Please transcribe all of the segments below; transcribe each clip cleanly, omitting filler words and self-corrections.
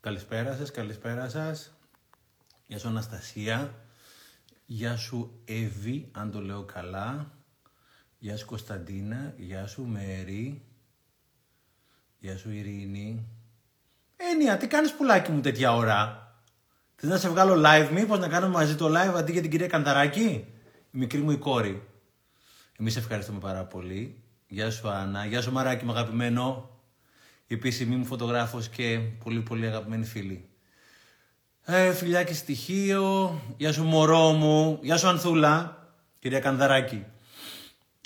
Καλησπέρα σας, καλησπέρα σας. Γεια σου Αναστασία. Γεια σου Εύη, αν το λέω καλά. Γεια σου Κωνσταντίνα. Γεια σου Μέρη. Γεια σου Ειρήνη. Νία, τι κάνεις πουλάκι μου τέτοια ώρα? Θες να σε βγάλω live μήπως, να κάνουμε μαζί το live αντί για την κυρία Κανδαράκη? Η μικρή μου η κόρη. Εμείς ευχαριστούμε πάρα πολύ. Γεια σου Άννα. Γεια σου Μαράκι μου αγαπημένο. Η επίσημή μου φωτογράφος και πολύ πολύ αγαπημένοι φίλοι. Φιλιάκι στοιχείο. Γεια σου μωρό μου. Γεια σου Ανθούλα. Κυρία Κανδαράκη.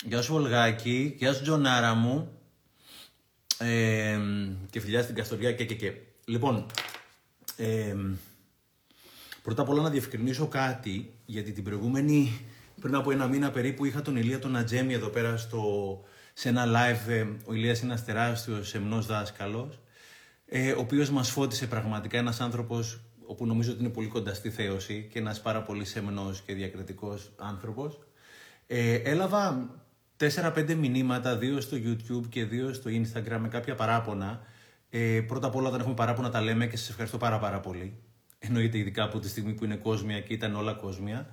Γεια σου Ολγάκη. Γεια σου Τζονάρα μου. Και φιλιά στην Καστοριά και. Λοιπόν, πρώτα απ' όλα να διευκρινίσω κάτι, γιατί την προηγούμενη, πριν από ένα μήνα περίπου, είχα τον Ηλία τον Ατζέμι εδώ πέρα σε ένα live. Ο Ηλίας είναι ένας τεράστιος εμνός δάσκαλος, ο οποίος μας φώτισε πραγματικά, ένας άνθρωπος όπου νομίζω ότι είναι πολύ κοντά στη θέωση και ένας πάρα πολύ σεμνός και διακριτικός άνθρωπος. Έλαβα 4-5 μηνύματα, 2 στο YouTube και 2 στο Instagram με κάποια παράπονα. Πρώτα απ' όλα, όταν έχουμε παράπονα τα λέμε και σας ευχαριστώ πάρα πολύ. Εννοείται, ειδικά από τη στιγμή που είναι κόσμια και ήταν όλα κόσμια.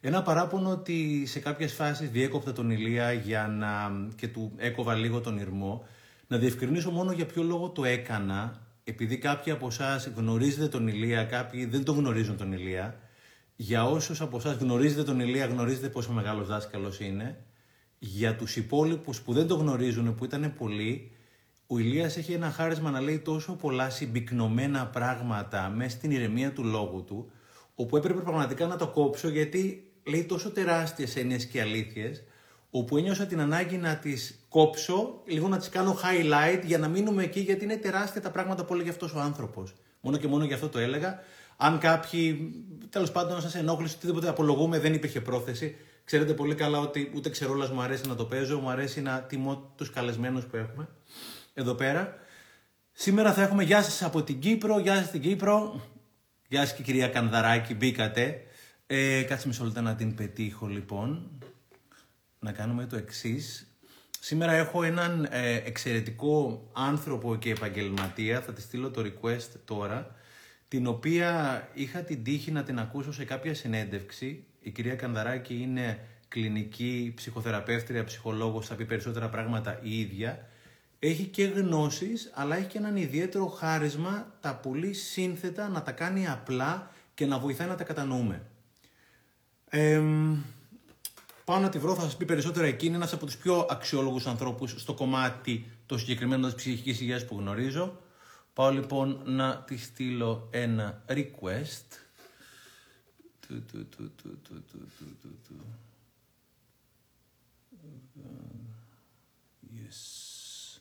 Ένα παράπονο ότι σε κάποιες φάσεις διέκοπτα τον Ηλία και του έκοβα λίγο τον ηρμό. Να διευκρινίσω μόνο για ποιο λόγο το έκανα, επειδή κάποιοι από εσάς γνωρίζετε τον Ηλία, κάποιοι δεν τον γνωρίζουν τον Ηλία. Για όσους από εσάς γνωρίζετε τον Ηλία, γνωρίζετε πόσο μεγάλος δάσκαλος είναι. Για τους υπόλοιπους που δεν το γνωρίζουν, που ήταν πολλοί, ο Ηλίας έχει ένα χάρισμα να λέει τόσο πολλά συμπυκνωμένα πράγματα μέσα στην ηρεμία του λόγου του, όπου έπρεπε πραγματικά να το κόψω, γιατί λέει τόσο τεράστιες έννοιες και αλήθειες, όπου ένιωσα την ανάγκη να τις κόψω, λίγο να τις κάνω highlight για να μείνουμε εκεί, γιατί είναι τεράστια τα πράγματα που έλεγε αυτός ο άνθρωπος. Μόνο και μόνο γι' αυτό το έλεγα. Αν κάποιοι, τέλος πάντων, σας ενόχλησε, οτιδήποτε, απολογούμε, δεν υπήρχε πρόθεση. Ξέρετε πολύ καλά ότι ούτε ξερόλας μου αρέσει να το παίζω, μου αρέσει να τιμώ τους καλεσμένους που έχουμε εδώ πέρα. Σήμερα θα έχουμε γεια σας από την Κύπρο, γεια σας την Κύπρο, γεια σας και κυρία Κανδαράκη, μπήκατε. Κάτσε μισό λεπτό να την πετύχω λοιπόν. Να κάνουμε το εξής. Σήμερα έχω έναν εξαιρετικό άνθρωπο και επαγγελματία, θα τη στείλω το request τώρα, την οποία είχα την τύχη να την ακούσω σε κάποια συνέντευξη. Η κυρία Κανδαράκη είναι κλινική ψυχοθεραπεύτρια, ψυχολόγος, θα πει περισσότερα πράγματα η ίδια. Έχει και γνώσεις, αλλά έχει και έναν ιδιαίτερο χάρισμα τα πολύ σύνθετα να τα κάνει απλά και να βοηθάει να τα κατανοούμε. Πάω να τη βρω, θα σας πει περισσότερα εκείνη, ένας από τους πιο αξιόλογους ανθρώπους στο κομμάτι το συγκεκριμένο της ψυχικής υγείας που γνωρίζω. Πάω λοιπόν να τη στείλω ένα request. Yes.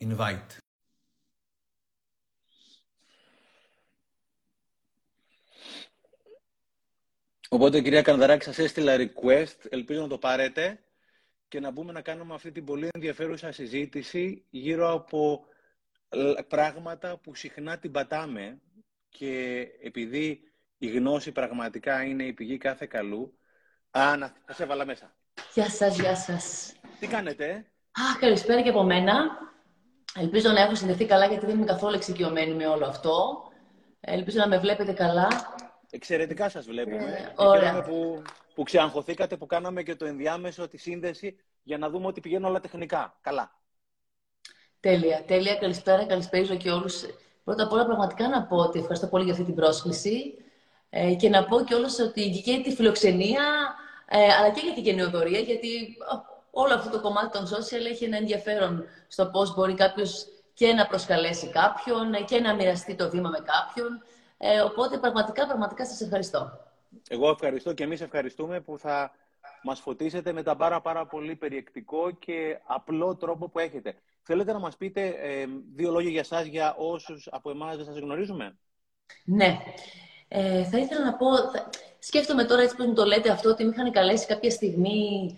Invite. Οπότε κυρία Κανδαράκη, σας έστειλα request, ελπίζω να το πάρετε και να μπούμε να κάνουμε αυτή την πολύ ενδιαφέρουσα συζήτηση γύρω από πράγματα που συχνά την πατάμε, και επειδή η γνώση πραγματικά είναι η πηγή κάθε καλού. Άννα, θα σε έβαλα μέσα. Γεια σας, γεια σας. Τι κάνετε? Καλησπέρα και από μένα. Ελπίζω να έχω συνδεθεί καλά, γιατί δεν είμαι καθόλου εξοικειωμένη με όλο αυτό. Ελπίζω να με βλέπετε καλά. Εξαιρετικά σας βλέπουμε. Ωραία. Που ξεαγχωθήκατε, που κάναμε και το ενδιάμεσο, τη σύνδεση, για να δούμε ότι πηγαίνουν όλα τεχνικά. Καλά. Τέλεια, τέλεια. Καλησπέρα, καλησπέριζω και όλους. Πρώτα απ' όλα, πραγματικά να πω ότι ευχαριστώ πολύ για αυτή την πρόσκληση. Και να πω κιόλας ότι και τη φιλοξενία, αλλά και για την γενεοδωρία, γιατί όλο αυτό το κομμάτι των social έχει ένα ενδιαφέρον στο πώς μπορεί κάποιος και να προσκαλέσει κάποιον και να μοιραστεί το βήμα με κάποιον. Οπότε πραγματικά σας ευχαριστώ. Εγώ ευχαριστώ και εμείς ευχαριστούμε που θα μας φωτίσετε με τα πάρα πολύ περιεκτικό και απλό τρόπο που έχετε. Θέλετε να μας πείτε δύο λόγια για σας, για όσους από εμάς δεν σας γνωρίζουμε? Ναι. Θα ήθελα να πω, σκέφτομαι τώρα έτσι πώς μου το λέτε αυτό, ότι με είχαν καλέσει κάποια στιγμή,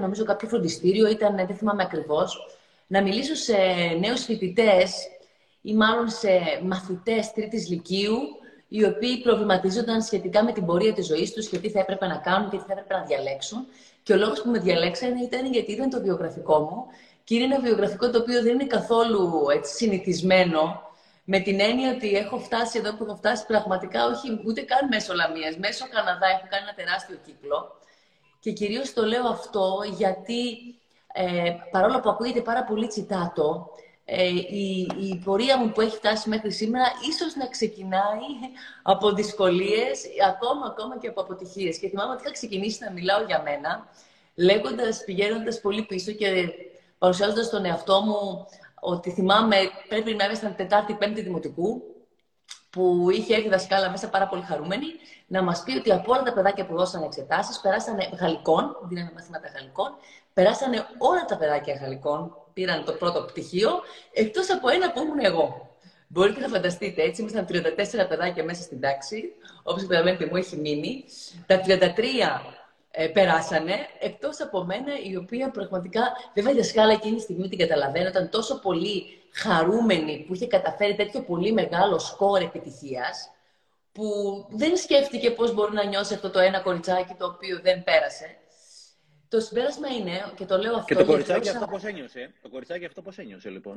νομίζω κάποιο φροντιστήριο, ήταν, δεν θυμάμαι ακριβώς, να μιλήσω σε νέους φοιτητές ή μάλλον σε μαθητές τρίτης λυκείου, οι οποίοι προβληματίζονταν σχετικά με την πορεία της ζωής τους και τι θα έπρεπε να κάνουν και τι θα έπρεπε να διαλέξουν. Και ο λόγος που με διαλέξανε ήταν γιατί είδαν το βιογραφικό μου. Και είναι ένα βιογραφικό το οποίο δεν είναι καθόλου έτσι, συνηθισμένο, με την έννοια ότι έχω φτάσει εδώ που έχω φτάσει πραγματικά, όχι ούτε καν μέσω Λαμίας, μέσω Καναδά έχω κάνει ένα τεράστιο κύκλο. Και κυρίως το λέω αυτό γιατί, παρόλο που ακούγεται πάρα πολύ τσιτάτο, η πορεία μου που έχει φτάσει μέχρι σήμερα ίσως να ξεκινάει από δυσκολίες, ακόμα και από αποτυχίες. Και θυμάμαι ότι είχα ξεκινήσει να μιλάω για μένα, λέγοντας, πηγαίνοντας πολύ πίσω και παρουσιάζοντας τον εαυτό μου ότι θυμάμαι, πρέπει να είμαι στην 4η-5η Δημοτικού, που είχε έρθει δασκάλα μέσα πάρα πολύ χαρούμενη, να μας πει ότι από όλα τα παιδάκια που δώσανε εξετάσεις, περάσανε γαλλικών, δίνανε μαθήματα γαλλικών, περάσανε όλα τα παιδάκια γαλλικών, πήραν το πρώτο πτυχίο, εκτός από ένα που ήμουν εγώ. Μπορείτε να φανταστείτε, έτσι, ήμασταν 34 παιδάκια μέσα στην τάξη, όπως καταλαβαίνετε μου έχει μείνει. Τα 33 περάσανε, εκτός από μένα, η οποία πραγματικά, βέβαια η δασκάλα εκείνη τη στιγμή την καταλαβαίνω, ήταν τόσο πολύ χαρούμενη που είχε καταφέρει τέτοιο πολύ μεγάλο σκορ επιτυχίας, που δεν σκέφτηκε πώς μπορεί να νιώσει αυτό το ένα κοριτσάκι το οποίο δεν πέρασε. Το συμπέρασμα είναι, και το λέω αυτό... Και το κοριτσάκι αυτό πώς ένιωσε, το κοριτσάκι αυτό πώς ένιωσε, λοιπόν.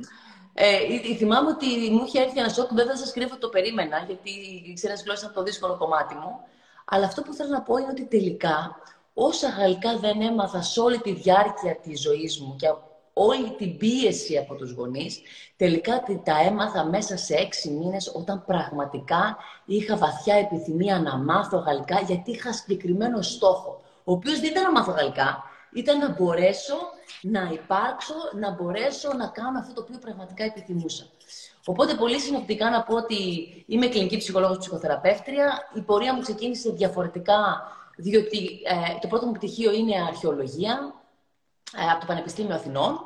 Θυμάμαι ότι μου είχε έρθει ένα σοκ, δεν θα σας κρύβω, το περίμενα, γιατί οι ξένες γλώσσες ήταν το δύσκολο κομμάτι μου. Αλλά αυτό που θέλω να πω είναι ότι τελικά, όσα γαλλικά δεν έμαθα σε όλη τη διάρκεια της ζωής μου και όλη την πίεση από τους γονείς, τελικά τα έμαθα μέσα σε 6 μήνες όταν πραγματικά είχα βαθιά επιθυμία να μάθω γαλλικά, γιατί είχα συγκεκριμένο στόχο, ο οποίος δεν ήταν να μάθω γαλλικά, ήταν να μπορέσω να υπάρξω, να μπορέσω να κάνω αυτό το οποίο πραγματικά επιθυμούσα. Οπότε, πολύ συνοπτικά να πω ότι είμαι κλινική ψυχολόγος, ψυχοθεραπεύτρια. Η πορεία μου ξεκίνησε διαφορετικά, διότι το πρώτο μου πτυχίο είναι αρχαιολογία από το Πανεπιστήμιο Αθηνών.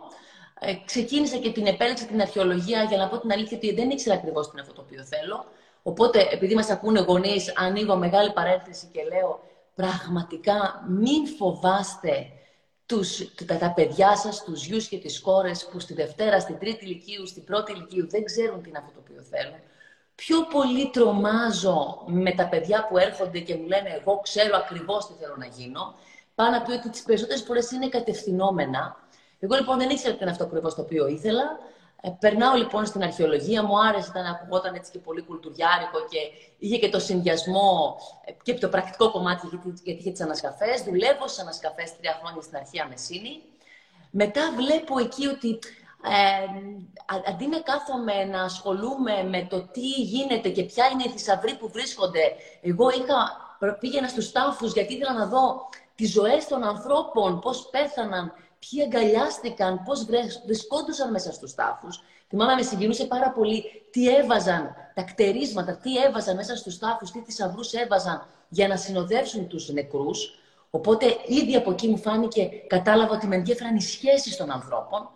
Ξεκίνησα και την επέλεξα την αρχαιολογία για να πω την αλήθεια ότι δεν ήξερα ακριβώς τι είναι αυτό το οποίο θέλω. Οπότε, επειδή μας ακούνε γονείς, ανοίγω μεγάλη παρένθεση και λέω πραγματικά μην φοβάστε τα παιδιά σας, τους γιους και τις κόρες που στη Δευτέρα, στην Τρίτη Λυκείου, στην Πρώτη Λυκείου δεν ξέρουν τι είναι αυτό το οποίο θέλουν. Πιο πολύ τρομάζω με τα παιδιά που έρχονται και μου λένε εγώ ξέρω ακριβώς τι θέλω να γίνω, πάνω απ' ότι τις περισσότερες φορές είναι κατευθυνόμενα. Εγώ λοιπόν δεν ήξερα τι είναι αυτό ακριβώς το οποίο ήθελα. Περνάω λοιπόν στην αρχαιολογία, μου άρεσε να ακουγόταν έτσι και πολύ κουλτουριάρικο και είχε και το συνδυασμό και το πρακτικό κομμάτι γιατί είχε τις ανασκαφές. Δουλεύω στις ανασκαφές 3 χρόνια στην αρχαία Μεσίνη. Μετά βλέπω εκεί ότι αντί να κάθομαι να ασχολούμαι με το τι γίνεται και ποια είναι οι θησαυροί που βρίσκονται, εγώ πήγαινα στους τάφους γιατί ήθελα να δω τις ζωές των ανθρώπων, πώς πέθαναν, ποιοι αγκαλιάστηκαν, πώς βρισκόντουσαν μέσα στους τάφους. Θυμάμαι, με συγκινούσε πάρα πολύ τι έβαζαν, τα κτερίσματα, τι έβαζαν μέσα στους τάφους, τι θησαυρούς έβαζαν για να συνοδεύσουν τους νεκρούς. Οπότε, ήδη από εκεί μου φάνηκε, κατάλαβα ότι με ενδιέφεραν οι σχέσεις των ανθρώπων.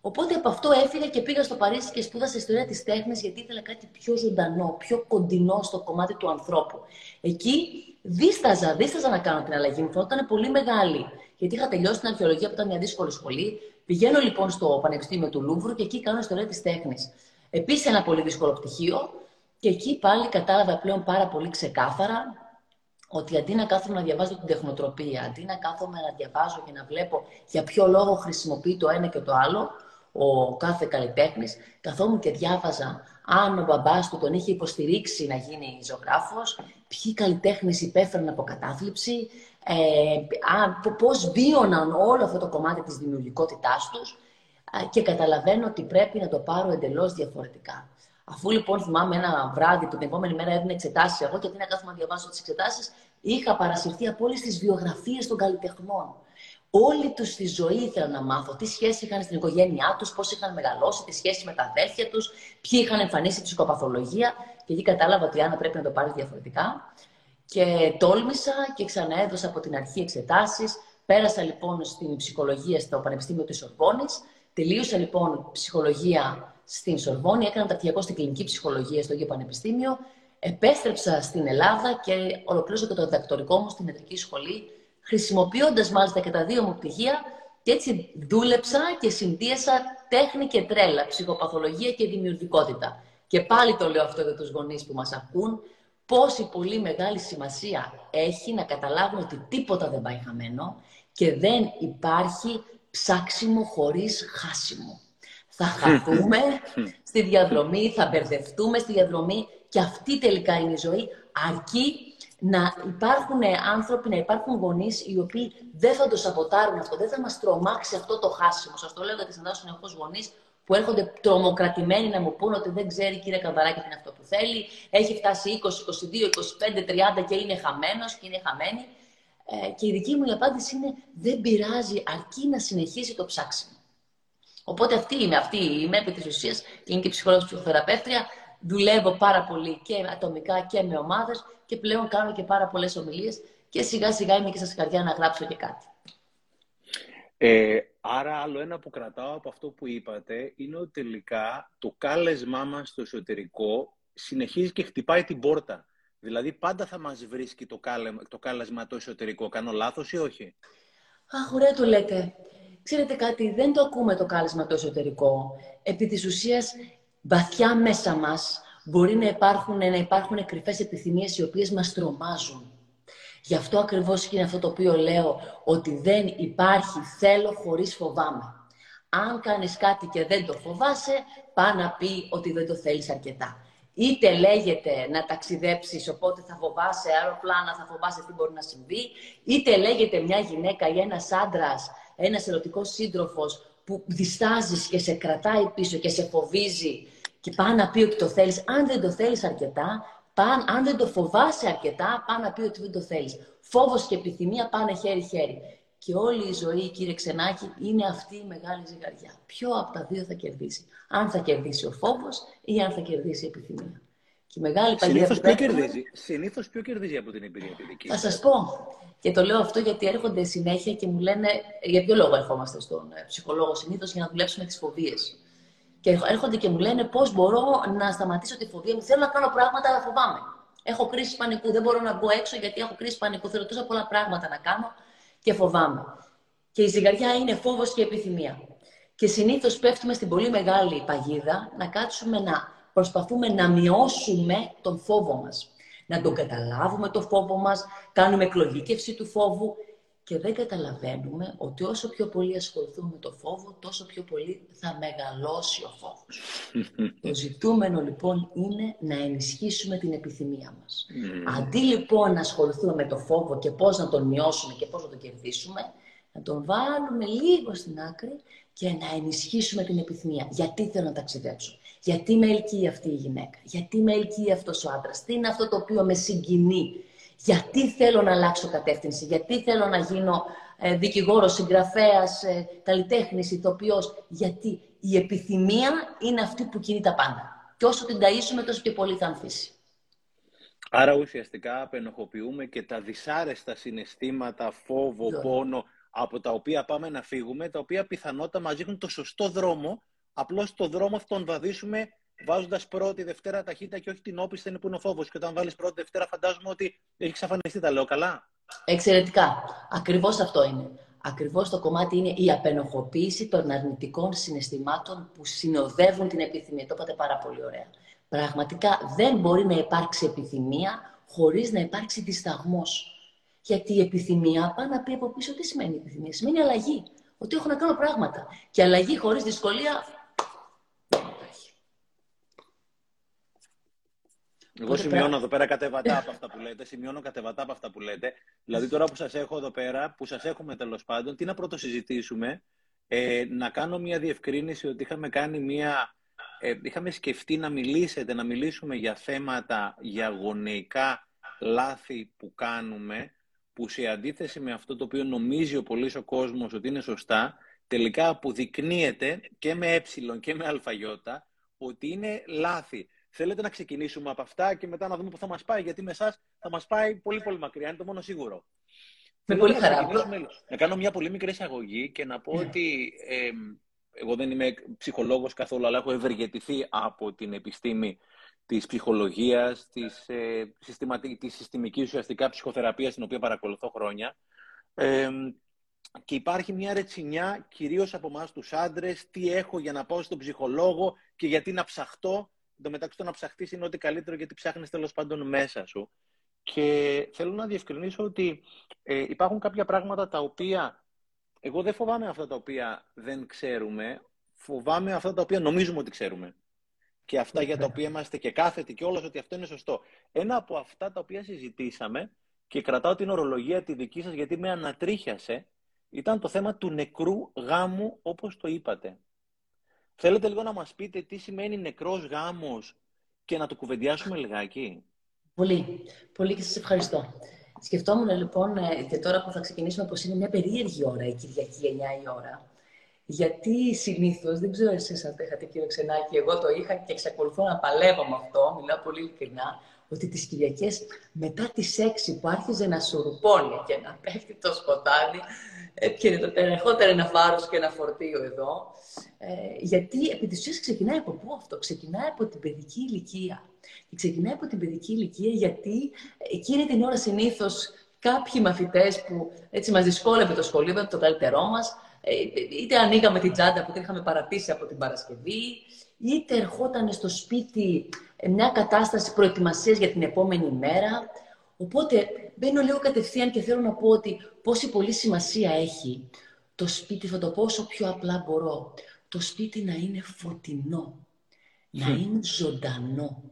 Οπότε, από αυτό έφυγα και πήγα στο Παρίσι και σπούδασα ιστορία της τέχνης, γιατί ήθελα κάτι πιο ζωντανό, πιο κοντινό στο κομμάτι του ανθρώπου. Εκεί δίσταζα να κάνω την αλλαγή μου, ήταν πολύ μεγάλη. Γιατί είχα τελειώσει την αρχαιολογία που ήταν μια δύσκολη σχολή. Πηγαίνω λοιπόν στο Πανεπιστήμιο του Λούβρου και εκεί κάνω ιστορία της τέχνης. Επίσης ένα πολύ δύσκολο πτυχίο. Και εκεί πάλι κατάλαβα πλέον πάρα πολύ ξεκάθαρα ότι αντί να κάθομαι να διαβάζω την τεχνοτροπία, αντί να κάθομαι να διαβάζω και να βλέπω για ποιο λόγο χρησιμοποιεί το ένα και το άλλο ο κάθε καλλιτέχνης, καθόμουν και διάβαζα αν ο μπαμπάς του τον είχε υποστηρίξει να γίνει ζωγράφος, ποιοι καλλιτέχνες υπέφεραν από κατάθλιψη, πώς βίωναν όλο αυτό το κομμάτι της δημιουργικότητάς τους και καταλαβαίνω ότι πρέπει να το πάρω εντελώς διαφορετικά. Αφού λοιπόν θυμάμαι ένα βράδυ που την επόμενη μέρα έδινε εξετάσεις εγώ και αντί να κάθομαι να διαβάζω τις εξετάσεις, είχα παρασυρθεί από όλες τις βιογραφίες των καλλιτεχνών. Όλη τους τη ζωή ήθελα να μάθω τι σχέση είχαν στην οικογένειά τους, πώς είχαν μεγαλώσει, τη σχέση με τα αδέρφια τους, ποιοι είχαν εμφανίσει ψυχοπαθολογία. Και εκεί κατάλαβα ότι η Άννα πρέπει να το πάρει διαφορετικά. Και τόλμησα και ξαναέδωσα από την αρχή εξετάσεις. Πέρασα λοιπόν στην ψυχολογία στο Πανεπιστήμιο της Σορβόνης. Τελείωσα λοιπόν ψυχολογία στην Σορβόνη. Έκανα τακτιακό στην κλινική ψυχολογία στο ίδιο Πανεπιστήμιο. Επέστρεψα στην Ελλάδα και ολοκλήρωσα και το διδακτορικό μου στην ιατρική σχολή, χρησιμοποιώντας μάλιστα και τα 2 μου πτυχία, και έτσι δούλεψα και συνδύασα τέχνη και τρέλα, ψυχοπαθολογία και δημιουργικότητα. Και πάλι το λέω αυτό για τους γονείς που μας ακούν, πόση πολύ μεγάλη σημασία έχει να καταλάβουμε ότι τίποτα δεν πάει χαμένο και δεν υπάρχει ψάξιμο χωρίς χάσιμο. Θα χαθούμε στη διαδρομή, θα μπερδευτούμε στη διαδρομή και αυτή τελικά είναι η ζωή, αρκεί να υπάρχουν άνθρωποι, να υπάρχουν γονείς οι οποίοι δεν θα το σαμποτάρουν αυτό, δεν θα μας τρομάξει αυτό το χάσιμο. Σας το λέω γιατί συνδάσουν έχω γονείς που έρχονται τρομοκρατημένοι να μου πούνε ότι δεν ξέρει κύριε Κανδαράκη τι είναι αυτό που θέλει, έχει φτάσει 20, 22, 25, 30 και είναι χαμένος και είναι χαμένη. Και η δική μου απάντηση είναι δεν πειράζει, αρκεί να συνεχίσει το ψάξιμο. Οπότε αυτή είμαι επί της ουσίας, και είναι και ψυχολόγος ψυχοθεραπεύτρια. Δουλεύω πάρα πολύ και ατομικά και με ομάδες και πλέον κάνω και πάρα πολλές ομιλίες και σιγά σιγά είμαι και στα σκαριά να γράψω και κάτι. Άρα άλλο ένα που κρατάω από αυτό που είπατε είναι ότι τελικά το κάλεσμά μας στο εσωτερικό συνεχίζει και χτυπάει την πόρτα. Δηλαδή πάντα θα μας βρίσκει το κάλεσμα το εσωτερικό. Κάνω λάθος ή όχι? Αχ, ωραία το λέτε. Ξέρετε κάτι, δεν το ακούμε το κάλεσμα το εσωτερικό. Επί της ουσίας, βαθιά μέσα μας μπορεί να υπάρχουν κρυφές επιθυμίες οι οποίες μας τρομάζουν. Γι' αυτό ακριβώς είναι αυτό το οποίο λέω, ότι δεν υπάρχει θέλω χωρίς φοβάμαι. Αν κάνεις κάτι και δεν το φοβάσαι, πά να πει ότι δεν το θέλεις αρκετά. Είτε λέγεται να ταξιδέψεις, οπότε θα φοβάσαι αεροπλάνα, θα φοβάσαι τι μπορεί να συμβεί, είτε λέγεται μια γυναίκα ή ένας άντρας, ένας ερωτικός σύντροφος που διστάζεις και σε κρατάει πίσω και σε φοβίζει και πά να πει ότι το θέλεις. Αν δεν το θέλεις αρκετά, αν δεν το φοβάσαι αρκετά, πά να πει ότι δεν το θέλεις. Φόβος και επιθυμία πάνε χέρι-χέρι. Και όλη η ζωή, κύριε Ξενάκη, είναι αυτή η μεγάλη ζυγαριά. Ποιο από τα δύο θα κερδίσει? Αν θα κερδίσει ο φόβος ή αν θα κερδίσει η επιθυμία. Και η μεγάλη συνήθως ποιο κερδίζει από την εμπειρία τη δική? Θα σας πω. Και το λέω αυτό γιατί έρχονται συνέχεια και μου λένε για ποιο λόγο ερχόμαστε στον ψυχολόγο συνήθως, για να δουλέψουμε τις φοβίες. Και έρχονται και μου λένε πώς μπορώ να σταματήσω τη φοβία μου. Θέλω να κάνω πράγματα, αλλά φοβάμαι. Έχω κρίση πανικού. Δεν μπορώ να βγω έξω γιατί έχω κρίση πανικού. Θέλω τόσα πολλά πράγματα να κάνω και φοβάμαι. Και η ζυγαριά είναι φόβος και επιθυμία. Και συνήθως πέφτουμε στην πολύ μεγάλη παγίδα να κάτσουμε να προσπαθούμε να μειώσουμε τον φόβο μας. Να τον καταλάβουμε τον φόβο μας, κάνουμε εκλογήκευση του φόβου και δεν καταλαβαίνουμε ότι όσο πιο πολύ ασχοληθούμε με τον φόβο, τόσο πιο πολύ θα μεγαλώσει ο φόβος. Το ζητούμενο λοιπόν είναι να ενισχύσουμε την επιθυμία μας. Αντί λοιπόν να ασχοληθούμε με τον φόβο και πώς να τον μειώσουμε και πώς να τον κερδίσουμε, να τον βάλουμε λίγο στην άκρη και να ενισχύσουμε την επιθυμία. Γιατί θέλω να ταξιδέψω? Γιατί με ελκύει αυτή η γυναίκα? Γιατί με ελκύει αυτός ο άντρας? Τι είναι αυτό το οποίο με συγκινεί? Γιατί θέλω να αλλάξω κατεύθυνση? Γιατί θέλω να γίνω δικηγόρος, συγγραφέας, καλλιτέχνης, ηθοποιός? Γιατί η επιθυμία είναι αυτή που κινεί τα πάντα. Και όσο την ταΐσουμε, τόσο πιο πολύ θα ανθίσει. Άρα ουσιαστικά απενοχοποιούμε και τα δυσάρεστα συναισθήματα, φόβο, πόνο, από τα οποία πάμε να φύγουμε, τα οποία πιθανότατα μας δείχνουν το σωστό δρόμο. Απλώς το δρόμο αυτόν τον βαδίσουμε βάζοντας πρώτη, δευτέρα ταχύτητα και όχι την όπισθεν που είναι ο φόβος. Και όταν βάλεις πρώτη, δευτέρα, φαντάζομαι ότι έχει εξαφανιστεί. Τα λέω καλά? Εξαιρετικά. Ακριβώς αυτό είναι. Ακριβώς το κομμάτι είναι η απενοχοποίηση των αρνητικών συναισθημάτων που συνοδεύουν την επιθυμία. Το είπατε πάρα πολύ ωραία. Πραγματικά δεν μπορεί να υπάρξει επιθυμία χωρίς να υπάρξει δισταγμός. Γιατί η επιθυμία, πάει να πει από πίσω, τι σημαίνει επιθυμία? Σημαίνει αλλαγή. Ότι έχω να κάνω πράγματα. Και αλλαγή χωρίς δυσκολία. Εγώ σημειώνω εδώ πέρα κατεβατά από αυτά που λέτε. Δηλαδή, τώρα που σας έχω εδώ πέρα, που σας έχουμε τέλος πάντων, τι να πρωτοσυζητήσουμε? Να κάνω μια διευκρίνηση ότι είχαμε σκεφτεί να μιλήσουμε για θέματα, για γονεϊκά λάθη που κάνουμε, που σε αντίθεση με αυτό το οποίο νομίζει ο πολύς ο κόσμος ότι είναι σωστά, τελικά αποδεικνύεται και με ε και με αλφαγιώτα ότι είναι λάθη. Θέλετε να ξεκινήσουμε από αυτά και μετά να δούμε που θα μας πάει, γιατί με εσάς θα μας πάει πολύ πολύ μακριά, είναι το μόνο σίγουρο. Με πολύ χαρά. Να κάνω μια πολύ μικρή εισαγωγή και να πω ότι εγώ δεν είμαι ψυχολόγος καθόλου, αλλά έχω ευεργετηθεί από την επιστήμη της ψυχολογίας, της συστημικής ουσιαστικά ψυχοθεραπείας, την οποία παρακολουθώ χρόνια. Και υπάρχει μια ρετσινιά, κυρίως από εμάς τους άντρες, τι έχω για να πάω στον ψυχολόγο και γιατί να ψαχτώ Εν τω μεταξύ, το να ψαχτείς είναι ό,τι καλύτερο, γιατί ψάχνεις τέλος πάντων μέσα σου. Και θέλω να διευκρινίσω ότι υπάρχουν κάποια πράγματα τα οποία. Εγώ δεν φοβάμαι αυτά τα οποία δεν ξέρουμε. Φοβάμαι αυτά τα οποία νομίζουμε ότι ξέρουμε. Και αυτά για τα οποία είμαστε και κάθετοι και όλος ότι αυτό είναι σωστό. Ένα από αυτά τα οποία συζητήσαμε, και κρατάω την ορολογία τη δική σας γιατί με ανατρίχιασε, ήταν το θέμα του νεκρού γάμου, όπως το είπατε. Θέλετε λίγο να μας πείτε τι σημαίνει νεκρός γάμος και να το κουβεντιάσουμε λιγάκι? Πολύ. Πολύ, και σας ευχαριστώ. Σκεφτόμουν λοιπόν, και τώρα που θα ξεκινήσουμε, πως είναι μια περίεργη ώρα η Κυριακή 9 η ώρα. Γιατί συνήθως, δεν ξέρω εσείς αν το είχατε κύριο Ξενάκη, εγώ το είχα και εξακολουθώ να παλεύω με αυτό, μιλάω πολύ ειλικρινά, ότι τις Κυριακές μετά τις 6 που άρχιζε να σουρουπώνει και να πέφτει το σκοτάδι, ερχόταν ένα βάρος και ένα φορτίο εδώ. Γιατί επί της ουσίας ξεκινάει από πού αυτό? Ξεκινάει από την παιδική ηλικία. Και ξεκινάει από την παιδική ηλικία γιατί εκείνη την ώρα συνήθως κάποιοι μαθητές που έτσι μας δυσκόλευε το σχολείο, με το καλύτερό μας, είτε ανοίγαμε την τσάντα που την είχαμε παρατήσει από την Παρασκευή, είτε ερχόταν στο σπίτι μια κατάσταση προετοιμασίας για την επόμενη μέρα. Οπότε μπαίνω λίγο κατευθείαν και θέλω να πω ότι πόση πολύ σημασία έχει το σπίτι, θα το πω όσο πιο απλά μπορώ, το σπίτι να είναι φωτεινό, να είναι ζωντανό.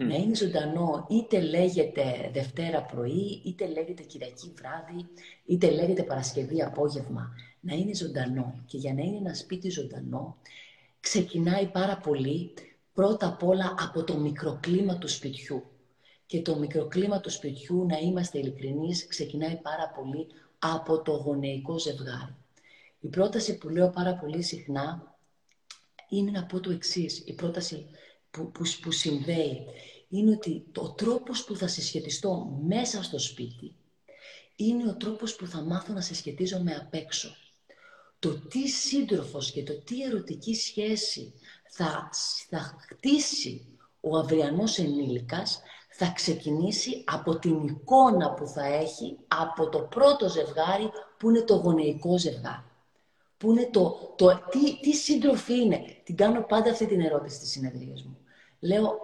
Να είναι ζωντανό, είτε λέγεται Δευτέρα πρωί, είτε λέγεται Κυριακή βράδυ, είτε λέγεται Παρασκευή απόγευμα. Να είναι ζωντανό. Και για να είναι ένα σπίτι ζωντανό, ξεκινάει πάρα πολύ πρώτα απ' όλα από το μικροκλίμα του σπιτιού. Και το μικροκλίμα του σπιτιού, να είμαστε ειλικρινείς, ξεκινάει πάρα πολύ από το γονεϊκό ζευγάρι. Η πρόταση που λέω πάρα πολύ συχνά είναι να πω το εξής. Η πρόταση που συνδέει είναι ότι ο τρόπος που θα συσχετιστώ μέσα στο σπίτι είναι ο τρόπος που θα μάθω να συσχετίζομαι απ' έξω. Το τι σύντροφος και το τι ερωτική σχέση θα χτίσει ο αυριανός ενήλικας θα ξεκινήσει από την εικόνα που θα έχει από το πρώτο ζευγάρι, που είναι το γονεϊκό ζευγάρι. Που είναι τι σύντροφοι είναι. Την κάνω πάντα αυτή την ερώτηση στις συνεδρίες μου. Λέω,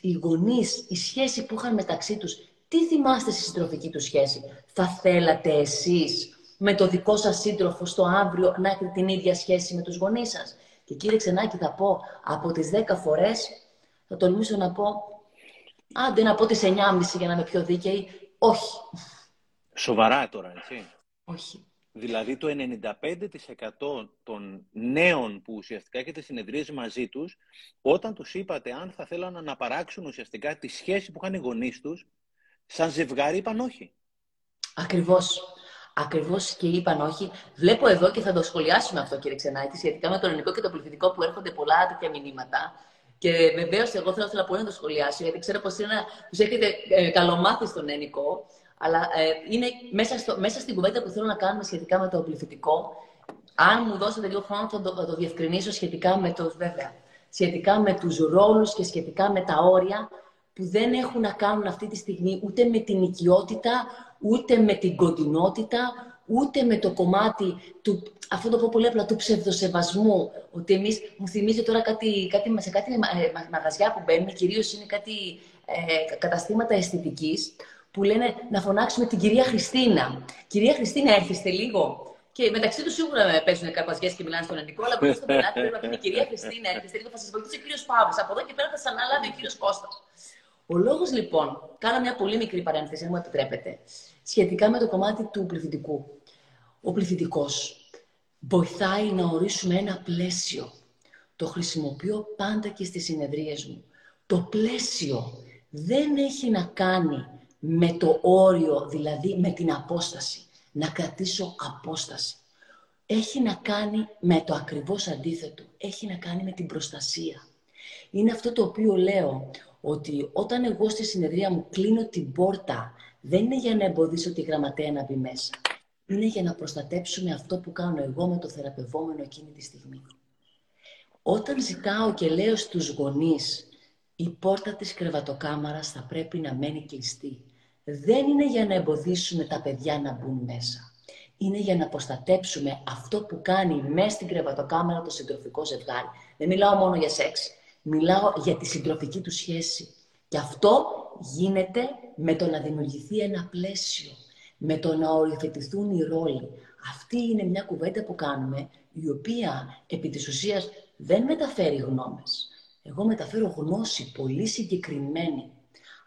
οι γονείς, η σχέση που είχαν μεταξύ τους, τι θυμάστε στη συντροφική του σχέση? Θα θέλατε εσείς με το δικό σας σύντροφο στο αύριο να έχετε την ίδια σχέση με τους γονείς σας? Και κύριε Ξενάκη, θα πω από τις 10 φορές, θα τολμήσω να πω, άντε να πω τις 9.30 για να είμαι πιο δίκαιη, όχι. Σοβαρά τώρα, έτσι? Όχι. Δηλαδή το 95% των νέων που ουσιαστικά έχετε συνεδρίες μαζί τους, όταν τους είπατε αν θα θέλαν να αναπαράξουν ουσιαστικά τη σχέση που είχαν οι γονείς τους, σαν ζευγάρι είπαν όχι. Ακριβώς. Ακριβώς, και είπαν όχι. Βλέπω εδώ, και θα το σχολιάσουμε αυτό κύριε Ξενάκη, σχετικά με το ελληνικό και το πληθυντικό, που έρχονται πολλά τέτοια μηνύματα. Και βεβαίως εγώ θα ήθελα πολύ να το σχολιάσω, γιατί ξέρω πως τους έχετε καλομάθει στον ελληνικό. Αλλά είναι μέσα στην κουβέντα που θέλω να κάνουμε σχετικά με το πληθυντικό. Αν μου δώσετε λίγο χρόνο, θα το διευκρινίσω σχετικά με τους ρόλους και σχετικά με τα όρια που δεν έχουν να κάνουν αυτή τη στιγμή ούτε με την οικειότητα, ούτε με την κοντινότητα, ούτε με το κομμάτι του, αυτό το πω πολύ απλά, του ψευδοσεβασμού. Ότι εμείς, μου θυμίζει τώρα σε κάτι μαγαζιά που μπαίνουν, κυρίως είναι κάτι καταστήματα αισθητικής, που λένε να φωνάξουμε την κυρία Χριστίνα. Κυρία Χριστίνα, έρχεστε λίγο. Και μεταξύ του σίγουρα παίζουν καρπαζιές και μιλάνε στον ελληνικό, αλλά μπορεί στο πελάτη πρέπει να πει κυρία Χριστίνα, έρχεστε λίγο, θα σας βοηθήσει ο κύριος Παύλος. Από εδώ και πέρα θα σας αναλάβει ο κύριος Κώστας. Ο λόγος λοιπόν, κάνω μια πολύ μικρή παρένθεση, αν μου επιτρέπετε, σχετικά με το κομμάτι του πληθυντικού. Ο πληθυντικός βοηθάει να ορίσουμε ένα πλαίσιο. Το χρησιμοποιώ πάντα και στις συνεδρίες μου. Το πλαίσιο δεν έχει να κάνει με το όριο, δηλαδή με την απόσταση. Να κρατήσω απόσταση. Έχει να κάνει με το ακριβώς αντίθετο. Έχει να κάνει με την προστασία. Είναι αυτό το οποίο λέω, ότι όταν εγώ στη συνεδρία μου κλείνω την πόρτα, δεν είναι για να εμποδίσω τη γραμματέα να μπει μέσα. Είναι για να προστατέψουμε αυτό που κάνω εγώ με το θεραπευόμενο εκείνη τη στιγμή. Όταν ζητάω και λέω στους γονείς, η πόρτα της κρεβατοκάμαρας θα πρέπει να μένει κλειστή. Δεν είναι για να εμποδίσουμε τα παιδιά να μπουν μέσα. Είναι για να προστατέψουμε αυτό που κάνει μέσα στην κρεβατοκάμαρα το συντροφικό ζευγάρι. Δεν μιλάω μόνο για σεξ. Μιλάω για τη συντροφική του σχέση. Και αυτό γίνεται με το να δημιουργηθεί ένα πλαίσιο, με το να οριοθετηθούν οι ρόλοι. Αυτή είναι μια κουβέντα που κάνουμε, η οποία επί της ουσίας δεν μεταφέρει γνώμες. Εγώ μεταφέρω γνώση πολύ συγκεκριμένη.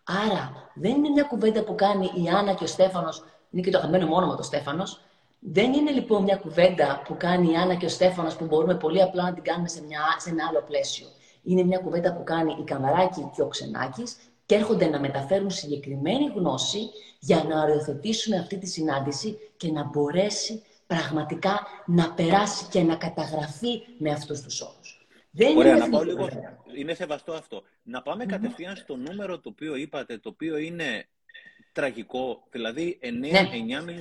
Άρα δεν είναι μια κουβέντα που κάνει η Άννα και ο Στέφανος, είναι και το αγαπημένο μου όνομα το Στέφανος. Δεν είναι λοιπόν μια κουβέντα που κάνει η Άννα και ο Στέφανος που μπορούμε πολύ απλά να την κάνουμε σε ένα άλλο πλαίσιο. Είναι μια κουβέντα που κάνει η Κανδαράκη και ο Ξενάκης και έρχονται να μεταφέρουν συγκεκριμένη γνώση για να οριοθετήσουμε αυτή τη συνάντηση και να μπορέσει πραγματικά να περάσει και να καταγραφεί με αυτούς τους όρους. Ωραία, να πάω λίγο. Είναι σεβαστό αυτό. Να πάμε κατευθείαν στο νούμερο το οποίο είπατε, το οποίο είναι τραγικό, δηλαδή 9,5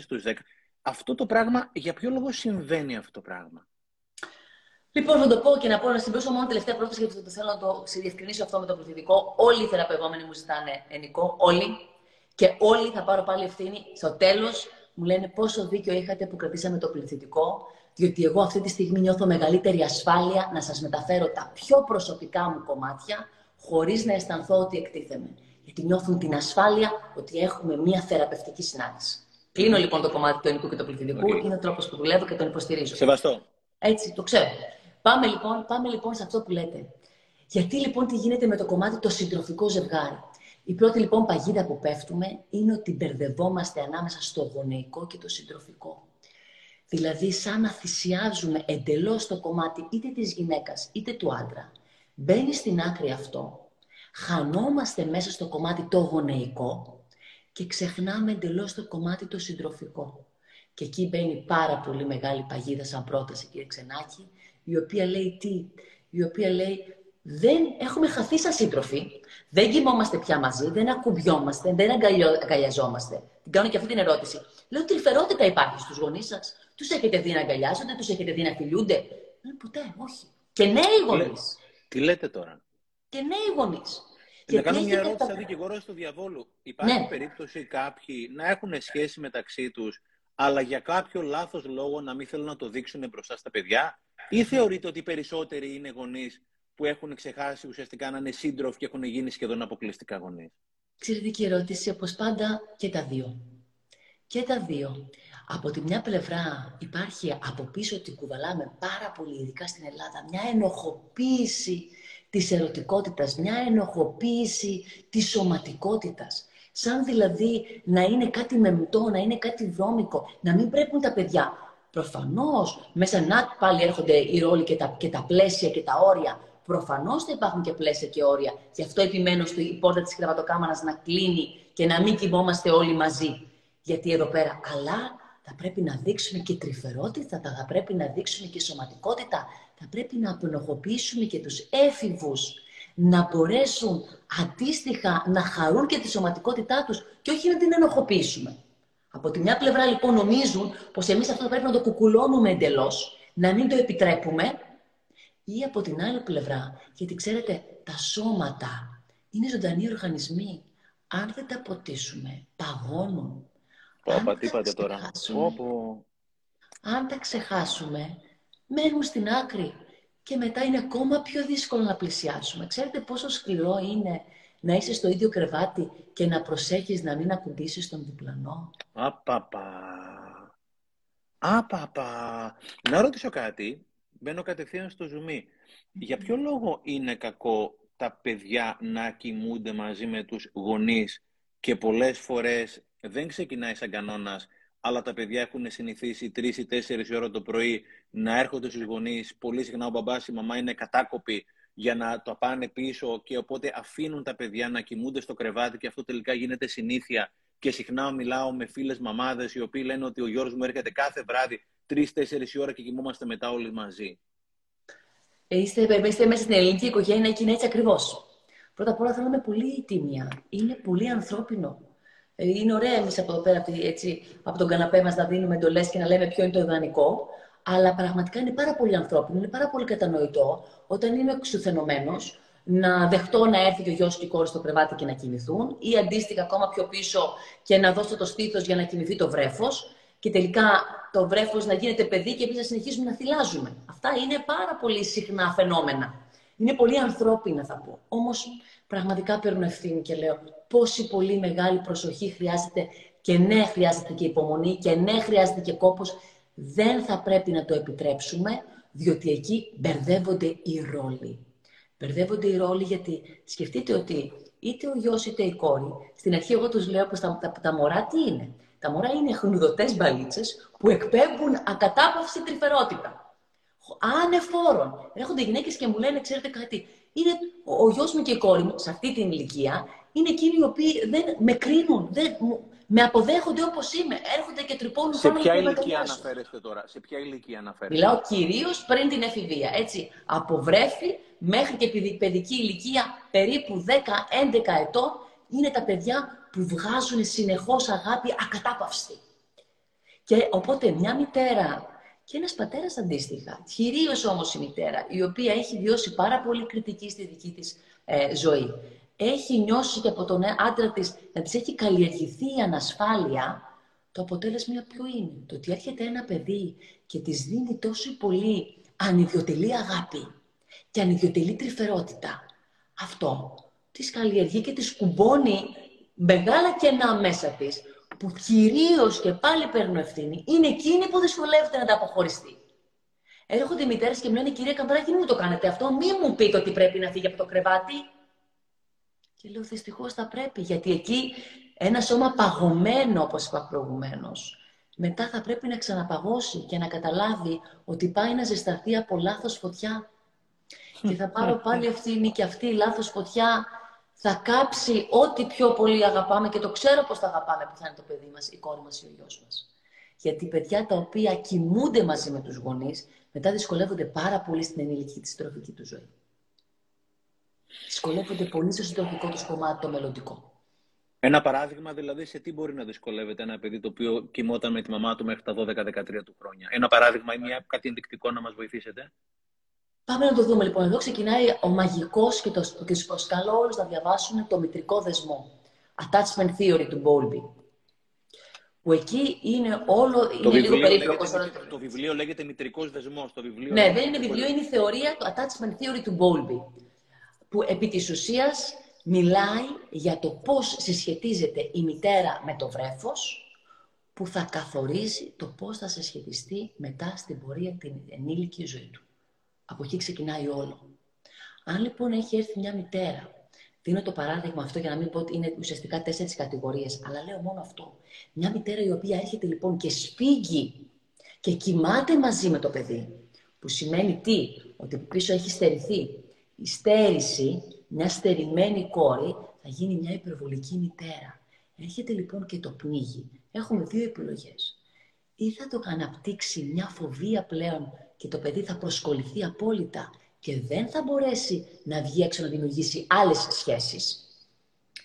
στους 10. Αυτό το πράγμα, για ποιο λόγο συμβαίνει αυτό το πράγμα? Λοιπόν, θα το πω και να συμπληρώσω μόνο τελευταία πρόταση, γιατί θέλω να το ξεδιευκρινίσω αυτό με το πληθυντικό. Όλοι οι θεραπευόμενοι μου ζητάνε ενικό, όλοι. Και όλοι, θα πάρω πάλι ευθύνη, στο τέλος μου λένε πόσο δίκιο είχατε που κρατήσαμε το πληθυντικό, διότι εγώ αυτή τη στιγμή νιώθω μεγαλύτερη ασφάλεια να σας μεταφέρω τα πιο προσωπικά μου κομμάτια, χωρίς να αισθανθώ ότι εκτίθεμαι. Γιατί νιώθουν την ασφάλεια ότι έχουμε μία θεραπευτική συνάντηση. Κλείνω λοιπόν το κομμάτι του ενικού και του πληθυντικού, είναι ο τρόπος που δουλεύω και τον υποστηρίζω. Σεβαστό. Έτσι, το ξέρω. Πάμε λοιπόν σε αυτό που λέτε. Γιατί λοιπόν τι γίνεται με το κομμάτι το συντροφικό ζευγάρι? Η πρώτη λοιπόν παγίδα που πέφτουμε είναι ότι μπερδευόμαστε ανάμεσα στο γονεϊκό και το συντροφικό. Δηλαδή, σαν να θυσιάζουμε εντελώς το κομμάτι είτε της γυναίκας είτε του άντρα. Μπαίνει στην άκρη αυτό. Χανόμαστε μέσα στο κομμάτι το γονεϊκό και ξεχνάμε εντελώς το κομμάτι το συντροφικό. Και εκεί μπαίνει πάρα πολύ μεγάλη παγίδα σαν πρόταση, κύριε Ξενάκη, η οποία λέει τι? Η οποία λέει δεν έχουμε χαθεί σαν σύντροφοι, δεν κοιμόμαστε πια μαζί, δεν ακουμπιόμαστε, δεν αγκαλιαζόμαστε. Την κάνω και αυτή την ερώτηση. Λέω, τρυφερότητα υπάρχει στους γονείς σας? Τους έχετε δει να αγκαλιάζονται, τους έχετε δει να φιλιούνται? Λέει, ποτέ, όχι. Και νέοι γονείς. Τι λέτε τώρα? Και νέοι γονείς. Να κάνω μια ερώτηση σαν δικηγόρος του διαβόλου. Υπάρχει περίπτωση κάποιοι να έχουν σχέση μεταξύ τους, αλλά για κάποιο λάθος λόγο να μην θέλουν να το δείξουν μπροστά στα παιδιά? Ή θεωρείτε ότι οι περισσότεροι είναι γονείς που έχουν ξεχάσει ουσιαστικά να είναι σύντροφοι και έχουν γίνει σχεδόν αποκλειστικά γονείς? Εξαιρετική ερώτηση, όπως πάντα και τα δύο. Και τα δύο. Από τη μια πλευρά υπάρχει από πίσω ότι κουβαλάμε πάρα πολύ, ειδικά στην Ελλάδα, μια ενοχοποίηση της ερωτικότητας, μια ενοχοποίηση της σωματικότητας. Σαν δηλαδή να είναι κάτι μεμτό, να είναι κάτι βρώμικο, να μην πρέπει τα παιδιά. Προφανώς, μέσα να πάλι έρχονται οι ρόλοι και τα πλαίσια και τα όρια. Προφανώς θα υπάρχουν και πλαίσια και όρια. Γι' αυτό επιμένω στο η πόρτα της κρεβατοκάμαρας να κλείνει και να μην κοιμόμαστε όλοι μαζί. Γιατί εδώ πέρα, αλλά θα πρέπει να δείξουμε και τρυφερότητα, θα πρέπει να δείξουμε και σωματικότητα, θα πρέπει να απενοχοποιήσουμε και τους έφηβους, να μπορέσουν αντίστοιχα να χαρούν και τη σωματικότητά τους και όχι να την ενοχοποιήσουμε. Από τη μια πλευρά λοιπόν νομίζουν πως εμείς αυτό πρέπει να το κουκουλώνουμε εντελώς, να μην το επιτρέπουμε, ή από την άλλη πλευρά, γιατί ξέρετε, τα σώματα είναι ζωντανοί οργανισμοί. Αν δεν τα ποτίσουμε, παγώνουν. Αν τα ξεχάσουμε, μένουν στην άκρη και μετά είναι ακόμα πιο δύσκολο να πλησιάσουμε. Ξέρετε πόσο σκληρό είναι να είσαι στο ίδιο κρεβάτι και να προσέχεις να μην ακουμπήσεις τον διπλανό? Απαπα. Να ρωτήσω κάτι. Μπαίνω κατευθείαν στο ζουμί. Για ποιο λόγο είναι κακό τα παιδιά να κοιμούνται μαζί με τους γονείς και πολλές φορές δεν ξεκινάει σαν κανόνας, αλλά τα παιδιά έχουν συνηθίσει 3 ή 4 η ώρα το πρωί να έρχονται στους γονείς. Πολύ συχνά ο μπαμπάς, η μαμά είναι κατάκοποι για να το πάνε πίσω και οπότε αφήνουν τα παιδιά να κοιμούνται στο κρεβάτι και αυτό τελικά γίνεται συνήθεια. Και συχνά μιλάω με φίλες μαμάδες οι οποίοι λένε ότι ο Γιώργος μου έρχεται κάθε βράδυ 3-4 η ώρα και κοιμούμαστε μετά όλοι μαζί. Είστε μέσα στην ελληνική οικογένεια και είναι έτσι ακριβώς. Πρώτα απ' όλα θέλουμε πολύ τίμια. Είναι πολύ ανθρώπινο. Είναι ωραία εμείς από εδώ πέρα, έτσι, από τον καναπέ μας να δίνουμε εντολές και να λέμε ποιο είναι το ιδανικό, αλλά πραγματικά είναι πάρα πολύ ανθρώπινο, είναι πάρα πολύ κατανοητό όταν είμαι εξουθενωμένος να δεχτώ να έρθει και ο γιος και η κόρη στο κρεβάτι και να κοιμηθούν, ή αντίστοιχα ακόμα πιο πίσω και να δώσω το στήθος για να κοιμηθεί το βρέφος και τελικά το βρέφος να γίνεται παιδί και εμείς να συνεχίσουμε να θυλάζουμε. Αυτά είναι πάρα πολύ συχνά φαινόμενα. Είναι πολύ ανθρώπινα, θα πω. Όμως, πραγματικά παίρνω ευθύνη και λέω πόση πολύ μεγάλη προσοχή χρειάζεται και ναι, χρειάζεται και υπομονή και ναι, χρειάζεται και κόπος. Δεν θα πρέπει να το επιτρέψουμε, διότι εκεί μπερδεύονται οι ρόλοι. Μπερδεύονται οι ρόλοι γιατί σκεφτείτε ότι είτε ο γιος είτε η κόρη, στην αρχή εγώ τους λέω πως τα μωρά τι είναι. Τα μωρά είναι χνουδωτές μπαλίτσες που εκπέμπουν ακατάπαυση τρυφερότητα. Ανεφόρον. Έρχονται γυναίκες και μου λένε, ξέρετε κάτι, είναι ο γιος μου και η κόρη μου σε αυτή την ηλικία, είναι εκείνοι οι οποίοι δεν με κρίνουν, δεν με αποδέχονται όπως είμαι. Έρχονται και τρυπώνουν πάνω από μένα. Σε ποια ηλικία αναφέρεστε τώρα, σε ποια ηλικία αναφέρεστε? Μιλάω κυρίως πριν την εφηβεία. Έτσι, από βρέφη μέχρι και παιδική ηλικία, περίπου 10-11 ετών, είναι τα παιδιά που βγάζουν συνεχώς αγάπη ακατάπαυστη. Και οπότε μια μητέρα και ένας πατέρας αντίστοιχα, κυρίως όμως η μητέρα, η οποία έχει βιώσει πάρα πολύ κριτική στη δική της ζωή, έχει νιώσει και από τον άντρα της να της έχει καλλιεργηθεί η ανασφάλεια, το αποτέλεσμα ποιο είναι? Το ότι έρχεται ένα παιδί και της δίνει τόσο πολύ ανιδιοτελή αγάπη και ανιδιοτελή τρυφερότητα. Αυτό της καλλιεργεί και της κουμπώνει μεγάλα κενά μέσα της, που κυρίως και πάλι παίρνουν ευθύνη, είναι εκείνη που δυσκολεύεται να τα αποχωριστεί. Έρχονται οι μητέρες και μου λένε, κυρία Κανδαράκη, μην μου το κάνετε αυτό, μην μου πείτε ότι πρέπει να φύγει από το κρεβάτι. Και λέω, δυστυχώς θα πρέπει, γιατί εκεί ένα σώμα παγωμένο, όπως είπα προηγουμένως, μετά θα πρέπει να ξαναπαγώσει και να καταλάβει ότι πάει να ζεσταθεί από λάθος φωτιά. Και θα πάρω πάλι ευθύνη και αυτή η λάθος φωτιά θα κάψει ό,τι πιο πολύ αγαπάμε και το ξέρω πως θα αγαπάμε που θα είναι το παιδί μας, η κόρη μας ή ο γιος μας. Γιατί παιδιά τα οποία κοιμούνται μαζί με τους γονείς, μετά δυσκολεύονται πάρα πολύ στην ενηλική της συντροφική του ζωή. Δυσκολεύονται πολύ στο συντροφικό τους κομμάτι, το μελλοντικό. Ένα παράδειγμα, δηλαδή, σε τι μπορεί να δυσκολεύεται ένα παιδί το οποίο κοιμόταν με τη μαμά του μέχρι τα 12-13 του χρόνια? Ένα παράδειγμα ή κάτι ενδεικτικό να μας βοηθήσετε? Πάμε να το δούμε λοιπόν. Εδώ ξεκινάει ο μαγικός και τους προσκαλώ όλους να διαβάσουν το μητρικό δεσμό. Attachment theory του Bowlby. Που εκεί είναι όλο. Είναι λίγο περίπλοκο. Το βιβλίο λέγεται Μητρικός Δεσμός. Ναι, δεν είναι βιβλίο, είναι η θεωρία, το attachment theory του Bowlby. Που επί της ουσίας μιλάει για το πώς συσχετίζεται η μητέρα με το βρέφος, που θα καθορίζει το πώς θα συσχετιστεί μετά στην πορεία την ενήλικη ζωή του. Από εκεί ξεκινάει όλο. Αν λοιπόν έχει έρθει μια μητέρα, δίνω το παράδειγμα αυτό για να μην πω ότι είναι ουσιαστικά 4 κατηγορίες, αλλά λέω μόνο αυτό. Μια μητέρα η οποία έρχεται λοιπόν και σφίγγει και κοιμάται μαζί με το παιδί, που σημαίνει τι? Ότι πίσω έχει στερηθεί. Η στέρηση, μια στερημένη κόρη, θα γίνει μια υπερβολική μητέρα. Έρχεται λοιπόν και το πνίγει. Έχουμε 2 επιλογές. Ή θα το αναπτύξει μια φοβία πλέον και το παιδί θα προσκοληθεί απόλυτα και δεν θα μπορέσει να βγει έξω να δημιουργήσει άλλες σχέσεις.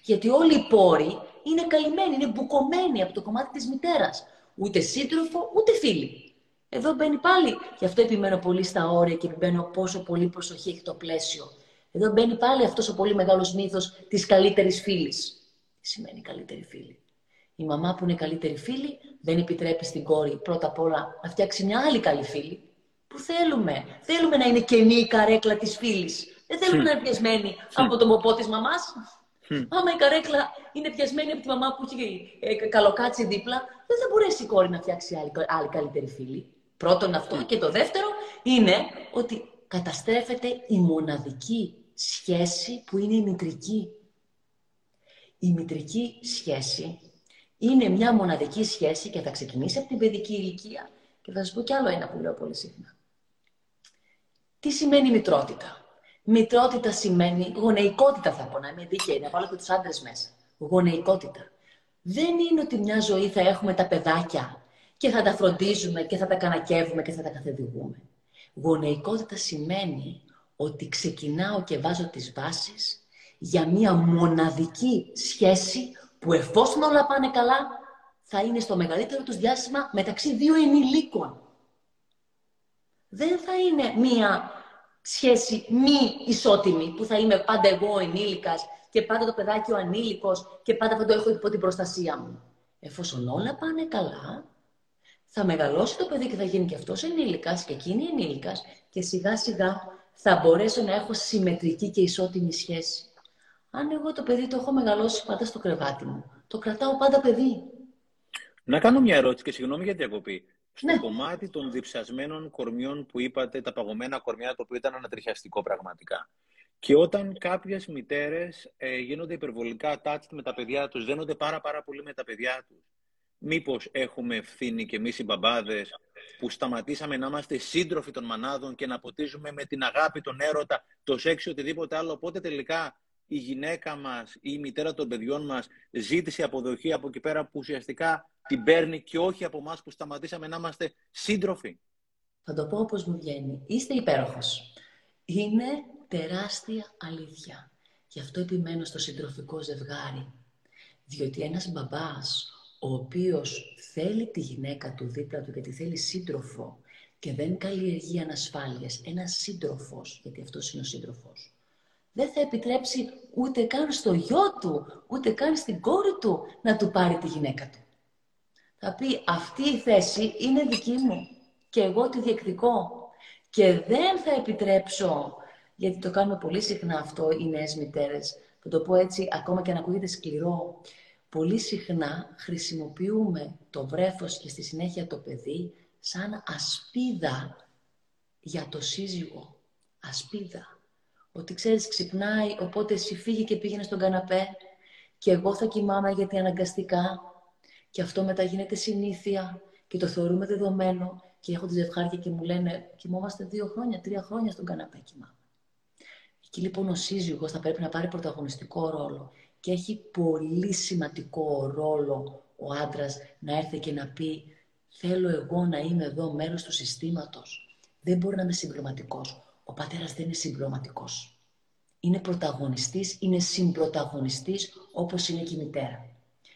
Γιατί όλοι οι πόροι είναι καλυμμένοι, είναι μπουκωμένοι από το κομμάτι της μητέρας. Ούτε σύντροφο, ούτε φίλοι. Εδώ μπαίνει πάλι, γι' αυτό επιμένω πολύ στα όρια και επιμένω πόσο πολύ προσοχή έχει το πλαίσιο. Εδώ μπαίνει πάλι αυτός ο πολύ μεγάλος μύθος της καλύτερης φίλης. Τι σημαίνει καλύτερη φίλη? Η μαμά που είναι καλύτερη φίλη δεν επιτρέπει στην κόρη πρώτα απ' όλα να φτιάξει μια άλλη καλή φίλη. Που θέλουμε. Θέλουμε να είναι κενή η καρέκλα της φίλης. Δεν θέλουμε να είναι πιασμένη από τον ποπό της μαμάς. Άμα η καρέκλα είναι πιασμένη από τη μαμά που έχει καλοκάτσει δίπλα, δεν θα μπορέσει η κόρη να φτιάξει άλλη καλύτερη φίλη. Πρώτον αυτό. Και το δεύτερο είναι ότι καταστρέφεται η μοναδική σχέση που είναι η μητρική. Η μητρική σχέση είναι μια μοναδική σχέση και θα ξεκινήσει από την παιδική ηλικία. Και θα σας πω κι άλλο ένα που λέω πολύ συχνά. Τι σημαίνει μητρότητα? Μητρότητα σημαίνει γονεϊκότητα, θα πω, να είμαι δίκαιη, να βάλω και τους άντρες μέσα. Γονεϊκότητα. Δεν είναι ότι μια ζωή θα έχουμε τα παιδάκια και θα τα φροντίζουμε και θα τα κανακεύουμε και θα τα καθοδηγούμε. Γονεϊκότητα σημαίνει ότι ξεκινάω και βάζω τις βάσεις για μια μοναδική σχέση που εφόσον όλα πάνε καλά, θα είναι στο μεγαλύτερο τους διάστημα μεταξύ 2 ενηλίκων. Δεν θα είναι μία σχέση μη ισότιμη, που θα είμαι πάντα εγώ ο ενήλικας και πάντα το παιδάκι ο ανήλικος και πάντα θα το έχω υπό την προστασία μου. Εφόσον όλα πάνε καλά, θα μεγαλώσει το παιδί και θα γίνει και αυτός ενήλικας και εκείνη ενήλικας και σιγά σιγά θα μπορέσω να έχω συμμετρική και ισότιμη σχέση. Αν εγώ το παιδί το έχω μεγαλώσει πάντα στο κρεβάτι μου, το κρατάω πάντα παιδί. Να κάνω μια ερώτηση και συγγνώμη για τη διακοπή. Στο κομμάτι των διψασμένων κορμιών που είπατε, τα παγωμένα κορμιά, το οποίο ήταν ανατριχιαστικό πραγματικά. Και όταν κάποιες μητέρες γίνονται υπερβολικά attached με τα παιδιά τους, δένονται πάρα πολύ με τα παιδιά τους. Μήπως έχουμε ευθύνη και εμείς οι μπαμπάδες που σταματήσαμε να είμαστε σύντροφοι των μανάδων και να ποτίζουμε με την αγάπη, τον έρωτα, το σεξ, οτιδήποτε άλλο. Οπότε τελικά η γυναίκα μας ή η μητέρα των παιδιών μας ζήτησε αποδοχή από εκεί πέρα που ουσιαστικά την παίρνει και όχι από εμάς που σταματήσαμε να είμαστε σύντροφοι. Θα το πω όπως μου βγαίνει. Είστε υπέροχος. Είναι τεράστια αλήθεια. Γι' αυτό επιμένω στο συντροφικό ζευγάρι. Διότι ένας μπαμπάς ο οποίος θέλει τη γυναίκα του δίπλα του γιατί θέλει σύντροφο και δεν καλλιεργεί ανασφάλειες, ένας σύντροφος, γιατί αυτός είναι ο σύντροφος, δεν θα επιτρέψει ούτε καν στο γιο του, ούτε καν στην κόρη του να του πάρει τη γυναίκα του. Θα πει αυτή η θέση είναι δική μου και εγώ τη διεκδικώ. Και δεν θα επιτρέψω, γιατί το κάνουμε πολύ συχνά αυτό οι νέες μητέρες, θα το πω έτσι ακόμα και αν ακούγεται σκληρό, πολύ συχνά χρησιμοποιούμε το βρέφος και στη συνέχεια το παιδί σαν ασπίδα για το σύζυγο. Ασπίδα. Ότι ξέρεις ξυπνάει, οπότε εσύ φύγε και πήγαινε στον καναπέ και εγώ θα κοιμάμαι γιατί αναγκαστικά και αυτό μετά γίνεται συνήθεια και το θεωρούμε δεδομένο και έχω τη ζευγάρια και μου λένε κοιμόμαστε 2 χρόνια, 3 χρόνια στον καναπέ κοιμάμαι. Εκεί λοιπόν ο σύζυγος θα πρέπει να πάρει πρωταγωνιστικό ρόλο. Και έχει πολύ σημαντικό ρόλο ο άντρας να έρθει και να πει θέλω εγώ να είμαι εδώ μέρος του συστήματος. Δεν μπορεί να είμαι συμπληρωματικός. Ο πατέρας δεν είναι συμπληρωματικός. Είναι πρωταγωνιστής, είναι συμπρωταγωνιστής όπως είναι και η μητέρα.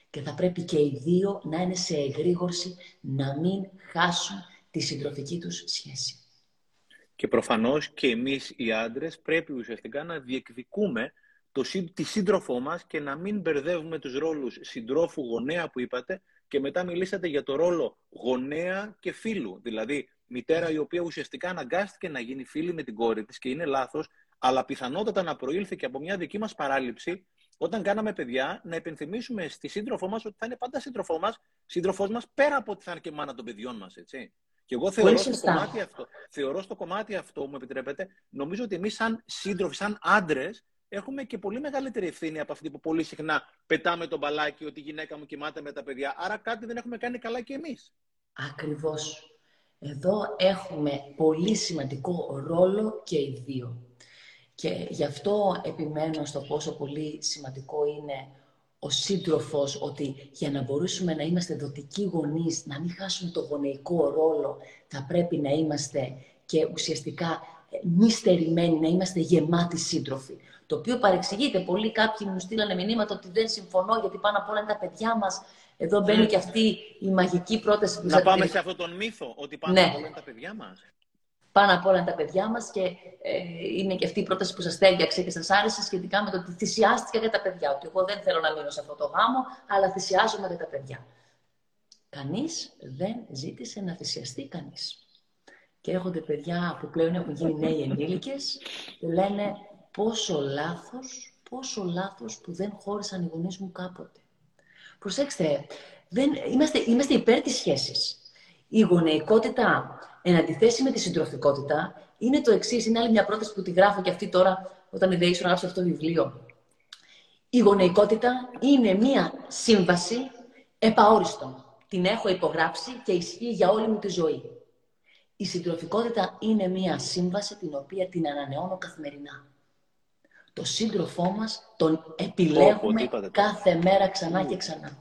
Και θα πρέπει και οι δύο να είναι σε εγρήγορση να μην χάσουν τη συντροφική τους σχέση. Και προφανώς και εμείς οι άντρες πρέπει ουσιαστικά να διεκδικούμε τη σύντροφό μας και να μην μπερδεύουμε τους ρόλους συντρόφου, γονέα που είπατε και μετά μιλήσατε για το ρόλο γονέα και φίλου. Δηλαδή μητέρα η οποία ουσιαστικά αναγκάστηκε να γίνει φίλη με την κόρη της και είναι λάθος, αλλά πιθανότατα να προήλθε και από μια δική μας παράληψη όταν κάναμε παιδιά να υπενθυμίσουμε στη σύντροφό μας ότι θα είναι πάντα σύντροφός μας πέρα από ότι θα είναι και μάνα των παιδιών μας, έτσι. Και εγώ θεωρώ στο κομμάτι αυτό, μου επιτρέπετε, νομίζω ότι εμείς σαν σύντροφοι, σαν άντρες, έχουμε και πολύ μεγαλύτερη ευθύνη από αυτή που πολύ συχνά πετάμε τον μπαλάκι ότι η γυναίκα μου κοιμάται με τα παιδιά. Άρα κάτι δεν έχουμε κάνει καλά και εμείς. Ακριβώς. Εδώ έχουμε πολύ σημαντικό ρόλο και οι δύο. Και γι' αυτό επιμένω στο πόσο πολύ σημαντικό είναι ο σύντροφος, ότι για να μπορούσουμε να είμαστε δοτικοί γονείς, να μην χάσουμε το γονεϊκό ρόλο, θα πρέπει να είμαστε και ουσιαστικά μη στερημένοι, να είμαστε γεμάτοι σύντροφοι. Το οποίο παρεξηγείται. Πολλοί κάποιοι μου στείλανε μηνύματα ότι δεν συμφωνώ γιατί πάνω απ' όλα είναι τα παιδιά μας. Εδώ μπαίνει και αυτή η μαγική πρόταση που να πάμε σε αυτόν τον μύθο, ότι πάνω απ' όλα είναι τα παιδιά μας. Πάνω απ' όλα είναι τα παιδιά μας και είναι και αυτή η πρόταση που σας τέριαξε και σας άρεσε σχετικά με το ότι θυσιάστηκα για τα παιδιά. Ότι εγώ δεν θέλω να μείνω σε αυτό το γάμο, αλλά θυσιάζομαι για τα παιδιά. Κανείς δεν ζήτησε να θυσιαστεί κανείς. Και έρχονται παιδιά που πλέον έχουν γίνει νέοι ενήλικες και λένε πόσο λάθος που δεν χώρισαν οι γονείς μου κάποτε. Προσέξτε, είμαστε υπέρ της σχέσης. Η γονεϊκότητα, εν αντιθέσει με τη συντροφικότητα, είναι το εξής. Είναι άλλη μια πρόταση που τη γράφω και αυτή τώρα, όταν ιδεήσω να γράψω αυτό το βιβλίο. Η γονεϊκότητα είναι μια σύμβαση επαόριστον. Την έχω υπογράψει και ισχύει για όλη μου τη ζωή. Η συντροφικότητα είναι μια σύμβαση την οποία την ανανεώνω καθημερινά. Το σύντροφό μας τον επιλέγουμε κάθε μέρα ξανά και ξανά.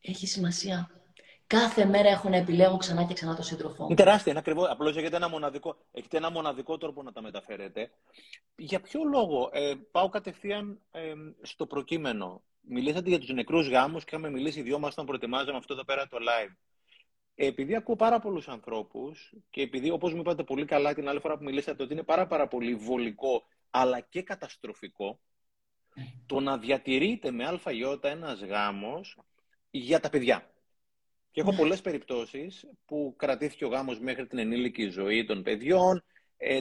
Έχει σημασία. Κάθε μέρα έχω να επιλέγω ξανά και ξανά το σύντροφό μου. Είναι τεράστια, είναι ακριβώς. Απλώς έχετε ένα μοναδικό τρόπο να τα μεταφέρετε. Για ποιο λόγο, πάω κατευθείαν στο προκείμενο. Μιλήσατε για τους νεκρούς γάμους και είχαμε μιλήσει οι δυο μας όταν προετοιμάζαμε αυτό εδώ πέρα το live. Επειδή ακούω πάρα πολλούς ανθρώπους και επειδή, όπως μου είπατε πολύ καλά την άλλη φορά που μιλήσατε, ότι είναι πάρα πολύ βολικό αλλά και καταστροφικό το να διατηρείται με ΑΙ ένας γάμος για τα παιδιά. Και έχω πολλές περιπτώσεις που κρατήθηκε ο γάμος μέχρι την ενήλικη ζωή των παιδιών,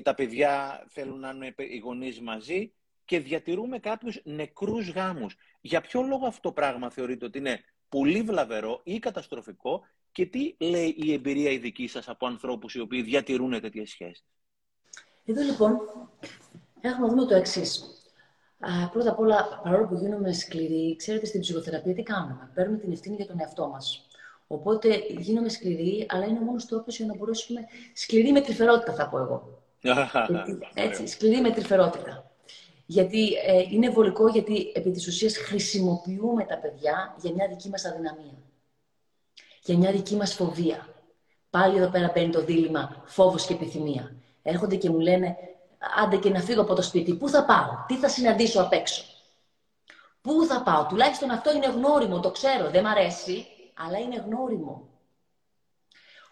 τα παιδιά θέλουν να είναι οι γονείς μαζί και διατηρούμε κάποιους νεκρούς γάμους. Για ποιο λόγο αυτό το πράγμα θεωρείτε ότι είναι πολύ βλαβερό ή καταστροφικό και τι λέει η εμπειρία η δική σας από ανθρώπους οι οποίοι διατηρούν τέτοιες σχέσεις? Εδώ λοιπόν έχουμε να δούμε το εξής. Πρώτα απ' όλα, παρόλο που γίνομαι σκληρή, ξέρετε στην ψυχοθεραπεία τι κάνουμε. Παίρνουμε την ευθύνη για τον εαυτό μας. Οπότε γίνομαι σκληρή, αλλά είναι ο μόνος τρόπος για να μπορέσουμε. Σκληρή με τρυφερότητα, θα πω εγώ. Έτσι, σκληρή με τρυφερότητα. Γιατί είναι βολικό, γιατί επί της ουσίας χρησιμοποιούμε τα παιδιά για μια δική μας αδυναμία. Για μια δική μας φοβία. Πάλι εδώ πέρα μπαίνει το δίλημμα φόβος και επιθυμία. Έρχονται και μου λένε. Άντε και να φύγω από το σπίτι, πού θα πάω, τι θα συναντήσω απ' έξω. Πού θα πάω, τουλάχιστον αυτό είναι γνώριμο, το ξέρω, δεν μ' αρέσει, αλλά είναι γνώριμο.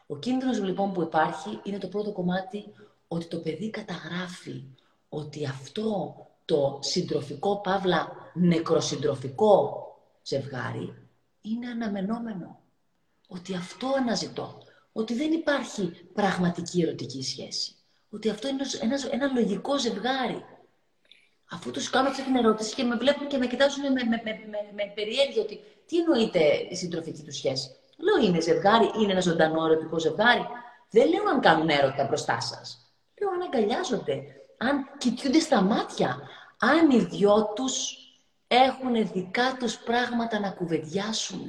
Ο κίνδυνος λοιπόν που υπάρχει είναι το πρώτο κομμάτι, ότι το παιδί καταγράφει ότι αυτό το συντροφικό, παύλα νεκροσυντροφικό ζευγάρι είναι αναμενόμενο. Ότι αυτό αναζητώ, ότι δεν υπάρχει πραγματική ερωτική σχέση. Ότι αυτό είναι ένα λογικό ζευγάρι. Αφού τους κάνω αυτή την ερώτηση και με βλέπουν και με κοιτάζουν με περιέργεια ότι τι εννοείται η συντροφική του σχέση. Λέω είναι ζευγάρι, είναι ένα ζωντανό ερωτικό ζευγάρι. Δεν λέω αν κάνουν έρωτα μπροστά σας. Λέω αν αγκαλιάζονται, αν κοιτούνται στα μάτια, αν οι δυο τους έχουν δικά τους πράγματα να κουβεντιάσουν.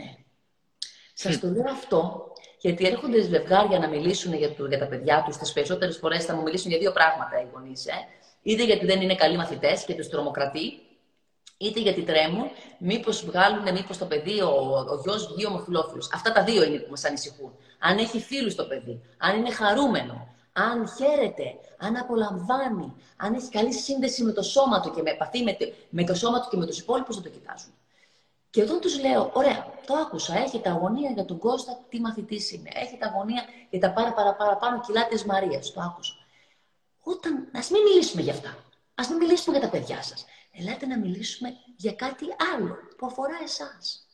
Σας το λέω αυτό. Γιατί έρχονται ζευγάρια να μιλήσουν για τα παιδιά τους, τις περισσότερες φορές θα μου μιλήσουν για δύο πράγματα οι γονείς. Είτε γιατί δεν είναι καλοί μαθητές και τους τρομοκρατεί, είτε γιατί τρέμουν, μήπως το παιδί, ο γιος βγει ομοφυλόφιλος. Αυτά τα δύο είναι που μας ανησυχούν. Αν έχει φίλους το παιδί, αν είναι χαρούμενο, αν χαίρεται, αν απολαμβάνει, αν έχει καλή σύνδεση με το σώμα του και με επαφή με το σώμα του και με τους υπόλοιπους, δεν το κοιτάζουν. Και όταν τους λέω, ωραία, το άκουσα, έχετε αγωνία για τον Κώστα, τι μαθητής είναι, έχετε αγωνία για τα παραπάνω κιλά της Μαρίας, το άκουσα. Ας μην μιλήσουμε για αυτά, ας μην μιλήσουμε για τα παιδιά σας. Ελάτε να μιλήσουμε για κάτι άλλο που αφορά εσάς.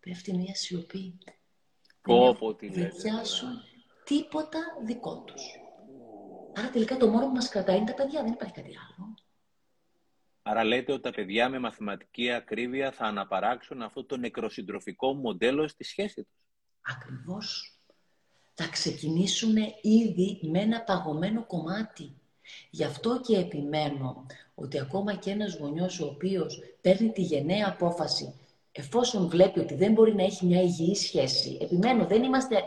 Πέφτει μια σιωπή. Δεν πιάσουν τίποτα δικό τους. Άρα τελικά το μόνο που μας κρατάει είναι τα παιδιά, δεν υπάρχει κάτι άλλο. Άρα λέτε ότι τα παιδιά με μαθηματική ακρίβεια θα αναπαράξουν αυτό το νεκροσυντροφικό μοντέλο στη σχέση τους. Ακριβώς. Θα ξεκινήσουν ήδη με ένα παγωμένο κομμάτι. Γι' αυτό και επιμένω ότι ακόμα και ένας γονιός ο οποίος παίρνει τη γενναία απόφαση, εφόσον βλέπει ότι δεν μπορεί να έχει μια υγιή σχέση, επιμένω, δεν είμαστε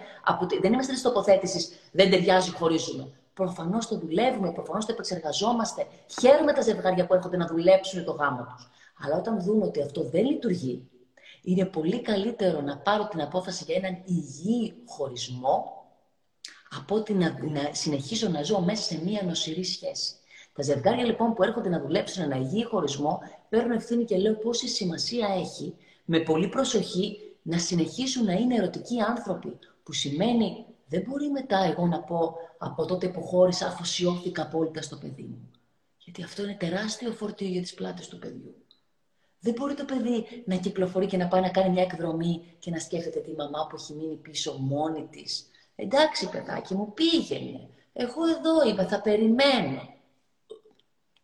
της τοποθέτησης, δεν ταιριάζει, χωρίζουμε. Προφανώς το δουλεύουμε, προφανώς το επεξεργαζόμαστε. Χαίρομαι τα ζευγάρια που έρχονται να δουλέψουν το γάμο τους. Αλλά όταν δούμε ότι αυτό δεν λειτουργεί, είναι πολύ καλύτερο να πάρω την απόφαση για έναν υγιή χωρισμό, από ότι να συνεχίσω να ζω μέσα σε μία νοσηρή σχέση. Τα ζευγάρια λοιπόν που έρχονται να δουλέψουν έναν υγιή χωρισμό, παίρνω ευθύνη και λέω πόση σημασία έχει, με πολύ προσοχή, να συνεχίσουν να είναι ερωτικοί άνθρωποι. Που σημαίνει. Δεν μπορεί μετά εγώ να πω από τότε που χώρισα αφοσιώθηκα απόλυτα στο παιδί μου. Γιατί αυτό είναι τεράστιο φορτίο για τις πλάτες του παιδιού. Δεν μπορεί το παιδί να κυκλοφορεί και να πάει να κάνει μια εκδρομή και να σκέφτεται τη μαμά που έχει μείνει πίσω μόνη της. Εντάξει παιδάκι μου, πήγαινε. Εγώ εδώ είμαι, θα περιμένω.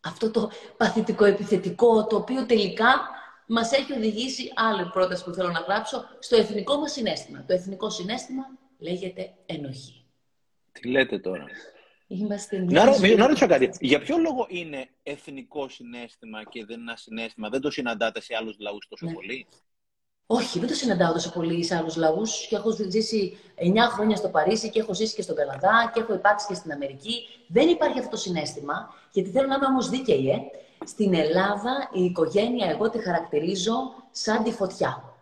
Αυτό το παθητικό επιθετικό το οποίο τελικά μας έχει οδηγήσει, άλλη πρόταση που θέλω να γράψω, στο εθνικό μας συναίσθημα. Το εθνικό συναίσθημα λέγεται ενοχή. Τι λέτε τώρα? Να ρωτήσω κάτι. Για ποιο λόγο είναι εθνικό συναίσθημα και δεν είναι ένα συναίσθημα? Δεν το συναντάτε σε άλλους λαούς τόσο πολύ? Όχι, δεν το συναντάω τόσο πολύ σε άλλους λαούς. Και έχω ζήσει 9 χρόνια στο Παρίσι και έχω ζήσει και στον Καναδά και έχω υπάρξει και στην Αμερική. Δεν υπάρχει αυτό το συναίσθημα, γιατί θέλω να είμαι όμως δίκαιη. Στην Ελλάδα η οικογένεια εγώ τη χαρακτηρίζω σαν τη φωτιά.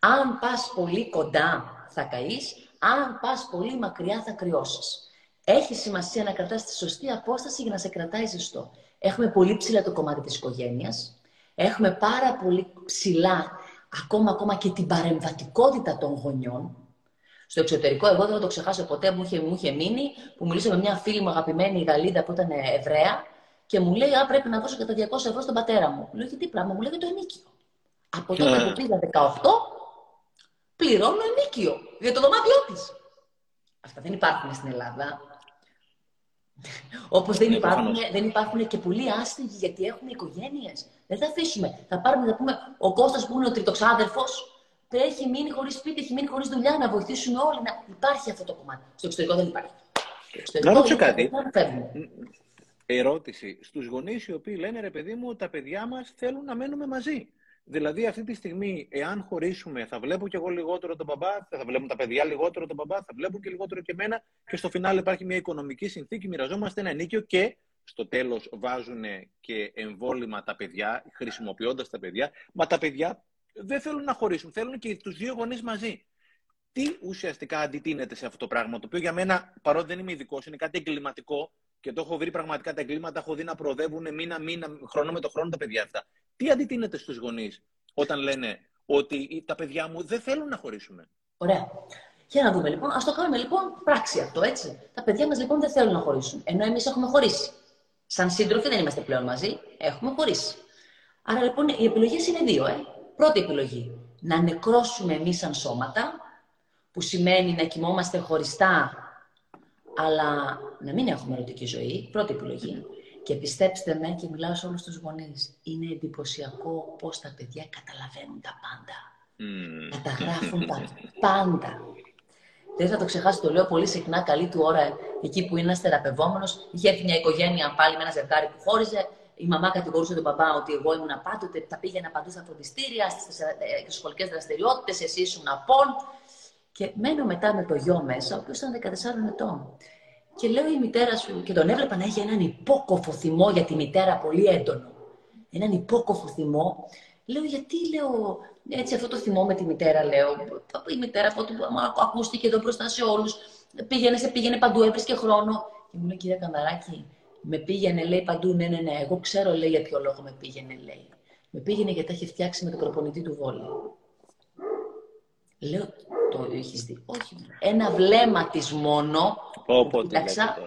Αν πας πολύ κοντά θα καείς. Αν πας πολύ μακριά θα κρυώσεις. Έχει σημασία να κρατάς τη σωστή απόσταση για να σε κρατάει ζεστό. Έχουμε πολύ ψηλά το κομμάτι της οικογένειας. Έχουμε πάρα πολύ ψηλά ακόμα και την παρεμβατικότητα των γονιών. Στο εξωτερικό, εγώ δεν θα το ξεχάσω ποτέ, μου είχε μείνει, που μιλούσα με μια φίλη μου αγαπημένη Γαλλίδα που ήταν Εβραία και μου λέει: Α, πρέπει να δώσω και τα 200 ευρώ στον πατέρα μου. Λέω: Τι πράγμα, μου λέει το ενίκιο. Από τότε που πήγα 18. Πληρώνω ενίκιο για το δωμάτιό της. Αυτά δεν υπάρχουν στην Ελλάδα. Όπως δεν υπάρχουν και πολλοί άστεγοι, γιατί έχουμε οικογένειες. Δεν θα αφήσουμε. Θα πάρουμε, θα πούμε, ο Κώστας που είναι ο τριτοξάδερφος, έχει μείνει χωρίς σπίτι, έχει μείνει χωρίς δουλειά, να βοηθήσουν όλοι. Να... Υπάρχει αυτό το κομμάτι. Στο εξωτερικό δεν υπάρχει. Να ρωτήσω κάτι. Ερώτηση. Στους γονείς οι οποίοι λένε, ρε παιδί μου, τα παιδιά μας θέλουν να μένουμε μαζί. Δηλαδή, αυτή τη στιγμή, εάν χωρίσουμε, θα βλέπω κι εγώ λιγότερο τον μπαμπά, θα βλέπουν τα παιδιά λιγότερο τον μπαμπά, θα βλέπουν και λιγότερο και εμένα. Και στο φινάλε υπάρχει μια οικονομική συνθήκη, μοιραζόμαστε ένα ενίκιο και στο τέλος βάζουν και εμβόλυμα τα παιδιά, χρησιμοποιώντας τα παιδιά. Μα τα παιδιά δεν θέλουν να χωρίσουν, θέλουν και τους δύο γονείς μαζί. Τι ουσιαστικά αντιτείνεται σε αυτό το πράγμα, το οποίο για μένα, παρότι δεν είμαι ειδικός, είναι κάτι εγκληματικό και το έχω βρει πραγματικά τα εγκλήματα, έχω δει να προοδεύουν μήνα-μήνα, χρόνο με το χρόνο τα παιδιά αυτά. Τι αντιτείνεται στους γονείς όταν λένε ότι τα παιδιά μου δεν θέλουν να χωρίσουν? Ωραία. Για να δούμε λοιπόν. Ας το κάνουμε λοιπόν πράξη αυτό, έτσι. Τα παιδιά μας λοιπόν δεν θέλουν να χωρίσουν. Ενώ εμείς έχουμε χωρίσει. Σαν σύντροφοι δεν είμαστε πλέον μαζί. Έχουμε χωρίσει. Άρα λοιπόν οι επιλογές είναι δύο. Πρώτη επιλογή. Να νεκρώσουμε εμείς σαν σώματα, που σημαίνει να κοιμόμαστε χωριστά, αλλά να μην έχουμε ερωτική ζωή. Πρώτη επιλογή. Και πιστέψτε με, και μιλάω σε όλους τους γονείς, είναι εντυπωσιακό πώς τα παιδιά καταλαβαίνουν τα πάντα. Καταγράφουν τα πάντα. Δεν θα το ξεχάσω, το λέω πολύ συχνά, καλή του ώρα, εκεί που είναι θεραπευόμενος. Είχε έρθει μια οικογένεια πάλι με ένα ζευγάρι που χώριζε. Η μαμά κατηγορούσε τον μπαμπά ότι εγώ ήμουν πάντοτε, τα πήγαινα παντού στα φροντιστήρια, στις σχολικές δραστηριότητες, εσύ ήσουν απόν. Και μένω μετά με το γιο μέσα, ο οποίος ήταν 14 ετών. Και λέω η μητέρα σου, και τον έβλεπα να έχει έναν υπόκοφο θυμό για τη μητέρα, πολύ έντονο. Έναν υπόκοφο θυμό. Λέω, γιατί λέω έτσι αυτό το θυμό με τη μητέρα, λέω. Η μητέρα από ό,τι ακούστηκε εδώ μπροστά σε όλους, πήγαινε παντού, έβρισκε χρόνο. Και μου λέει, κυρία Κανδαράκη, με πήγαινε, λέει, παντού. Ναι, εγώ ξέρω, λέει, για ποιο λόγο με πήγαινε, λέει. Με πήγαινε γιατί τα είχε φτιάξει με τον προπονητή του Βόλεϊ. Λέω, το έχεις δει? Όχι. Ένα βλέμμα της μόνο, κοίταξα,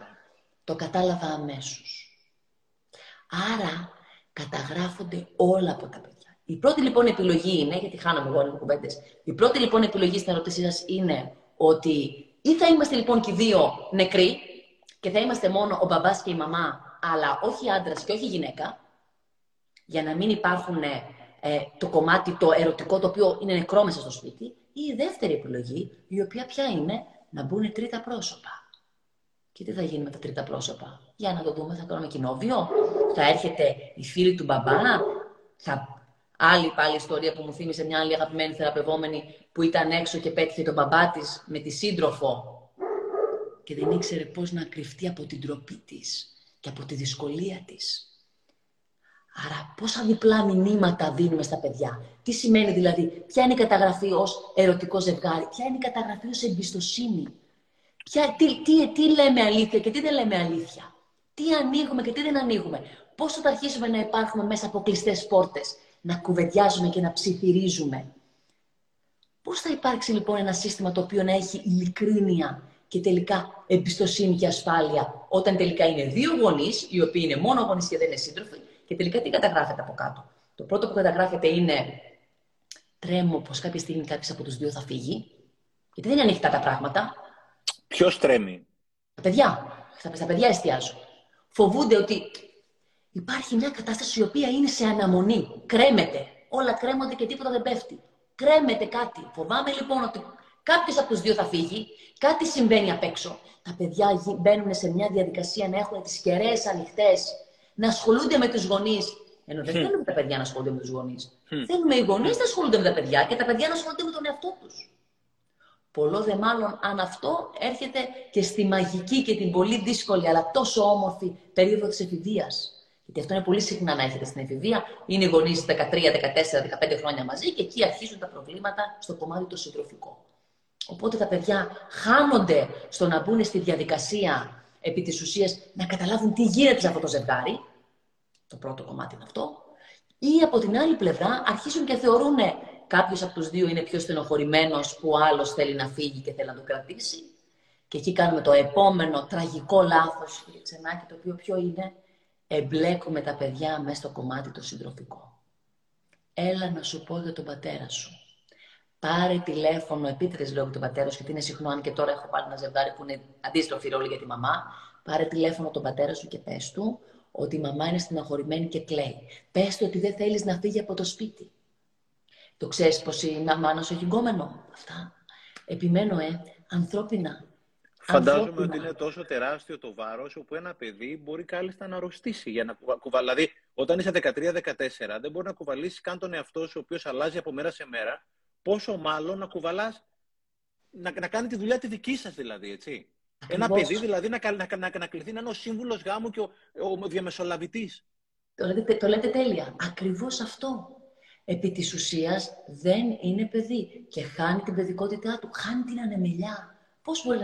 το κατάλαβα αμέσως. Άρα, καταγράφονται όλα από τα παιδιά. Η πρώτη λοιπόν επιλογή είναι, γιατί χάνομαι εγώ λίγο κουβέντες, η πρώτη λοιπόν επιλογή στην ερώτησή σας είναι ότι ή θα είμαστε λοιπόν και οι δύο νεκροί και θα είμαστε μόνο ο μπαμπάς και η μαμά, αλλά όχι άντρας και όχι γυναίκα, για να μην υπάρχουν το κομμάτι το ερωτικό το οποίο είναι νεκρό μέσα στο σπίτι, ή η δεύτερη επιλογή, η οποία ποια είναι, να μπουν τρίτα πρόσωπα. Και τι θα γίνει με τα τρίτα πρόσωπα? Για να το δούμε, θα κάνουμε κοινόβιο, θα έρχεται η φίλη του μπαμπά, άλλη πάλι ιστορία που μου θύμισε μια άλλη αγαπημένη θεραπευόμενη που ήταν έξω και πέτυχε τον μπαμπά της με τη σύντροφο και δεν ήξερε πώς να κρυφτεί από την ντροπή της και από τη δυσκολία της. Άρα, πόσα διπλά μηνύματα δίνουμε στα παιδιά. Τι σημαίνει δηλαδή, ποια είναι η καταγραφή ως ερωτικό ζευγάρι, ποια είναι η καταγραφή ως εμπιστοσύνη, τι λέμε αλήθεια και τι δεν λέμε αλήθεια, τι ανοίγουμε και τι δεν ανοίγουμε, πώς θα αρχίσουμε να υπάρχουμε μέσα από κλειστές πόρτες, να κουβεντιάζουμε και να ψιθυρίζουμε. Πώς θα υπάρξει λοιπόν ένα σύστημα το οποίο να έχει ειλικρίνεια και τελικά εμπιστοσύνη και ασφάλεια, όταν τελικά είναι δύο γονείς, οι οποίοι είναι μόνο γονείς και δεν είναι σύντροφοι. Και τελικά τι καταγράφεται από κάτω? Το πρώτο που καταγράφεται είναι τρέμω πως κάποια στιγμή κάποιος από τους δύο θα φύγει. Γιατί δεν είναι ανοιχτά τα πράγματα. Ποιος τρέμει? Τα παιδιά. Στα παιδιά εστιάζουν. Φοβούνται ότι υπάρχει μια κατάσταση η οποία είναι σε αναμονή. Κρέμεται. Όλα κρέμονται και τίποτα δεν πέφτει. Κρέμεται κάτι. Φοβάμαι λοιπόν ότι κάποιος από τους δύο θα φύγει. Κάτι συμβαίνει απ' έξω. Τα παιδιά μπαίνουν σε μια διαδικασία να έχουν τις κεραίες ανοιχτές. Να ασχολούνται με τους γονείς. Ενώ δεν θέλουμε τα παιδιά να ασχολούνται με τους γονείς. Θέλουμε οι γονείς να ασχολούνται με τα παιδιά και τα παιδιά να ασχολούνται με τον εαυτό τους. Πολλό δε μάλλον αν αυτό έρχεται και στη μαγική και την πολύ δύσκολη αλλά τόσο όμορφη περίοδο της εφηβείας. Γιατί αυτό είναι πολύ συχνά να έρχεται στην εφηβεία. Είναι οι γονείς 13, 14, 15 χρόνια μαζί και εκεί αρχίζουν τα προβλήματα στο κομμάτι το συντροφικό. Οπότε τα παιδιά χάνονται στο να μπουν στη διαδικασία. Επί της ουσίας, να καταλάβουν τι γίνεται σε αυτό το ζευγάρι. Το πρώτο κομμάτι είναι αυτό. Ή από την άλλη πλευρά, αρχίζουν και θεωρούν κάποιος από τους δύο είναι πιο στενοχωρημένος, που άλλος θέλει να φύγει και θέλει να τον κρατήσει. Και εκεί κάνουμε το επόμενο τραγικό λάθος, κύριε Ξενάκη, το οποίο ποιο είναι? Εμπλέκουμε τα παιδιά μέσα στο κομμάτι το συντροφικό. Έλα να σου πω για τον πατέρα σου. Πάρε τηλέφωνο, επίτηδες λέω για τον πατέρα σου, γιατί είναι συχνό. Αν και τώρα έχω πάλι ένα ζευγάρι που είναι αντίστροφοι ρόλοι για τη μαμά. Πάρε τηλέφωνο τον πατέρα σου και πες του ότι η μαμά είναι στεναχωρημένη και κλαίει. Πες του ότι δεν θέλεις να φύγει από το σπίτι. Το ξέρεις πως η μαμά σου έχει γκόμενο. Αυτά. Επιμένω, ανθρώπινα. Φαντάζομαι ότι είναι τόσο τεράστιο το βάρος, όπου ένα παιδί μπορεί κάλλιστα να αρρωστήσει. Για να δηλαδή, όταν είσαι 13-14, δεν μπορεί να κουβαλήσει καν τον εαυτό σου, ο οποίος αλλάζει από μέρα σε μέρα. Πόσο μάλλον να κουβαλάς, να κάνει τη δουλειά τη δική σας δηλαδή, έτσι. Ακριβώς. Ένα παιδί δηλαδή να κληθεί να είναι ο σύμβουλος γάμου και ο διαμεσολαβητής. Το λέτε τέλεια. Ακριβώς αυτό. Επί της ουσίας δεν είναι παιδί και χάνει την παιδικότητά του, χάνει την ανεμελιά. Πώς μπορεί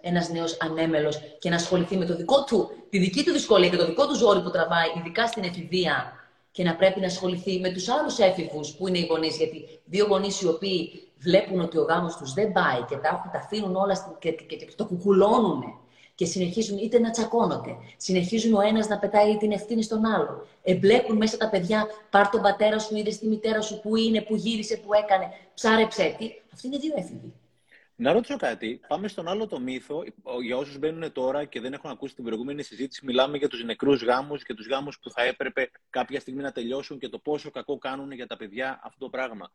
ένας νέος ανέμελος και να ασχοληθεί με το δικό του, τη δική του δυσκολία και το δικό του ζόρι που τραβάει, ειδικά στην εφηβεία, και να πρέπει να ασχοληθεί με τους άλλους έφηβους που είναι οι γονείς, γιατί δύο γονείς οι οποίοι βλέπουν ότι ο γάμος τους δεν πάει και τα αφήνουν όλα και το κουκουλώνουν και συνεχίζουν είτε να τσακώνονται, συνεχίζουν ο ένας να πετάει την ευθύνη στον άλλον, εμπλέκουν μέσα τα παιδιά, πάρ' τον πατέρα σου, είδες τη μητέρα σου, που είναι, που γύρισε, που έκανε, ψάρεψέ τη. Αυτοί είναι δύο έφηβοι. Να ρωτήσω κάτι. Πάμε στον άλλο το μύθο. Για όσους μπαίνουν τώρα και δεν έχουν ακούσει την προηγούμενη συζήτηση, μιλάμε για τους νεκρούς γάμους και τους γάμους που θα έπρεπε κάποια στιγμή να τελειώσουν και το πόσο κακό κάνουν για τα παιδιά αυτό το πράγμα.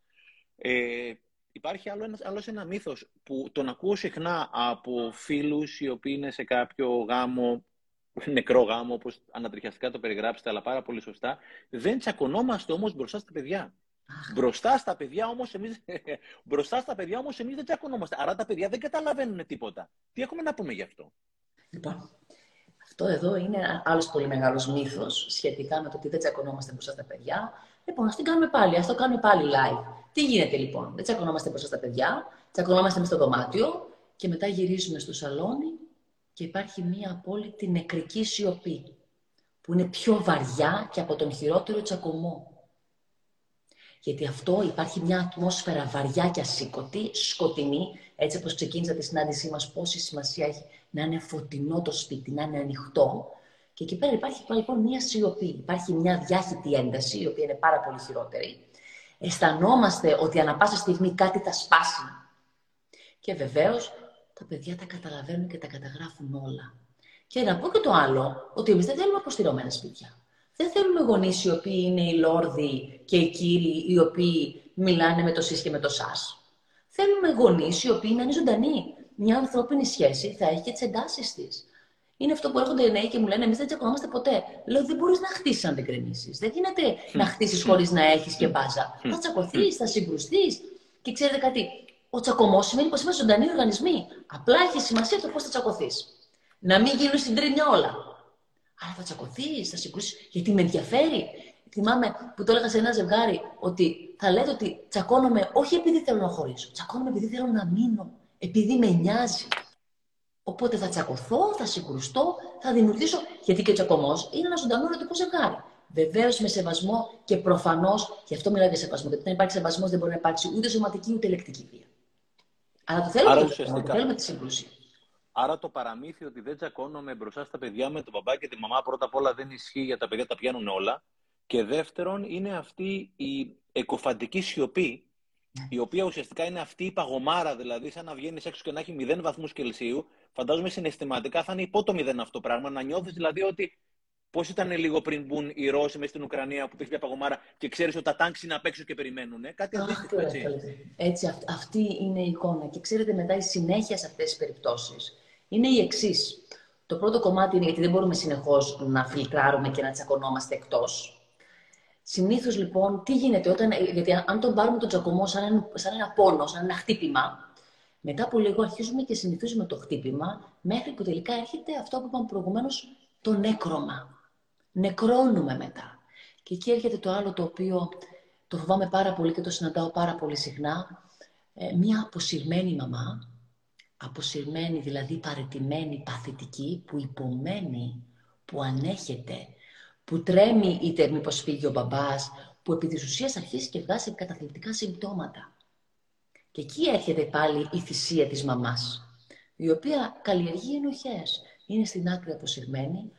Υπάρχει άλλος ένα μύθος που τον ακούω συχνά από φίλους οι οποίοι είναι σε κάποιο γάμο, νεκρό γάμο, όπως ανατριχιαστικά το περιγράψετε, αλλά πάρα πολύ σωστά. Δεν τσακωνόμαστε όμως μπροστά στα παιδιά. Μπροστά στα παιδιά όμως εμείς δεν τσακωνόμαστε. Άρα τα παιδιά δεν καταλαβαίνουν τίποτα. Τι έχουμε να πούμε γι' αυτό? Λοιπόν, αυτό εδώ είναι άλλος πολύ μεγάλος μύθος σχετικά με το ότι δεν τσακωνόμαστε μπροστά στα παιδιά. Λοιπόν, ας το κάνουμε πάλι live. Τι γίνεται λοιπόν? Δεν τσακωνόμαστε μπροστά στα παιδιά, τσακωνόμαστε μες στο δωμάτιο και μετά γυρίζουμε στο σαλόνι και υπάρχει μία απόλυτη νεκρική σιωπή που είναι πιο βαριά και από τον χειρότερο τσακωμό. Γιατί αυτό, υπάρχει μια ατμόσφαιρα βαριά και ασήκωτη, σκοτεινή, έτσι όπως ξεκίνησα τη συνάντησή μας, πόση σημασία έχει να είναι φωτεινό το σπίτι, να είναι ανοιχτό. Και εκεί πέρα υπάρχει λοιπόν μια σιωπή, υπάρχει μια διάχυτη ένταση, η οποία είναι πάρα πολύ χειρότερη. Αισθανόμαστε ότι ανά πάσα στιγμή κάτι θα σπάσει. Και βεβαίως τα παιδιά τα καταλαβαίνουν και τα καταγράφουν όλα. Και να πω και το άλλο, ότι εμείς δεν θέλουμε αποστηρωμένα σπίτια. Δεν θέλουμε γονείς οι οποίοι είναι οι λόρδοι και οι κύριοι οι οποίοι μιλάνε με το σεις και με το σας. Θέλουμε γονείς οι οποίοι να είναι ζωντανοί. Μια ανθρώπινη σχέση θα έχει και τις εντάσεις της. Είναι αυτό που έρχονται οι νέοι και μου λένε: εμείς δεν τσακωνόμαστε ποτέ. Λέω: δεν μπορείς να χτίσεις αν δεν κρεμίσεις. Δεν γίνεται να χτίσεις χωρίς να έχεις και μπάζα. Θα τσακωθείς, θα συγκρουστείς. Και ξέρετε κάτι, ο τσακωμός σημαίνει πως είμαστε ζωντανοί οργανισμοί. Απλά έχει σημασία το πώς θα τσακωθείς. Να μην γίνουν στην τρίμια όλα. Αλλά θα τσακωθείς, θα συγκρούσεις, γιατί με ενδιαφέρει. Θυμάμαι που το έλεγα σε ένα ζευγάρι ότι θα λέτε ότι τσακώνομαι όχι επειδή θέλω να χωρίσω, τσακώνομαι επειδή θέλω να μείνω, επειδή με νοιάζει. Οπότε θα τσακωθώ, θα συγκρουστώ, θα δημιουργήσω, γιατί και ο τσακωμός είναι ένα ζωντανό ερωτικό ζευγάρι. Βεβαίως με σεβασμό και προφανώς, γι' αυτό μιλάω για σεβασμό, γιατί όταν υπάρχει σεβασμός δεν μπορεί να υπάρξει ούτε σωματική ούτε ελεκτική βία. Αλλά το θέλουμε, θέλουμε τη σύγκρουση. Άρα το παραμύθι ότι δεν τσακώνομαι μπροστά στα παιδιά με τον μπαμπά και τη μαμά, πρώτα απ' όλα δεν ισχύει, για τα παιδιά τα πιάνουν όλα. Και δεύτερον, είναι αυτή η εκοφαντική σιωπή, η οποία ουσιαστικά είναι αυτή η παγωμάρα, δηλαδή σαν να βγαίνεις έξω και να έχει 0 βαθμούς Κελσίου. Φαντάζομαι συναισθηματικά θα είναι υπό το 0 αυτό πράγμα, να νιώθεις δηλαδή ότι πώς ήταν λίγο πριν μπουν οι Ρώσοι μέσα στην Ουκρανία που πήγε μια παγωμάρα και ξέρεις ότι τα τάγκς είναι απ' έξω και περιμένουν. Κάτι αντίστοιχο, έτσι. Έτσι, αυτή είναι η εικόνα. Και ξέρετε, μετά η συνέχεια σε αυτές τις περιπτώσεις είναι η εξής. Το πρώτο κομμάτι είναι γιατί δεν μπορούμε συνεχώς να φιλτράρουμε και να τσακωνόμαστε εκτός. Συνήθως λοιπόν, τι γίνεται όταν. Γιατί αν τον πάρουμε τον τσακωμό σαν ένα πόνο, σαν ένα χτύπημα, μετά που λίγο αρχίζουμε και συνηθίζουμε το χτύπημα, μέχρι που τελικά έρχεται αυτό που είπαμε προηγουμένως, το νέκρωμα. Νεκρώνουμε μετά. Και εκεί έρχεται το άλλο το οποίο το φοβάμαι πάρα πολύ και το συναντάω πάρα πολύ συχνά. Μία αποσυρμένη μαμά, αποσυρμένη δηλαδή παραιτημένη, παθητική, που υπομένει, που ανέχεται, που τρέμει είτε μήπως φύγει ο μπαμπάς, που επί της ουσίας αρχίζει και βγάζει καταθλιπτικά συμπτώματα. Και εκεί έρχεται πάλι η θυσία της μαμάς, η οποία καλλιεργεί ενοχές. Είναι στην άκρη αποσυρμένη.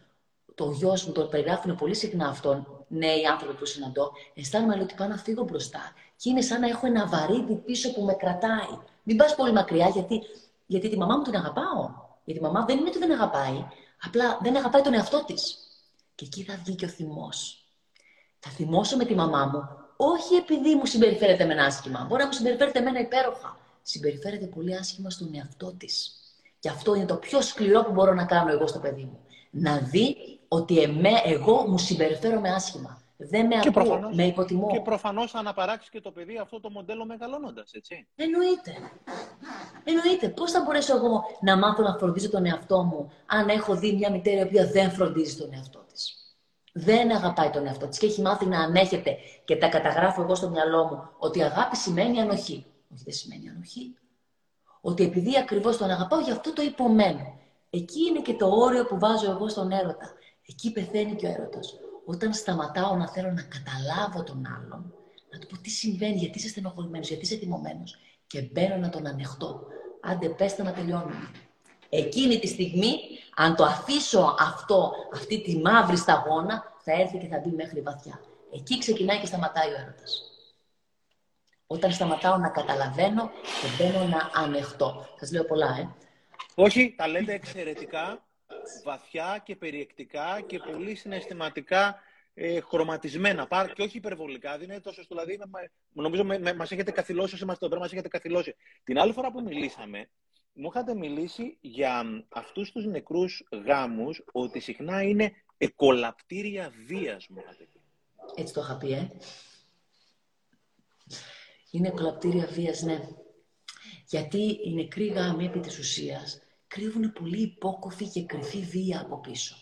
Το γιος μου τον περιγράφουν πολύ συχνά αυτόν, νέοι άνθρωποι που συναντώ. Αισθάνομαι ότι πάω να φύγω μπροστά. Και είναι σαν να έχω ένα βαρύδι πίσω που με κρατάει. Μην πας πολύ μακριά, γιατί τη μαμά μου την αγαπάω. Γιατί η μαμά δεν είναι ότι δεν αγαπάει, Απλά δεν αγαπάει τον εαυτό της. Και εκεί θα βγει και ο θυμός. Θα θυμώσω με τη μαμά μου, όχι επειδή μου συμπεριφέρεται εμένα άσχημα. Μπορεί να μου συμπεριφέρεται εμένα υπέροχα. Συμπεριφέρεται πολύ άσχημα στον εαυτό της. Και αυτό είναι το πιο σκληρό που μπορώ να κάνω εγώ στο παιδί μου. Να δει ότι εγώ μου συμπεριφέρομαι άσχημα. Δεν με ακούω, με υποτιμώ. Και προφανώς θα αναπαράξει και το παιδί αυτό το μοντέλο μεγαλώνοντας, έτσι. Εννοείται. Εννοείται. Πώς θα μπορέσω εγώ να μάθω να φροντίζω τον εαυτό μου, αν έχω δει μια μητέρα η οποία δεν φροντίζει τον εαυτό της. Δεν αγαπάει τον εαυτό της και έχει μάθει να ανέχεται. Και τα καταγράφω εγώ στο μυαλό μου ότι αγάπη σημαίνει ανοχή. Όχι, δεν σημαίνει ανοχή. Ότι επειδή ακριβώς τον αγαπάω, γι' αυτό το υπομένω. Εκεί είναι και το όριο που βάζω εγώ στον έρωτα. Εκεί πεθαίνει και ο έρωτας. Όταν σταματάω να θέλω να καταλάβω τον άλλον, να του πω τι συμβαίνει, γιατί είσαι στενοχωρημένος, γιατί είσαι θυμωμένος, και μπαίνω να τον ανεχτώ. Άντε, πέστε να τελειώνουμε. Εκείνη τη στιγμή, αν το αφήσω αυτή τη μαύρη σταγόνα, θα έρθει και θα μπει μέχρι βαθιά. Εκεί ξεκινάει και σταματάει ο έρωτας. Όταν σταματάω να καταλαβαίνω και μπαίνω να ανεχτώ. Σας λέω πολλά, Όχι, τα λέτε εξαιρετικά. Βαθιά και περιεκτικά και πολύ συναισθηματικά χρωματισμένα. Και όχι υπερβολικά, δεν είναι τόσο. Δηλαδή, νομίζω μας έχετε καθυλώσει όσο είμαστε εδώ πέρα, μας έχετε καθυλώσει. Την άλλη φορά που μιλήσαμε, μου είχατε μιλήσει για αυτούς τους νεκρούς γάμους, ότι συχνά είναι εκολαπτήρια βίας, μου είχατε πει. Έτσι το είχα πει, Είναι εκολαπτήρια βίας, ναι. Γιατί οι νεκροί γάμοι, επί της ουσίας, κρύβουν πολύ υπόκοφη και κρυφή βία από πίσω.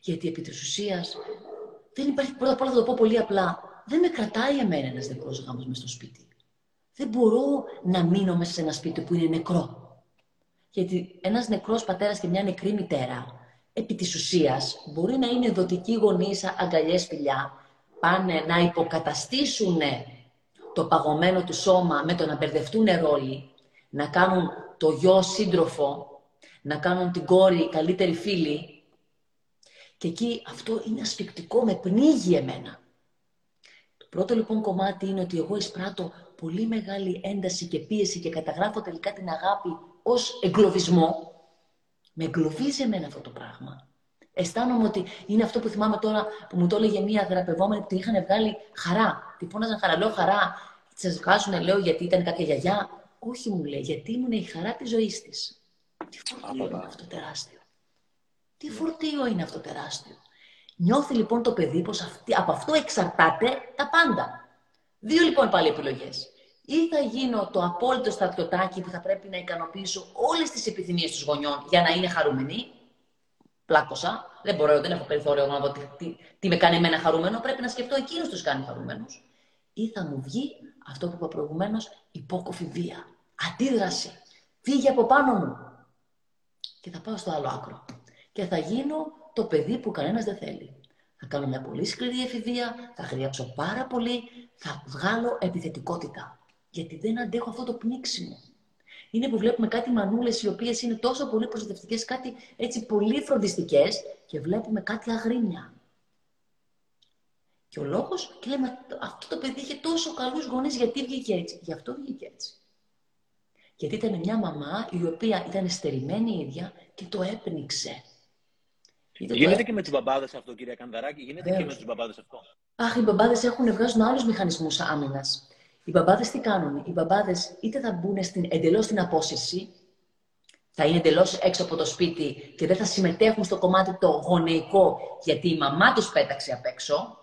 Γιατί επί της ουσίας, δεν υπάρχει, πρώτα απ' όλα θα το πω πολύ απλά, δεν με κρατάει εμένα ένας νεκρός γάμος μες στο σπίτι. Δεν μπορώ να μείνω μέσα σε ένα σπίτι που είναι νεκρό. Γιατί ένας νεκρός πατέρας και μια νεκρή μητέρα, επί της ουσίας, μπορεί να είναι δοτικοί γονείς, αγκαλιές, φιλιά, πάνε να υποκαταστήσουν το παγωμένο του σώμα με το να μπερδευτούν ρόλοι, να κάνουν το γιο σύντροφο, να κάνουν την κόρη καλύτερη φίλη. Και εκεί αυτό είναι ασφυκτικό, με πνίγει εμένα. Το πρώτο λοιπόν κομμάτι είναι ότι εγώ εισπράττω πολύ μεγάλη ένταση και πίεση και καταγράφω τελικά την αγάπη ως εγκλωβισμό. Με εγκλωβίζει εμένα αυτό το πράγμα. Αισθάνομαι ότι είναι αυτό που θυμάμαι τώρα που μου το έλεγε μία θεραπευόμενη που την είχαν βγάλει χαρά. Τη φώναζαν χαρά, λέω χαρά. Τη βγάζουνε, λέω, γιατί ήταν κάποια γιαγιά. Όχι, μου λέει, γιατί ήμουν η χαρά της ζωής της. Τι φορτίο είναι αυτό τεράστιο. Τι φορτίο είναι αυτό τεράστιο. Νιώθει λοιπόν το παιδί πως από αυτό εξαρτάται τα πάντα. Δύο λοιπόν πάλι επιλογές. Ή θα γίνω το απόλυτο στρατιωτάκι που θα πρέπει να ικανοποιήσω όλες τις επιθυμίες των γονιών για να είναι χαρούμενοι. Πλάκωσα. Δεν μπορώ, δεν έχω περιθώριο να δω τι με κάνει εμένα χαρούμενο. Πρέπει να σκεφτώ εκείνους τους κάνει χαρούμενους. Ή θα μου βγει αυτό που είπα προηγουμένως, υπόκοφη βία, αντίδραση. Φύγε από πάνω μου. Και θα πάω στο άλλο άκρο. Και θα γίνω το παιδί που κανένας δεν θέλει. Θα κάνω μια πολύ σκληρή εφηβεία, θα χρειάξω πάρα πολύ, θα βγάλω επιθετικότητα. Γιατί δεν αντέχω αυτό το πνίξιμο. Είναι που βλέπουμε κάτι μανούλες οι οποίες είναι τόσο πολύ προστατευτικές, κάτι έτσι πολύ φροντιστικές και βλέπουμε κάτι αγρίνια. Και ο λόγος, και λέμε, αυτό το παιδί είχε τόσο καλούς γονείς, γιατί βγήκε έτσι. Γι' αυτό βγήκε έτσι. Γιατί ήταν μια μαμά η οποία ήταν στερημένη η ίδια και το έπνιξε. Γίνεται και με τους μπαμπάδες αυτό, κυρία Κανδαράκη, γίνεται και με τους μπαμπάδες αυτό. Αχ, οι μπαμπάδες βγάζουν άλλους μηχανισμούς άμυνας. Οι μπαμπάδες τι κάνουν, οι μπαμπάδες είτε θα μπουν εντελώς στην απόσυρση, θα είναι εντελώς έξω από το σπίτι και δεν θα συμμετέχουν στο κομμάτι το γονεϊκό, γιατί η μαμά τους πέταξε απ' έξω.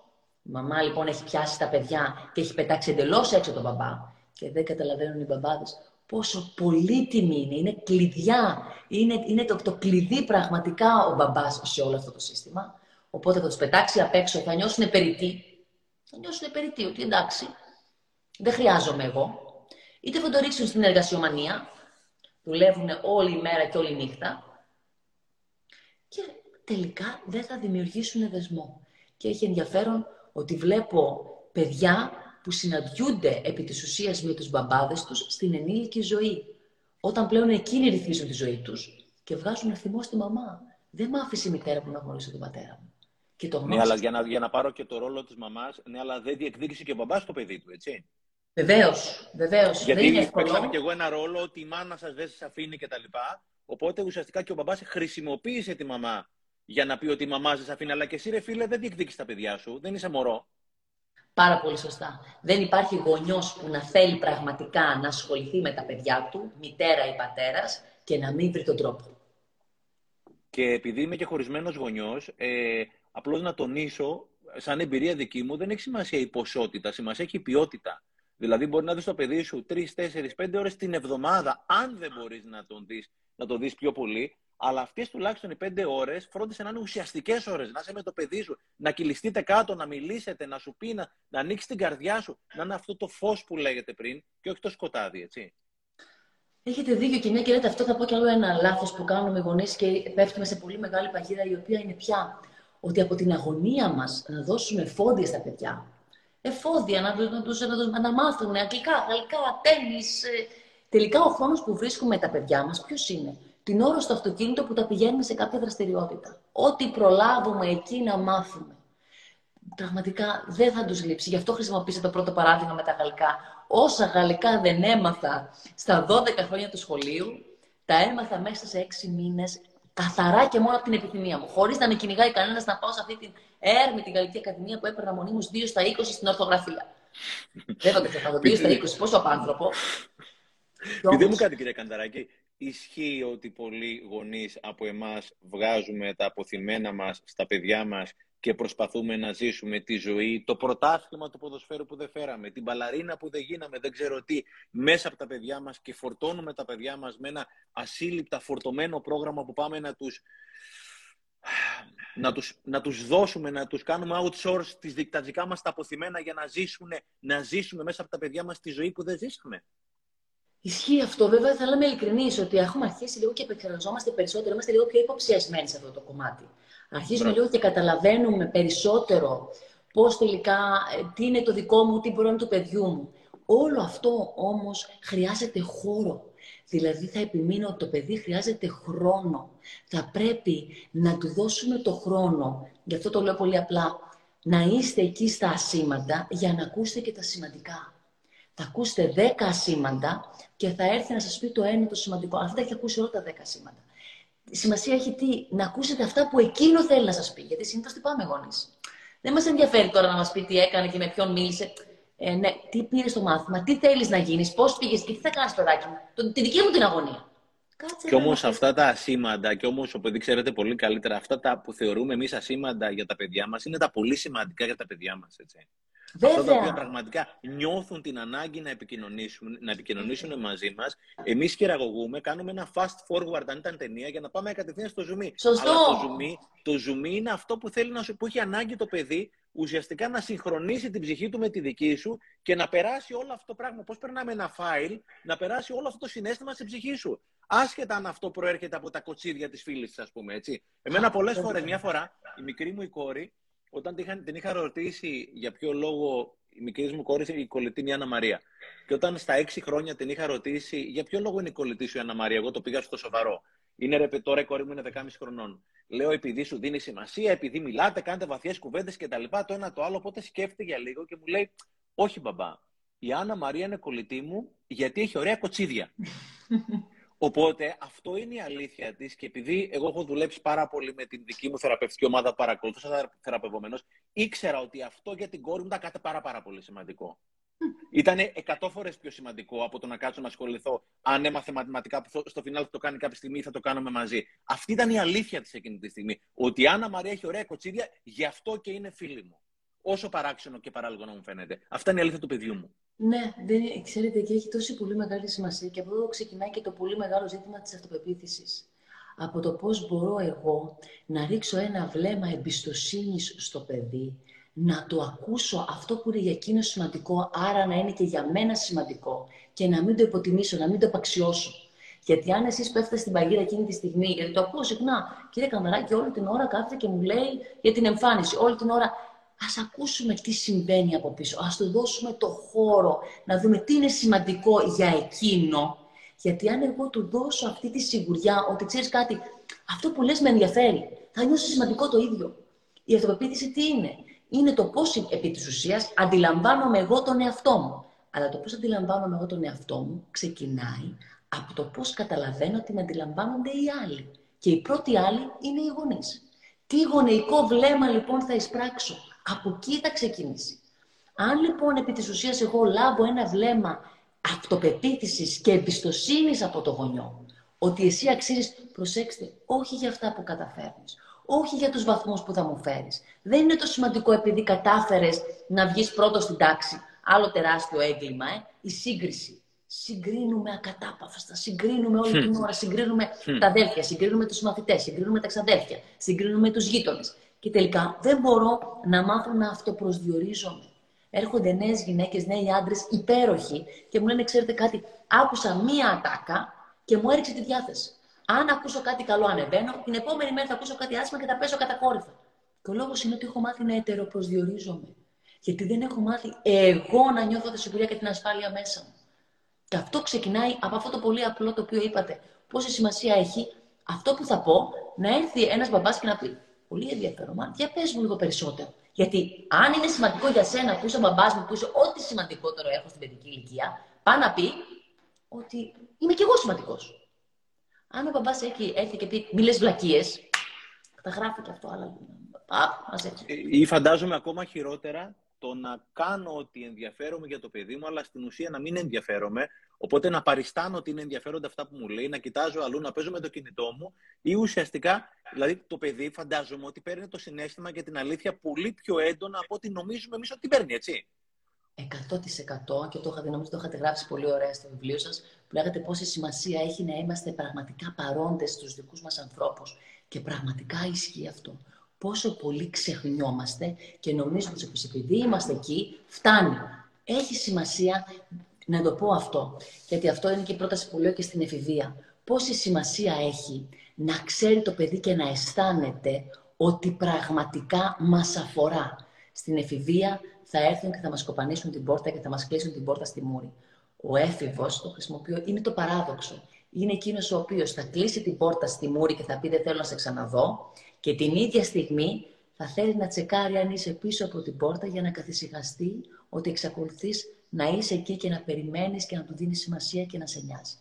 Η μαμά λοιπόν έχει πιάσει τα παιδιά και έχει πετάξει εντελώς έξω τον μπαμπά. Και δεν καταλαβαίνουν οι μπαμπάδες πόσο πολύτιμη είναι. Είναι κλειδιά. Είναι το κλειδί πραγματικά ο μπαμπάς σε όλο αυτό το σύστημα. Οπότε θα τους πετάξει απ' έξω, θα νιώσουν περιττοί. Θα νιώσουν περιττοί, ότι εντάξει, δεν χρειάζομαι εγώ. Είτε θα το ρίξουν στην εργασιομανία. Δουλεύουν όλη η μέρα και όλη νύχτα. Και τελικά δεν θα δημιουργήσουν δεσμό. Και έχει ενδιαφέρον ότι βλέπω παιδιά που συναντιούνται επί της ουσίας με τους μπαμπάδες τους στην ενήλικη ζωή. Όταν πλέον εκείνοι ρυθμίζουν τη ζωή τους και βγάζουν θυμό στη μαμά. Δεν μ' άφησε η μητέρα που να γνωρίσω τον πατέρα μου. Και το γνώρισε. Ναι, αλλά για να πάρω και το ρόλο της μαμάς, ναι, αλλά δεν διεκδίκησε και ο μπαμπάς το παιδί του, έτσι. Βεβαίως, βεβαίως. Γιατί παίξαμε κι εγώ ένα ρόλο ότι η μάνα σας δεν σας αφήνει κτλ. Οπότε ουσιαστικά και ο μπαμπάς χρησιμοποίησε τη μαμά για να πει ότι η μαμά σας αφήνει, αλλά και εσύ, ρε φίλε, δεν διεκδίκεις τα παιδιά σου, δεν είσαι μωρό. Πάρα πολύ σωστά. Δεν υπάρχει γονιός που να θέλει πραγματικά να ασχοληθεί με τα παιδιά του, μητέρα ή πατέρας, και να μην βρει τον τρόπο. Και επειδή είμαι και χωρισμένος γονιός, απλώς να τονίσω, σαν εμπειρία δική μου, δεν έχει σημασία η ποσότητα, σημασία έχει η ποιότητα. Δηλαδή, μπορεί να δεις το παιδί σου 3, 4, 5 ώρες την εβδομάδα, αν δεν μπορείς να τον δεις, να το δεις πιο πολύ. Αλλά αυτές τουλάχιστον οι 5 ώρες φρόντισε να είναι ουσιαστικές ώρες. Να είσαι με το παιδί σου, να κυλιστείτε κάτω, να μιλήσετε, να σου πει, να ανοίξει την καρδιά σου. Να είναι αυτό το φως που λέγεται πριν και όχι το σκοτάδι, έτσι. Έχετε δίκιο και μια και λέτε αυτό, θα πω κι άλλο ένα λάθος που κάνουμε οι γονείς και πέφτουμε σε πολύ μεγάλη παγίδα, η οποία είναι πια ότι από την αγωνία μας να δώσουμε εφόδια στα παιδιά. Εφόδια, να μάθουν αγγλικά, γαλλικά, τένις. Τελικά ο χρόνος που βρίσκουμε τα παιδιά μας ποιος είναι? Την ώρα στο αυτοκίνητο που τα πηγαίνουμε σε κάποια δραστηριότητα. Ό,τι προλάβουμε εκεί να μάθουμε. Πραγματικά δεν θα τους λείψει. Γι' αυτό χρησιμοποίησα το πρώτο παράδειγμα με τα γαλλικά. Όσα γαλλικά δεν έμαθα στα 12 χρόνια του σχολείου, τα έμαθα μέσα σε 6 μήνες, καθαρά και μόνο από την επιθυμία μου. Χωρίς να με κυνηγάει κανένας να πάω σε αυτή την έρμη, την Γαλλική Ακαδημία που έπαιρνα μονίμως 2 στα 20 στην ορθογραφία. Δεν θα το ξεχάσω. 2 στα 20, πόσο απάνθρωπο. Πείτε μου κάτι, κυρία Κανδαράκη. Ισχύει ότι πολλοί γονείς από εμάς βγάζουμε τα αποθυμένα μας στα παιδιά μας και προσπαθούμε να ζήσουμε τη ζωή, το πρωτάθλημα του ποδοσφαίρου που δεν φέραμε, την μπαλαρίνα που δεν γίναμε, δεν ξέρω τι, μέσα από τα παιδιά μας, και φορτώνουμε τα παιδιά μας με ένα ασύλληπτα φορτωμένο πρόγραμμα που πάμε να τους δώσουμε, να τους κάνουμε outsource τα δικά μας τα αποθυμένα για να ζήσουμε μέσα από τα παιδιά μας τη ζωή που δεν ζήσαμε. Ισχύει αυτό, βέβαια. Θα λέμε ειλικρινείς ότι έχουμε αρχίσει λίγο και επεξεργαζόμαστε περισσότερο. Είμαστε λίγο πιο υποψιασμένοι σε αυτό το κομμάτι. Αρχίζουμε λίγο και καταλαβαίνουμε περισσότερο πώς τελικά, τι είναι το δικό μου, τι μπορεί να είναι του παιδιού μου. Όλο αυτό όμως χρειάζεται χώρο. Δηλαδή, θα επιμείνω ότι το παιδί χρειάζεται χρόνο. Θα πρέπει να του δώσουμε το χρόνο. Γι' αυτό το λέω πολύ απλά. Να είστε εκεί στα ασήμαντα για να ακούσετε και τα σημαντικά. Θα ακούσετε 10 ασήμαντα και θα έρθει να σας πει το ένα το σημαντικό. Αλλά δεν τα έχει ακούσει όλα τα 10 ασήμαντα. Σημασία έχει τι? Να ακούσετε αυτά που εκείνο θέλει να σας πει. Γιατί συνήθως τι πάμε γονείς. Δεν μας ενδιαφέρει τώρα να μας πει τι έκανε και με ποιον μίλησε. Ναι, τι πήρες στο μάθημα, τι θέλεις να γίνεις, πώς πήγες και τι θα κάνεις παιδάκι μου. Τη δική μου την αγωνία. Κι όμως αυτά τα ασήμαντα, κι όμως επειδή ξέρετε πολύ καλύτερα, αυτά τα που θεωρούμε εμείς ασήμαντα για τα παιδιά μας είναι τα πολύ σημαντικά για τα παιδιά μας, έτσι. Βέβαια. Αυτά τα οποία πραγματικά νιώθουν την ανάγκη να επικοινωνήσουν μαζί μας. Εμείς χειραγωγούμε, κάνουμε ένα fast forward αν ήταν ταινία για να πάμε κατευθείαν στο zoom. Σωστό. Αλλά το zoom είναι αυτό που θέλει να σου, που έχει ανάγκη το παιδί, ουσιαστικά να συγχρονίσει την ψυχή του με τη δική σου και να περάσει όλο αυτό το πράγμα. Πώς περνάμε ένα file, να περάσει όλο αυτό το συνέστημα στην ψυχή σου. Άσχετα αν αυτό προέρχεται από τα κοτσίδια της φίλης της, ας πούμε, έτσι. Εμένα πολλές φορές, μια φορά, η μικρή μου η κόρη, όταν την είχα ρωτήσει για ποιο λόγο, η μικρή μου κόρη, η κολλητή μου η Άννα Μαρία. Και όταν στα 6 χρόνια την είχα ρωτήσει για ποιο λόγο είναι η κολλητή σου η Άννα Μαρία, εγώ το πήγα στο σοβαρό. Είναι ρε, τώρα η κόρη μου είναι 10,5 χρονών. Λέω επειδή σου δίνει σημασία, επειδή μιλάτε, κάνετε βαθιές κουβέντες κτλ. Το ένα το άλλο. Οπότε σκέφτεται για λίγο και μου λέει, όχι μπαμπά, η Άννα Μαρία είναι κολλητή μου γιατί έχει ωραία κοτσίδια. Οπότε αυτό είναι η αλήθεια της, και επειδή εγώ έχω δουλέψει πάρα πολύ με την δική μου θεραπευτική ομάδα που παρακολουθούσα θεραπευόμενος, ήξερα ότι αυτό για την κόρη μου ήταν κάτι πάρα πολύ σημαντικό. Ήτανε 100 φορές πιο σημαντικό από το να κάτσω να ασχοληθώ αν έμαθε μαθηματικά που στο φινάλ θα το κάνει κάποια στιγμή ή θα το κάνουμε μαζί. Αυτή ήταν η αλήθεια της εκείνη τη στιγμή. Ότι η Άννα Μαρία έχει ωραία κοτσίδια, γι' αυτό και είναι φίλη μου. Όσο παράξενο και παράλογο να μου φαίνεται. Αυτά είναι η αλήθεια του παιδιού μου. Ναι, ξέρετε, και έχει τόση πολύ μεγάλη σημασία, και από εδώ ξεκινάει και το πολύ μεγάλο ζήτημα της αυτοπεποίθησης. Από το πώς μπορώ εγώ να ρίξω ένα βλέμμα εμπιστοσύνης στο παιδί, να το ακούσω αυτό που είναι για εκείνο σημαντικό, άρα να είναι και για μένα σημαντικό, και να μην το υποτιμήσω, να μην το απαξιώσω. Γιατί αν εσείς πέφτετε στην παγίδα εκείνη τη στιγμή, γιατί το ακούω συχνά, κύριε Κανδαράκη, όλη την ώρα κάθεται και μου λέει για την εμφάνιση, όλη την ώρα. Ας ακούσουμε τι συμβαίνει από πίσω, ας του δώσουμε το χώρο, να δούμε τι είναι σημαντικό για εκείνο. Γιατί αν εγώ του δώσω αυτή τη σιγουριά ότι ξέρεις κάτι, αυτό που λες με ενδιαφέρει, θα νιώσει σημαντικό το ίδιο. Η αυτοπεποίθηση τι είναι? Είναι το πώς επί της ουσίας αντιλαμβάνομαι εγώ τον εαυτό μου. Αλλά το πώς αντιλαμβάνομαι εγώ τον εαυτό μου ξεκινάει από το πώς καταλαβαίνω ότι με αντιλαμβάνονται οι άλλοι. Και οι πρώτοι άλλοι είναι οι γονείς. Τι γονεϊκό βλέμμα λοιπόν θα εισπράξω. Από εκεί θα ξεκινήσει. Αν λοιπόν επί της ουσίας εγώ λάβω ένα βλέμμα αυτοπεποίθησης και εμπιστοσύνης από το γονιό, ότι εσύ αξίζεις, προσέξτε, όχι για αυτά που καταφέρνεις, όχι για τους βαθμούς που θα μου φέρεις. Δεν είναι το σημαντικό επειδή κατάφερες να βγεις πρώτος στην τάξη. Άλλο τεράστιο έγκλημα, η σύγκριση. Συγκρίνουμε ακατάπαυστα, συγκρίνουμε όλη την ώρα, συγκρίνουμε τα αδέλφια, συγκρίνουμε τους μαθητές, συγκρίνουμε τα ξαδέλφια, συγκρίνουμε τους γείτονες. Και τελικά δεν μπορώ να μάθω να αυτοπροσδιορίζομαι. Έρχονται νέες γυναίκες, νέοι άντρες, υπέροχοι και μου λένε: ξέρετε κάτι, άκουσα μία ατάκα και μου έριξε τη διάθεση. Αν ακούσω κάτι καλό, ανεβαίνω, την επόμενη μέρα θα ακούσω κάτι άσχημα και θα πέσω κατακόρυφα. Και ο λόγος είναι ότι έχω μάθει να ετεροπροσδιορίζομαι. Γιατί δεν έχω μάθει εγώ να νιώθω τη σιγουριά και την ασφάλεια μέσα μου. Και αυτό ξεκινάει από αυτό το πολύ απλό το οποίο είπατε. Πόση σημασία έχει αυτό που θα πω, να έρθει ένας μπαμπάς και να πει: πολύ ενδιαφέρον, μα για πες μου λίγο περισσότερο. Γιατί αν είναι σημαντικό για σένα που είσαι ο μπαμπάς μου, που είσαι ό,τι σημαντικότερο έχω στην παιδική ηλικία, πάει να πει ότι είμαι κι εγώ σημαντικός. Αν ο μπαμπάς έρθει και πει: μη λες βλακίες, θα γράφει και αυτό, αλλά. Ή φαντάζομαι ακόμα χειρότερα. Το να κάνω ότι ενδιαφέρομαι για το παιδί μου, αλλά στην ουσία να μην ενδιαφέρομαι. Οπότε να παριστάνω ότι είναι ενδιαφέροντα αυτά που μου λέει, να κοιτάζω αλλού, να παίζω με το κινητό μου. Ή ουσιαστικά, δηλαδή το παιδί φαντάζομαι ότι παίρνει το συναίσθημα για την αλήθεια πολύ πιο έντονα από ό,τι νομίζουμε εμείς ότι την παίρνει, έτσι. 100% και το είχατε γράψει πολύ ωραία στο βιβλίο σας. Που λέγατε πόση σημασία έχει να είμαστε πραγματικά παρόντες στους δικούς μας ανθρώπους. Και πραγματικά ισχύει αυτό. Πόσο πολύ ξεχνιόμαστε και νομίζουμε ότι επειδή είμαστε εκεί, φτάνει. Έχει σημασία να το πω αυτό, γιατί αυτό είναι και η πρόταση που λέω και στην εφηβεία. Πόση σημασία έχει να ξέρει το παιδί και να αισθάνεται ότι πραγματικά μας αφορά. Στην εφηβεία θα έρθουν και θα μας κοπανίσουν την πόρτα και θα μας κλείσουν την πόρτα στη μούρη. Ο έφηβος, το χρησιμοποιώ, είναι το παράδοξο. Είναι εκείνος ο οποίος θα κλείσει την πόρτα στη μούρη και θα πει: δεν θέλω να σε ξαναδώ. Και την ίδια στιγμή θα θέλει να τσεκάρει αν είσαι πίσω από την πόρτα για να καθησυχαστεί ότι εξακολουθείς να είσαι εκεί και να περιμένεις και να του δίνεις σημασία και να σε νοιάζει.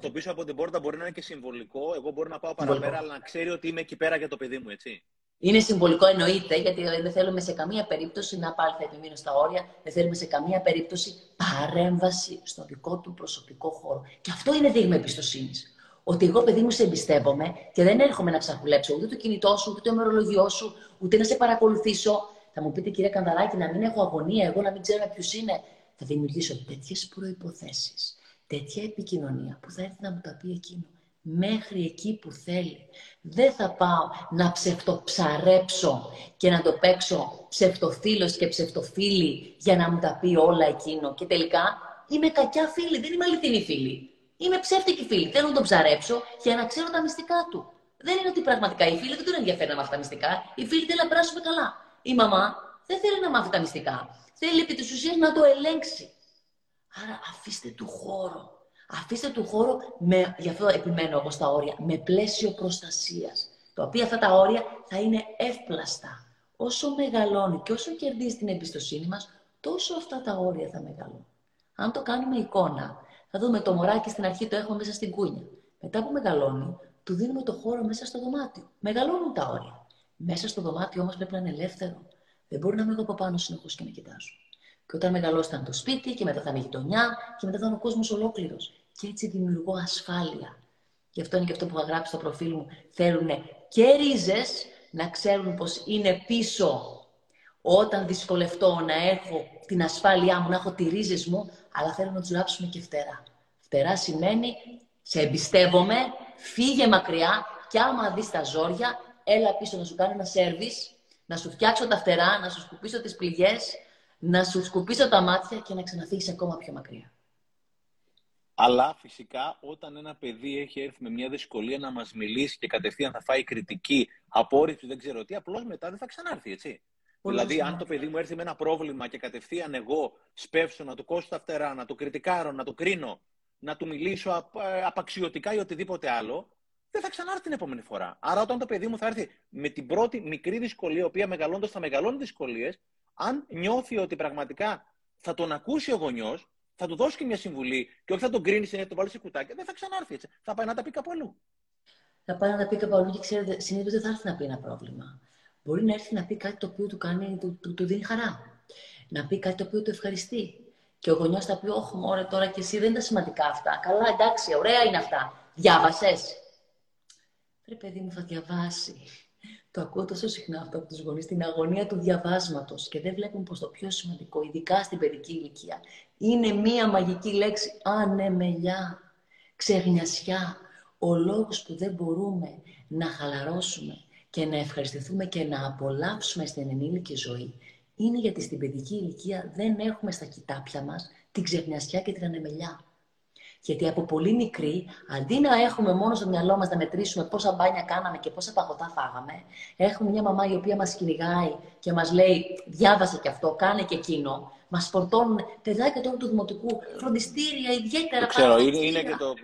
Το πίσω από την πόρτα μπορεί να είναι και συμβολικό. Εγώ μπορώ να πάω παραπέρα, αλλά να ξέρει ότι είμαι εκεί πέρα για το παιδί μου, έτσι. Είναι συμβολικό, εννοείται, γιατί δεν θέλουμε σε καμία περίπτωση να πάλι θα επιμείνω στα όρια, δεν θέλουμε σε καμία περίπτωση παρέμβαση στο δικό του προσωπικό χώρο. Και αυτό είναι δείγμα εμπιστοσύνης. Ότι εγώ, παιδί μου, σε εμπιστεύομαι και δεν έρχομαι να ξαχουλέψω ούτε το κινητό σου, ούτε το ημερολογιό σου, ούτε να σε παρακολουθήσω. Θα μου πείτε, κυρία Κανδαράκη, να μην έχω αγωνία, εγώ να μην ξέρω ποιος είναι. Θα δημιουργήσω τέτοιες προϋποθέσεις, τέτοια επικοινωνία που θα έρθει να μου τα πει εκείνο. Μέχρι εκεί που θέλει. Δεν θα πάω να ψευτοψαρέψω και να το παίξω ψευτοφίλος και ψευτοφίλη για να μου τα πει όλα εκείνο. Και τελικά είμαι κακιά φίλη, δεν είμαι αληθινή φίλη. Είμαι ψεύτικη φίλη. Θέλω να τον ψαρέψω για να ξέρω τα μυστικά του. Δεν είναι ότι πραγματικά οι φίλοι δεν τον ενδιαφέρουν να μάθουν τα μυστικά. Οι φίλοι θέλουν να περάσουμε καλά. Η μαμά δεν θέλει να μάθει τα μυστικά. Θέλει επί της ουσίας να το ελέγξει. Άρα αφήστε του χώρο. Αφήστε του χώρο, γι' αυτό επιμένω εγώ στα όρια, με πλαίσιο προστασίας. Τα οποία αυτά τα όρια θα είναι εύπλαστα. Όσο μεγαλώνει και όσο κερδίζει την εμπιστοσύνη μας, τόσο αυτά τα όρια θα μεγαλώνουν. Αν το κάνουμε εικόνα, θα δούμε το μωράκι στην αρχή το έχουμε μέσα στην κούνια. Μετά που μεγαλώνει, του δίνουμε το χώρο μέσα στο δωμάτιο. Μεγαλώνουν τα όρια. Μέσα στο δωμάτιο όμως πρέπει να είναι ελεύθερο. Δεν μπορεί να είμαι εγώ από πάνω συνεχώς και να κοιτάζω. Και όταν μεγαλώσει θα είναι το σπίτι, και μετά θα είναι η γειτονιά, και μετά θα είναι ο κόσμος ολόκληρος. Και έτσι δημιουργώ ασφάλεια. Γι' αυτό είναι και αυτό που είχα γράψει στο προφίλ μου. Θέλουν και ρίζες να ξέρουν πως είναι πίσω. Όταν δυσκολευτώ να έχω την ασφάλειά μου, να έχω τις ρίζες μου, αλλά θέλω να τους γράψουμε και φτερά. Φτερά σημαίνει σε εμπιστεύομαι, φύγε μακριά, και άμα δεις τα ζόρια, έλα πίσω να σου κάνω ένα σέρβις, να σου φτιάξω τα φτερά, να σου σκουπίσω τις πληγές, να σου σκουπίσω τα μάτια και να ξαναφύγεις ακόμα πιο μακριά. Αλλά φυσικά όταν ένα παιδί έχει έρθει με μια δυσκολία να μας μιλήσει και κατευθείαν θα φάει κριτική, απόρριψη, δεν ξέρω τι, απλώς μετά δεν θα ξανάρθει, έτσι. Δηλαδή, αν το παιδί μου έρθει με ένα πρόβλημα και κατευθείαν εγώ σπεύσω να του κόψω τα φτερά, να του κριτικάρω, να του κρίνω, να του μιλήσω απαξιωτικά ή οτιδήποτε άλλο, δεν θα ξανάρθει την επόμενη φορά. Άρα, όταν το παιδί μου θα έρθει με την πρώτη μικρή δυσκολία, η οποία μεγαλώντας θα μεγαλώνει δυσκολίες, αν νιώθει ότι πραγματικά θα τον ακούσει ο γονιός, θα του δώσει και μια συμβουλή και όχι θα τον κρίνει συνέχεια, τον βάλει σε κουτάκι. Δεν θα ξανάρθει έτσι. Θα πάει να τα πει κάπου αλλού. Θα πάει να τα πει κάπου αλλού και ξέρετε, συνήθως δεν θα έρθει να πει ένα πρόβλημα. Μπορεί να έρθει να πει κάτι το οποίο του, κάνει, του δίνει χαρά. Να πει κάτι το οποίο του ευχαριστεί. Και ο γονιός θα πει: όχι, μωρέ, τώρα κι εσύ δεν είναι τα σημαντικά αυτά. Καλά, εντάξει, ωραία είναι αυτά. Διάβασες. Ρε παιδί μου, θα διαβάσει. Το ακούω τόσο συχνά αυτό από τους γονείς, την αγωνία του διαβάσματος. Και δεν βλέπουν πως το πιο σημαντικό, ειδικά στην παιδική ηλικία, είναι μία μαγική λέξη. Ανεμελιά, ξεγνιασιά. Ο λόγος που δεν μπορούμε να χαλαρώσουμε και να ευχαριστηθούμε και να απολαύσουμε στην ενήλικη ζωή είναι γιατί στην παιδική ηλικία δεν έχουμε στα κοιτάπια μας την ξεγνιασιά και την ανεμελιά. Γιατί από πολύ μικροί, αντί να έχουμε μόνο στο μυαλό μας να μετρήσουμε πόσα μπάνια κάναμε και πόσα παγωτά φάγαμε, έχουμε μια μαμά η οποία μας κυνηγάει και μας λέει: διάβασε κι αυτό, κάνε κι εκείνο. Μας φορτώνουν παιδάκια τώρα του δημοτικού, φροντιστήρια, ιδιαίτερα πράγματα. Είναι και το.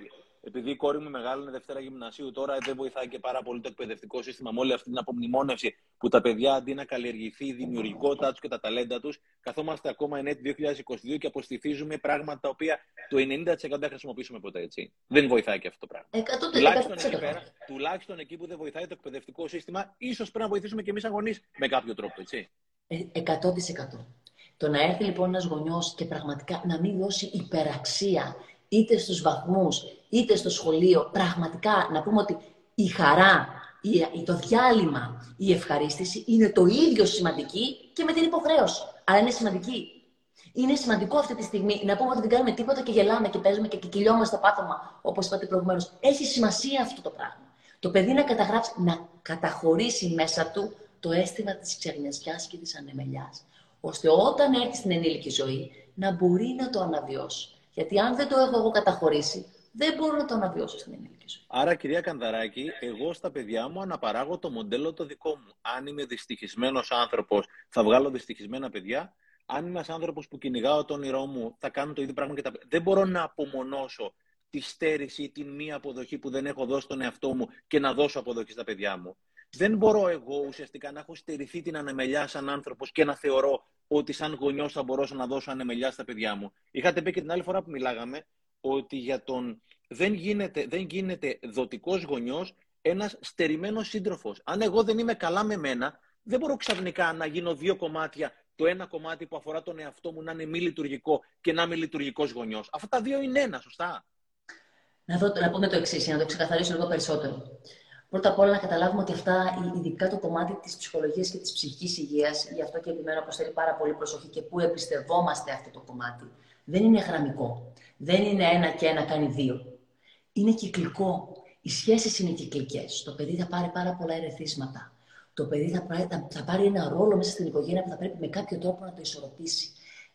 Επειδή η κόρη μου μεγάλωνε Δευτέρα Γυμνασίου, τώρα δεν βοηθάει και πάρα πολύ το εκπαιδευτικό σύστημα με όλη αυτή την απομνημόνευση που τα παιδιά αντί να καλλιεργηθεί η δημιουργικότητά τους και τα ταλέντα τους, καθόμαστε ακόμα εν έτη 2022 και αποστηθίζουμε πράγματα τα οποία το 90% δεν χρησιμοποιήσουμε ποτέ έτσι. Δεν βοηθάει και αυτό το πράγμα. Τουλάχιστον εκεί που δεν βοηθάει το εκπαιδευτικό σύστημα, ίσως πρέπει να βοηθήσουμε κι εμείς αγωνείς με κάποιο τρόπο, έτσι. 100%. Το να έρθει λοιπόν ένας γονιός και πραγματικά να μην δώσει υπεραξία είτε στους βαθμούς, είτε στο σχολείο, πραγματικά να πούμε ότι η χαρά, το διάλειμμα, η ευχαρίστηση είναι το ίδιο σημαντική και με την υποχρέωση. Αλλά είναι σημαντική. Είναι σημαντικό αυτή τη στιγμή να πούμε ότι δεν κάνουμε τίποτα και γελάμε και παίζουμε και κυλιόμαστε στο πάτωμα, όπως είπατε προηγουμένως. Έχει σημασία αυτό το πράγμα. Το παιδί να καταγράψει, να καταχωρήσει μέσα του το αίσθημα της ξεγνιασιάς και της ανεμελιάς, ώστε όταν έρθει στην ενήλικη ζωή να μπορεί να το αναβιώσει. Γιατί αν δεν το έχω εγώ καταχωρήσει, δεν μπορώ να το αναβιώσω στην ενήλικη ζωή. Άρα, κυρία Κανδαράκη, εγώ στα παιδιά μου αναπαράγω το μοντέλο το δικό μου. Αν είμαι δυστυχισμένος άνθρωπος, θα βγάλω δυστυχισμένα παιδιά. Αν είμαι ένας άνθρωπος που κυνηγάω το όνειρό μου, θα κάνω το ίδιο πράγμα και τα παιδιά. Δεν μπορώ να απομονώσω τη στέρηση ή τη μία αποδοχή που δεν έχω δώσει στον εαυτό μου και να δώσω αποδοχή στα παιδιά μου. Δεν μπορώ εγώ ουσιαστικά να έχω στερηθεί την ανεμελιά σαν άνθρωπος και να θεωρώ ότι σαν γονιός θα μπορούσα να δώσω ανεμελιά στα παιδιά μου. Είχατε πει και την άλλη φορά που μιλάγαμε ότι για τον δεν γίνεται δοτικός γονιός ένας στερημένος σύντροφος. Αν εγώ δεν είμαι καλά με μένα, δεν μπορώ ξαφνικά να γίνω δύο κομμάτια. Το ένα κομμάτι που αφορά τον εαυτό μου να είναι μη λειτουργικό και να είμαι λειτουργικός γονιός. Αυτά τα δύο είναι ένα, σωστά. Να πούμε το εξής, να το ξεκαθαρίσω λίγο περισσότερο. Πρώτα απ' όλα να καταλάβουμε ότι αυτά, ειδικά το κομμάτι της ψυχολογίας και της ψυχικής υγείας, γι' αυτό και επιμένω πως θέλει πάρα πολύ προσοχή και πού εμπιστευόμαστε αυτό το κομμάτι, δεν είναι γραμμικό. Δεν είναι ένα και ένα κάνει δύο. Είναι κυκλικό. Οι σχέσεις είναι κυκλικές. Το παιδί θα πάρει πάρα πολλά ερεθίσματα. Το παιδί θα πάρει ένα ρόλο μέσα στην οικογένεια που θα πρέπει με κάποιο τρόπο να το ισορροπήσει.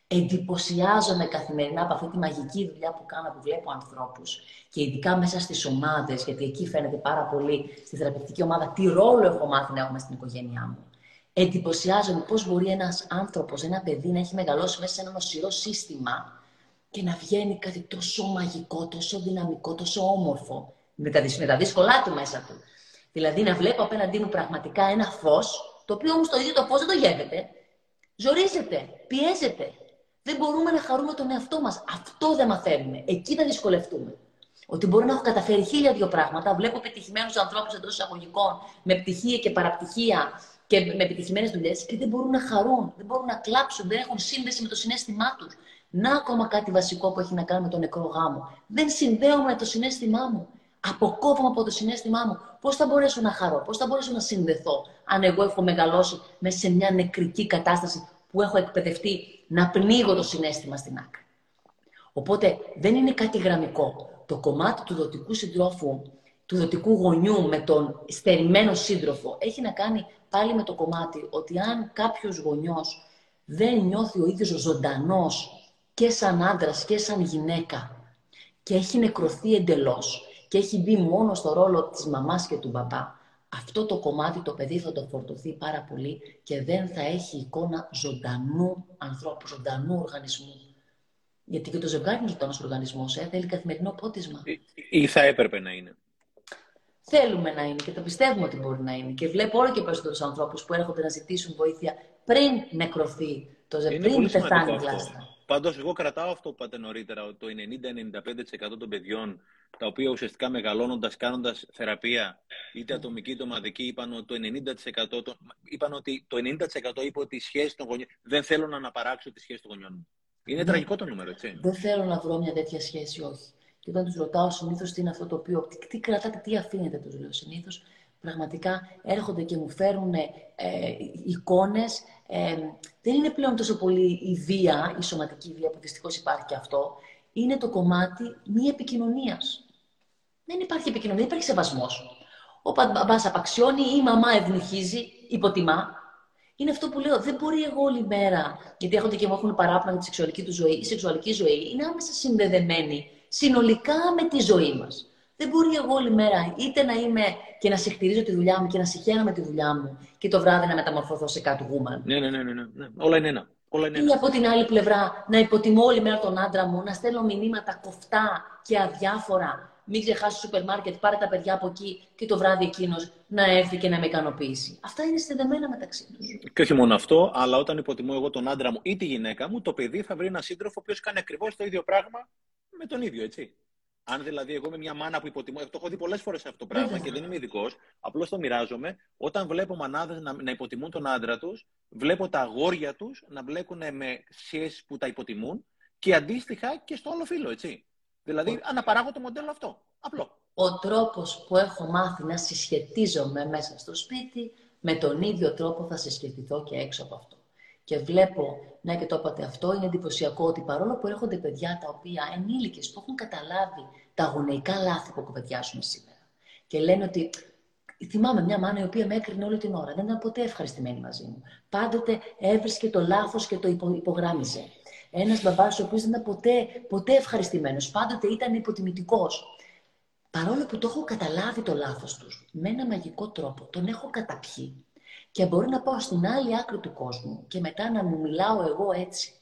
Εντυπωσιάζομαι καθημερινά από αυτή τη μαγική δουλειά που κάνω, που βλέπω ανθρώπους και ειδικά μέσα στις ομάδες, γιατί εκεί φαίνεται πάρα πολύ στη θεραπευτική ομάδα τι ρόλο έχω μάθει να έχουμε στην οικογένειά μου. Εντυπωσιάζομαι πώς μπορεί ένας άνθρωπος, ένα παιδί να έχει μεγαλώσει μέσα σε ένα νοσηρό σύστημα και να βγαίνει κάτι τόσο μαγικό, τόσο δυναμικό, τόσο όμορφο, με τα δύσκολά του μέσα του. Δηλαδή να βλέπω απέναντί μου πραγματικά ένα φως, το οποίο όμως το ίδιο το φως δεν το γεύεται. Ζορίζεται, πιέζεται. Δεν μπορούμε να χαρούμε τον εαυτό μας. Αυτό δεν μαθαίνουμε. Εκεί θα δυσκολευτούμε. Ότι μπορώ να έχω καταφέρει 1002 πράγματα. Βλέπω πετυχημένους ανθρώπους εντός εισαγωγικών, με πτυχία και παραπτυχία και με επιτυχημένες δουλειές, και δεν μπορούν να χαρούν, δεν μπορούν να κλάψουν, δεν έχουν σύνδεση με το συναίσθημά τους. Να ακόμα κάτι βασικό που έχει να κάνει με τον νεκρό γάμο. Δεν συνδέομαι με το συναίσθημά μου. Αποκόβομαι από το συναίσθημά μου. Πώς θα μπορέσω να χαρώ, πώς θα μπορέσω να συνδεθώ, αν εγώ έχω μεγαλώσει μέσα σε μια νεκρική κατάσταση που έχω εκπαιδευτεί να πνίγω το συναίσθημα στην άκρη. Οπότε δεν είναι κάτι γραμμικό. Το κομμάτι του δοτικού συντρόφου, του δοτικού γονιού με τον στερημένο σύντροφο, έχει να κάνει πάλι με το κομμάτι ότι αν κάποιος γονιός δεν νιώθει ο ίδιος ζωντανός και σαν άντρας και σαν γυναίκα και έχει νεκρωθεί εντελώς και έχει μπει μόνο στο ρόλο της μαμάς και του μπαμπά, αυτό το κομμάτι το παιδί θα το φορτωθεί πάρα πολύ και δεν θα έχει εικόνα ζωντανού ανθρώπου, ζωντανού οργανισμού. Γιατί και το ζευγάρι είναι ζωντανός οργανισμός, θέλει καθημερινό πότισμα. Ή θα έπρεπε να είναι. Θέλουμε να είναι και το πιστεύουμε ότι μπορεί να είναι. Και βλέπω όλο και περισσότερους ανθρώπους που έρχονται να ζητήσουν βοήθεια πριν νεκρωθεί το ζευγάρι, πριν πεθάνει η κλάστα. Πάντως, εγώ κρατάω αυτό που είπατε νωρίτερα, ότι το 90-95% των παιδιών, τα οποία ουσιαστικά μεγαλώνοντας, κάνοντας θεραπεία, είτε ατομική είτε ομαδική, είπαν ότι το 90% είπε ότι η σχέση των γονιών. Δεν θέλω να αναπαράξω τη σχέση των γονιών μου. Είναι τραγικό το νούμερο, έτσι. Δεν θέλω να βρω μια τέτοια σχέση, όχι. Και όταν τους ρωτάω συνήθως τι είναι αυτό το οποίο. Τι κρατάτε, τι αφήνετε, τους λέω συνήθως. Πραγματικά έρχονται και μου φέρουν εικόνες. Δεν είναι πλέον τόσο πολύ η βία, η σωματική βία, που δυστυχώς υπάρχει και αυτό. Είναι το κομμάτι μη επικοινωνίας. Δεν υπάρχει επικοινωνία, δεν υπάρχει σεβασμός. Ο μπαμπάς απαξιώνει ή η μαμά ευνηχίζει, υποτιμά. Είναι αυτό που λέω, δεν μπορεί εγώ όλη μέρα, γιατί έρχονται και μου έχουν παράπονα για τη σεξουαλική του ζωή. Η σεξουαλική ζωή είναι άμεσα συνδεδεμένη συνολικά με τη ζωή μας. Δεν μπορεί εγώ όλη μέρα είτε να είμαι και να συχτηρίζω τη δουλειά μου και να συχαίνω με τη δουλειά μου και το βράδυ να μεταμορφωθώ σε Catwoman. Ναι. Όλα είναι ένα. Ή από την άλλη πλευρά να υποτιμώ όλη μέρα τον άντρα μου, να στέλνω μηνύματα κοφτά και αδιάφορα. Μην ξεχάσει το σούπερ μάρκετ, πάρε τα παιδιά από εκεί και το βράδυ εκείνος να έρθει και να με ικανοποιήσει. Αυτά είναι συνδεδεμένα μεταξύ τους. Και όχι μόνο αυτό, αλλά όταν υποτιμώ εγώ τον άντρα μου ή τη γυναίκα μου, το παιδί θα βρει έναν σύντροφο ο οποίος κάνει ακριβώς το ίδιο πράγμα με τον ίδιο, έτσι. Αν δηλαδή εγώ είμαι μια μάνα που υποτιμώ, το έχω δει πολλές φορές αυτό το πράγμα και δεν είμαι ειδικός, απλώς το μοιράζομαι. Όταν βλέπω μανάδες να υποτιμούν τον άντρα τους, βλέπω τα αγόρια τους να μπλέκουν με σχέσεις που τα υποτιμούν και αντίστοιχα και στο όλο φύλο, έτσι. Δηλαδή αναπαράγω το μοντέλο αυτό. Απλό. Ο τρόπος που έχω μάθει να συσχετίζομαι μέσα στο σπίτι, με τον ίδιο τρόπο θα συσχετιθώ και έξω από αυτό. Και βλέπω, ναι, και το είπατε αυτό, είναι εντυπωσιακό ότι παρόλο που έρχονται παιδιά τα οποία ενήλικες που έχουν καταλάβει τα γονεϊκά λάθη που κοπετιάζουν σήμερα. Και λένε ότι. Θυμάμαι μια μάνα η οποία με έκρινε όλη την ώρα. Δεν ήταν ποτέ ευχαριστημένη μαζί μου. Πάντοτε έβρισκε το λάθος και το υπογράμμιζε. Ένας μπαμπάς ο οποίος δεν ήταν ποτέ ευχαριστημένος. Πάντοτε ήταν υποτιμητικός. Παρόλο που το έχω καταλάβει το λάθος τους, με ένα μαγικό τρόπο τον έχω καταπιεί. Και μπορώ να πάω στην άλλη άκρη του κόσμου και μετά να μου μιλάω εγώ έτσι.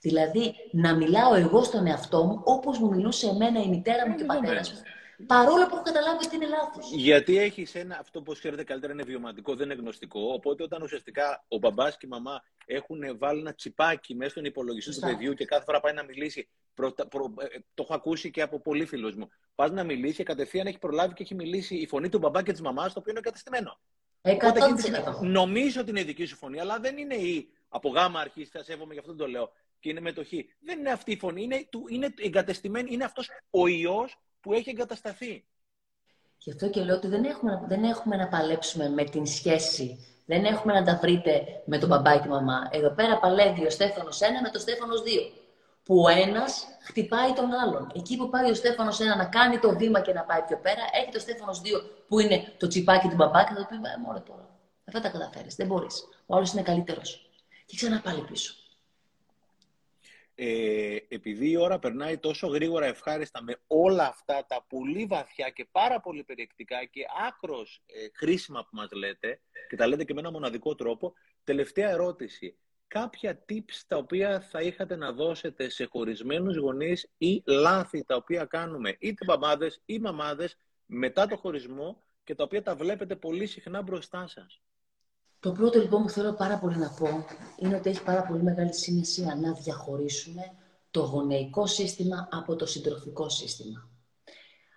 Δηλαδή, να μιλάω εγώ στον εαυτό μου όπως μου μιλούσε εμένα η μητέρα μου και ο πατέρας μου. Παρόλο που έχω καταλάβει ότι είναι λάθος. Γιατί έχεις ένα, αυτό που ξέρετε καλύτερα είναι βιωματικό, δεν είναι γνωστικό. Οπότε, όταν ουσιαστικά ο μπαμπάς και η μαμά έχουν βάλει ένα τσιπάκι μέσα στον υπολογιστή του παιδιού και κάθε φορά πάει να μιλήσει. Το έχω ακούσει και από πολλοί φίλους μου. Πας να μιλήσει και κατευθείαν έχει προλάβει και έχει μιλήσει η φωνή του μπαμπά και τη μαμά, το οποίο είναι εγκατεστημένο. Νομίζω ότι είναι η δική σου φωνή, αλλά δεν είναι η από γάμα αρχής, θα σέβομαι, γι' αυτό το λέω. Και είναι μετοχή. Δεν είναι αυτή η φωνή, είναι εγκατεστημένη, είναι αυτός ο ιός που έχει εγκατασταθεί. Γι' αυτό και λέω ότι δεν έχουμε να παλέψουμε με την σχέση. Δεν έχουμε να τα βρείτε με τον μπαμπά και τη μαμά. Εδώ πέρα παλεύει ο Στέφανος 1 με τον Στέφανος 2. Που ο ένας χτυπάει τον άλλον. Εκεί που πάει ο Στέφανος 1 να κάνει το βήμα και να πάει πιο πέρα, έχει το Στέφανος 2 που είναι το τσιπάκι του μπαμπά και θα το πει: Μωρέ τώρα. Δεν τα καταφέρεις. Δεν μπορείς. Ο άλλος είναι καλύτερος. Και ξανά πάλι πίσω. Επειδή η ώρα περνάει τόσο γρήγορα, ευχάριστα, με όλα αυτά τα πολύ βαθιά και πάρα πολύ περιεκτικά και άκρως χρήσιμα που μας λέτε και τα λέτε και με ένα μοναδικό τρόπο, τελευταία ερώτηση. Κάποια tips τα οποία θα είχατε να δώσετε σε χωρισμένους γονείς ή λάθη τα οποία κάνουμε είτε μπαμπάδες ή μαμάδες μετά το χωρισμό και τα οποία τα βλέπετε πολύ συχνά μπροστά σας. Το πρώτο λοιπόν που θέλω πάρα πολύ να πω είναι ότι έχει πάρα πολύ μεγάλη σημασία να διαχωρίσουμε το γονεϊκό σύστημα από το συντροφικό σύστημα.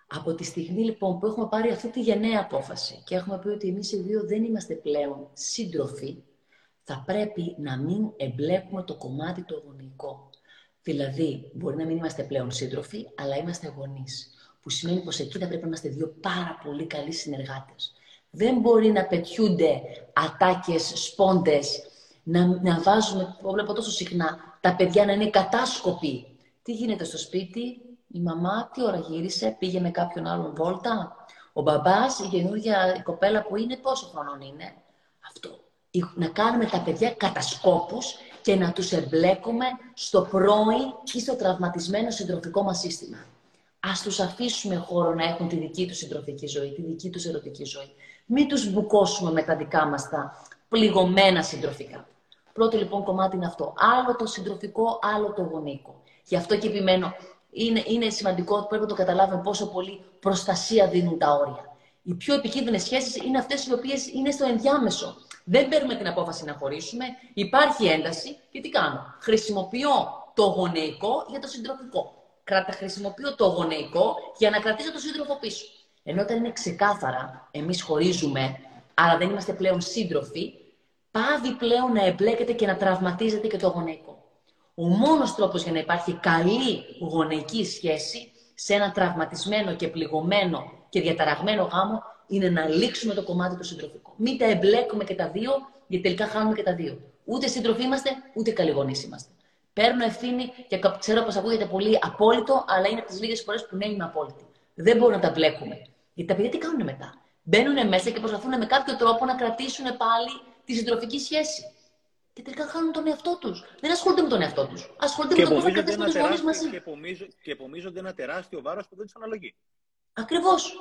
Από τη στιγμή λοιπόν που έχουμε πάρει αυτή τη γενναία απόφαση και έχουμε πει ότι εμείς οι δύο δεν είμαστε πλέον σύντροφοι, θα πρέπει να μην εμπλέκουμε το κομμάτι το γονεϊκό. Δηλαδή, μπορεί να μην είμαστε πλέον σύντροφοι, αλλά είμαστε γονείς. Που σημαίνει πως εκεί θα πρέπει να είμαστε δύο πάρα πολύ καλοί συνεργάτες. Δεν μπορεί να πετιούνται ατάκες, σπόντες, να βάζουμε, βλέπω τόσο συχνά, τα παιδιά να είναι κατάσκοποι. Τι γίνεται στο σπίτι, η μαμά τι ώρα γύρισε, πήγε με κάποιον άλλον βόλτα, ο μπαμπάς, η καινούργια κοπέλα που είναι, πόσο χρονών είναι. Αυτό. Να κάνουμε τα παιδιά κατασκόπους και να τους εμπλέκουμε στο πρώην ή στο τραυματισμένο συντροφικό μας σύστημα. Ας τους αφήσουμε χώρο να έχουν τη δική τους συντροφική ζωή, τη δική τους ερωτική ζωή. Μην τους μπουκώσουμε με τα δικά μας τα πληγωμένα συντροφικά. Πρώτο λοιπόν κομμάτι είναι αυτό. Άλλο το συντροφικό, άλλο το γονεϊκό. Γι' αυτό και επιμένω, είναι σημαντικό ότι πρέπει να το καταλάβουμε πόσο πολύ προστασία δίνουν τα όρια. Οι πιο επικίνδυνες σχέσεις είναι αυτές οι οποίες είναι στο ενδιάμεσο. Δεν παίρνουμε την απόφαση να χωρίσουμε, υπάρχει ένταση και τι κάνω. Χρησιμοποιώ το γονεϊκό για το συντροφικό. Χρησιμοποιώ το γονεϊκό για να κρατήσω το σύντροφο πίσω. Ενώ όταν είναι ξεκάθαρα, εμείς χωρίζουμε, αλλά δεν είμαστε πλέον σύντροφοι, πάβει πλέον να εμπλέκεται και να τραυματίζεται και το γονεϊκό. Ο μόνος τρόπος για να υπάρχει καλή γονεϊκή σχέση σε ένα τραυματισμένο και πληγωμένο και διαταραγμένο γάμο είναι να λήξουμε το κομμάτι του συντροφικού. Μην τα εμπλέκουμε και τα δύο, γιατί τελικά χάνουμε και τα δύο. Ούτε σύντροφοι είμαστε, ούτε καλοί γονείς είμαστε. Παίρνω ευθύνη και ξέρω πως ακούγεται πολύ απόλυτο, αλλά είναι από τις λίγες φορές που ναι, είμαι απόλυτη. Δεν μπορούμε να τα μπλέκουμε. Γιατί τα παιδιά τι κάνουν μετά? Μπαίνουν μέσα και προσπαθούν με κάποιο τρόπο να κρατήσουν πάλι τη συντροφική σχέση. Και τελικά χάνουν τον εαυτό τους. Δεν ασχολούνται με τον εαυτό τους. Ασχολούνται με το πώς θα κρατήσουν τους γονείς μαζί. Και επομίζονται ένα τεράστιο βάρος που δεν τους αναλογεί. Ακριβώς.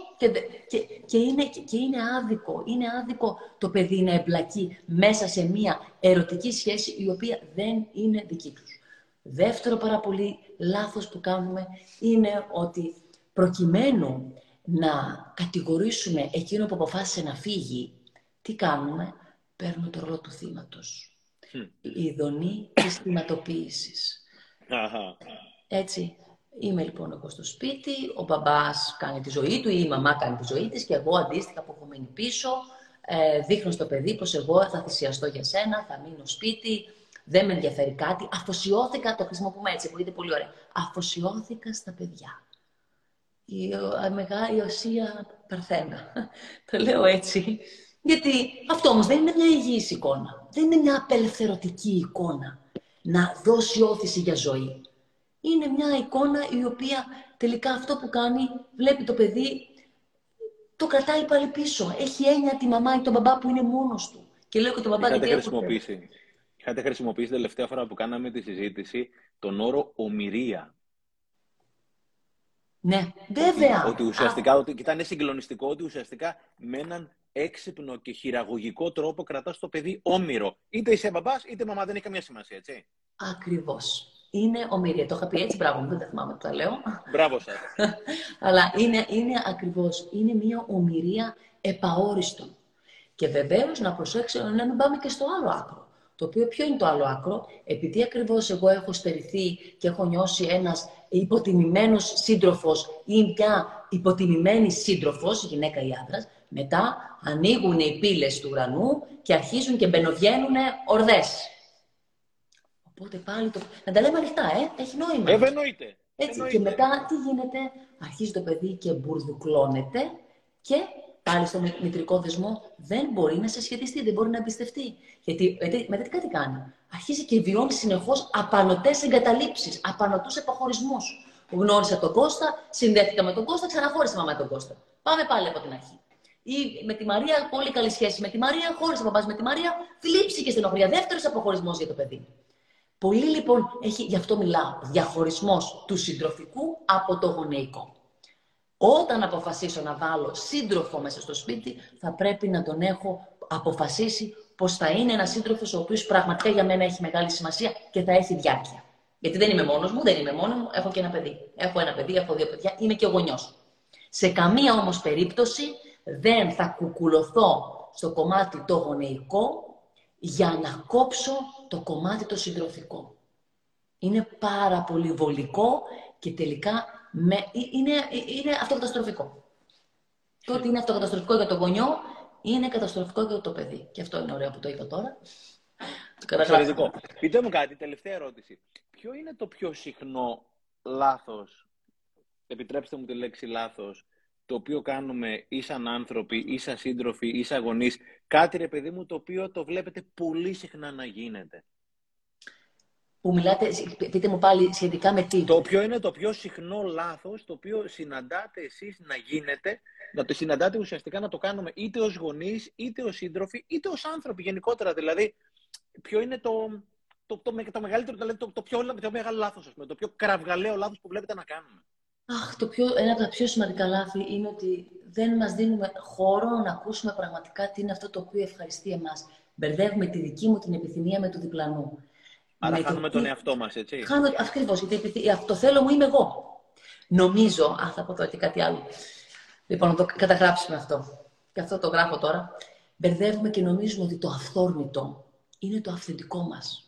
Και είναι άδικο το παιδί να εμπλακεί μέσα σε μια ερωτική σχέση η οποία δεν είναι δική τους. Δεύτερο πάρα πολύ λάθος που κάνουμε είναι ότι προκειμένου να κατηγορήσουμε εκείνο που αποφάσισε να φύγει, τι κάνουμε? Παίρνουμε το ρόλο του θύματος. Η ειδονή της θυματοποίησης. Έτσι. Είμαι λοιπόν εγώ στο σπίτι, ο μπαμπάς κάνει τη ζωή του ή η μαμά κάνει τη ζωή της και εγώ αντίστοιχα που έχω μείνει πίσω, δείχνω στο παιδί πως εγώ θα θυσιαστώ για σένα, θα μείνω σπίτι, δεν με ενδιαφέρει κάτι. Αφοσιώθηκα, το χρησιμοποιούμε έτσι, ακούγεται πολύ ωραία. Αφοσιώθηκα στα παιδιά. Η οσία παρθένα. Το λέω έτσι. Γιατί αυτό όμως δεν είναι μια υγιής εικόνα. Δεν είναι μια απελευθερωτική εικόνα να δώσει όθηση για ζωή. Είναι μια εικόνα η οποία τελικά αυτό που κάνει, βλέπει το παιδί, το κρατάει πάλι πίσω. Έχει έννοια τη μαμά ή τον μπαμπά που είναι μόνος του. Και λέω και τον μπαμπά γιατί είχατε χρησιμοποιήσει την τελευταία φορά που κάναμε τη συζήτηση τον όρο ομηρία. Ναι, βέβαια. Ότι ουσιαστικά, και ήταν συγκλονιστικό ότι ουσιαστικά με έναν έξυπνο και χειραγωγικό τρόπο κρατάς το παιδί όμηρο. Είτε είσαι μπαμπάς είτε μαμά, δεν έχει καμία σημασία, έτσι. Ακριβώς. Είναι ομοιρία. Το είχα πει έτσι, μπράβο μου, δεν τα θυμάμαι που τα λέω. Μπράβο σας. Αλλά είναι ακριβώς. Είναι μια ομοιρία επαόριστον. Και βεβαίως να προσέξω να μην πάμε και στο άλλο άκρο. Το οποίο ποιο είναι το άλλο άκρο? Επειδή ακριβώς εγώ έχω στερηθεί και έχω νιώσει ένας υποτιμημένος σύντροφος ή μια υποτιμημένη σύντροφος, γυναίκα ή άντρας, μετά ανοίγουν οι πύλες του ουρανού και αρχίζουν και μπαινοβγαίνουν ορδές. Οπότε πάλι να τα λέμε ανοιχτά, έχει νόημα. Ευνοείται. Έτσι, ευνοείται. Και μετά τι γίνεται? Αρχίζει το παιδί και μπουρδουκλώνεται και πάλι στο μητρικό δεσμό δεν μπορεί να σε σχετιστεί, δεν μπορεί να εμπιστευτεί. Γιατί μετά τι κάτι κάνει? Αρχίζει και βιώνει συνεχώς απανωτές εγκαταλείψεις, απανωτούς επαχωρισμούς. Γνώρισα τον Κώστα, συνδέθηκα με τον Κώστα, ξαναχώρισα με τον Κώστα. Πάμε πάλι από την αρχή. Ή με τη Μαρία, πολύ καλή σχέση με τη Μαρία, χώρισε παπάς με τη Μαρία, θλίψη και στενοχωρία. Δεύτερος αποχωρισμός για το παιδί. Πολύ λοιπόν έχει, γι' αυτό μιλάω, διαχωρισμός του συντροφικού από το γονεϊκό. Όταν αποφασίσω να βάλω σύντροφο μέσα στο σπίτι, θα πρέπει να τον έχω αποφασίσει πως θα είναι ένας σύντροφος ο οποίος πραγματικά για μένα έχει μεγάλη σημασία και θα έχει διάρκεια. Γιατί δεν είμαι μόνος μου, έχω και ένα παιδί. Έχω δύο παιδιά, είμαι και γονιός. Σε καμία όμως περίπτωση δεν θα κουκουλωθώ στο κομμάτι το γονεϊκό για να κόψω το κομμάτι το συντροφικό. Είναι πάρα πολύ βολικό και τελικά είναι αυτοκαταστροφικό. Το ότι είναι αυτοκαταστροφικό για τον γονιό, είναι καταστροφικό για το παιδί. Και αυτό είναι ωραίο που το είπα τώρα. Εξαιρετικό. Πείτε μου κάτι, τελευταία ερώτηση. Ποιο είναι το πιο συχνό λάθος, επιτρέψτε μου τη λέξη λάθος, το οποίο κάνουμε ή σαν άνθρωποι, ή σαν σύντροφοι, ή σαν γονείς, κάτι ρε παιδί μου το οποίο το βλέπετε πολύ συχνά να γίνεται? Που μιλάτε, πείτε μου πάλι σχετικά με τι. Το ποιο είναι το πιο συχνό λάθος το οποίο συναντάτε εσείς να γίνεται, να το συναντάτε ουσιαστικά να το κάνουμε είτε ως γονείς, είτε ως σύντροφοι, είτε ως άνθρωποι γενικότερα. Δηλαδή, ποιο είναι το μεγαλύτερο, δηλαδή, το πιο μεγάλο λάθος, ας πούμε, το πιο κραυγαλαίο λάθος που βλέπετε να κάνουμε? Αχ, ένα από τα πιο σημαντικά λάθη είναι ότι δεν μας δίνουμε χώρο να ακούσουμε πραγματικά τι είναι αυτό το οποίο ευχαριστεί εμάς. Μπερδεύουμε τη δική μου την επιθυμία με του διπλανού. Άρα χάνουμε τον εαυτό μας, έτσι. Ακριβώς, γιατί το θέλω μου είμαι εγώ. Νομίζω, θα πω τώρα και κάτι άλλο. Λοιπόν, να το καταγράψουμε αυτό. Και αυτό το γράφω τώρα. Μπερδεύουμε και νομίζουμε ότι το αυθόρμητο είναι το αυθεντικό μας.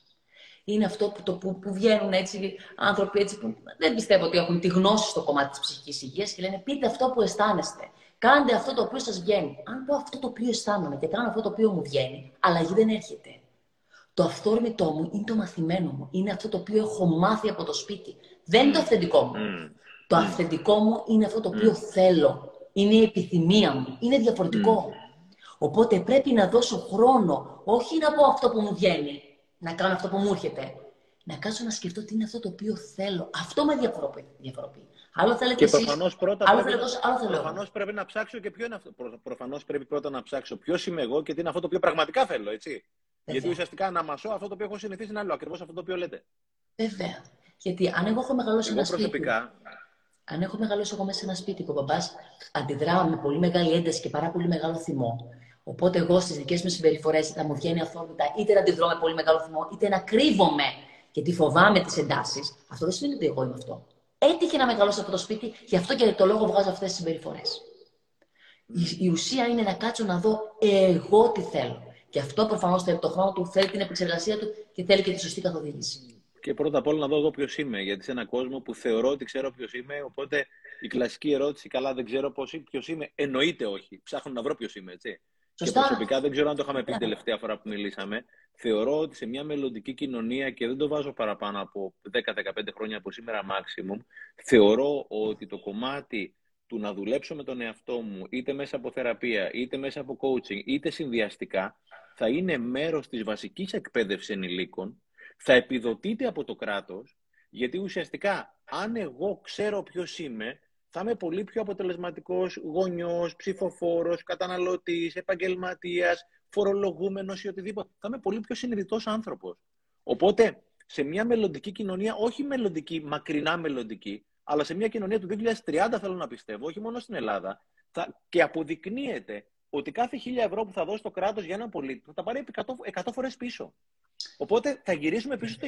είναι αυτό που, που βγαίνουν έτσι, άνθρωποι έτσι, που δεν πιστεύω ότι έχουν τη γνώση στο κομμάτι της ψυχικής υγείας και λένε πείτε αυτό που αισθάνεστε. Κάντε αυτό το οποίο σας βγαίνει. Αν πω αυτό το οποίο αισθάνομαι και κάνω αυτό το οποίο μου βγαίνει, αλλαγή δεν έρχεται. Το αυθόρμητό μου είναι το μαθημένο μου. Είναι αυτό το οποίο έχω μάθει από το σπίτι. Δεν είναι το αυθεντικό μου. Το αυθεντικό μου είναι αυτό το οποίο θέλω. Είναι η επιθυμία μου. Είναι διαφορετικό. Οπότε πρέπει να δώσω χρόνο. Όχι να πω αυτό που μου βγαίνει. Να κάνω αυτό που μου έρχεται. Να κάτσω να σκεφτώ τι είναι αυτό το οποίο θέλω. Αυτό με διαφοροποιεί. Άλλο θέλετε εσείς, προφανώς πρέπει να ψάξω και ποιο είναι αυτό. Προφανώς πρέπει πρώτα να ψάξω ποιος είμαι εγώ και τι είναι αυτό το οποίο πραγματικά θέλω, έτσι. Βέβαια. Γιατί ουσιαστικά να μασώ αυτό το οποίο έχω συνηθίσει είναι άλλο, ακριβώς αυτό το οποίο λέτε. Βέβαια. Γιατί αν εγώ έχω μεγαλώσει εγώ ένα προσωπικά... σπίτι. Αν έχω μεγαλώσει εγώ μέσα σε ένα σπίτι που ο μπαμπάς αντιδρά με πολύ μεγάλη ένταση και πάρα πολύ μεγάλο θυμό. Οπότε εγώ στις δικές μου συμπεριφορές θα μου βγαίνει αυθόρμητα είτε να αντιδρώ με πολύ μεγάλο θυμό, είτε να κρύβομαι γιατί φοβάμαι τις εντάσεις. Αυτό δεν σημαίνει ότι εγώ είμαι αυτό. Έτυχε να μεγαλώσω από το σπίτι, γι' αυτό και το λόγο βγάζω αυτές τις συμπεριφορές. Η ουσία είναι να κάτσω να δω εγώ τι θέλω. Και αυτό προφανώς θέλει τον χρόνο του, θέλει την επεξεργασία του και θέλει και τη σωστή καθοδήγηση. Και πρώτα απ' όλα να δω εγώ ποιος είμαι. Γιατί σε έναν κόσμο που θεωρώ ότι ξέρω ποιος είμαι, οπότε η κλασική ερώτηση, καλά, δεν ξέρω ποιος είμαι, εννοείται όχι. Ψάχνω να βρω ποιος είμαι, έτσι. Σωστά. Και προσωπικά δεν ξέρω αν το είχαμε πει την τελευταία φορά που μιλήσαμε. Θεωρώ ότι σε μια μελλοντική κοινωνία, και δεν το βάζω παραπάνω από 10-15 χρόνια από σήμερα maximum, θεωρώ ότι το κομμάτι του να δουλέψω με τον εαυτό μου, είτε μέσα από θεραπεία, είτε μέσα από coaching, είτε συνδυαστικά, θα είναι μέρος της βασικής εκπαίδευσης ενηλίκων, θα επιδοτείται από το κράτος, γιατί ουσιαστικά αν εγώ ξέρω ποιος είμαι, θα είμαι πολύ πιο αποτελεσματικός γονιός, ψηφοφόρος, καταναλωτής, επαγγελματίας, φορολογούμενος ή οτιδήποτε. Θα είμαι πολύ πιο συνειδητός άνθρωπος. Οπότε, σε μια μελλοντική κοινωνία, όχι μελλοντική, μακρινά μελλοντική, αλλά σε μια κοινωνία του 2030, θέλω να πιστεύω, όχι μόνο στην Ελλάδα, και αποδεικνύεται ότι κάθε 1.000 ευρώ που θα δώσει το κράτος για έναν πολίτη θα τα πάρει 100 φορές πίσω. Οπότε θα γυρίσουμε πίσω στο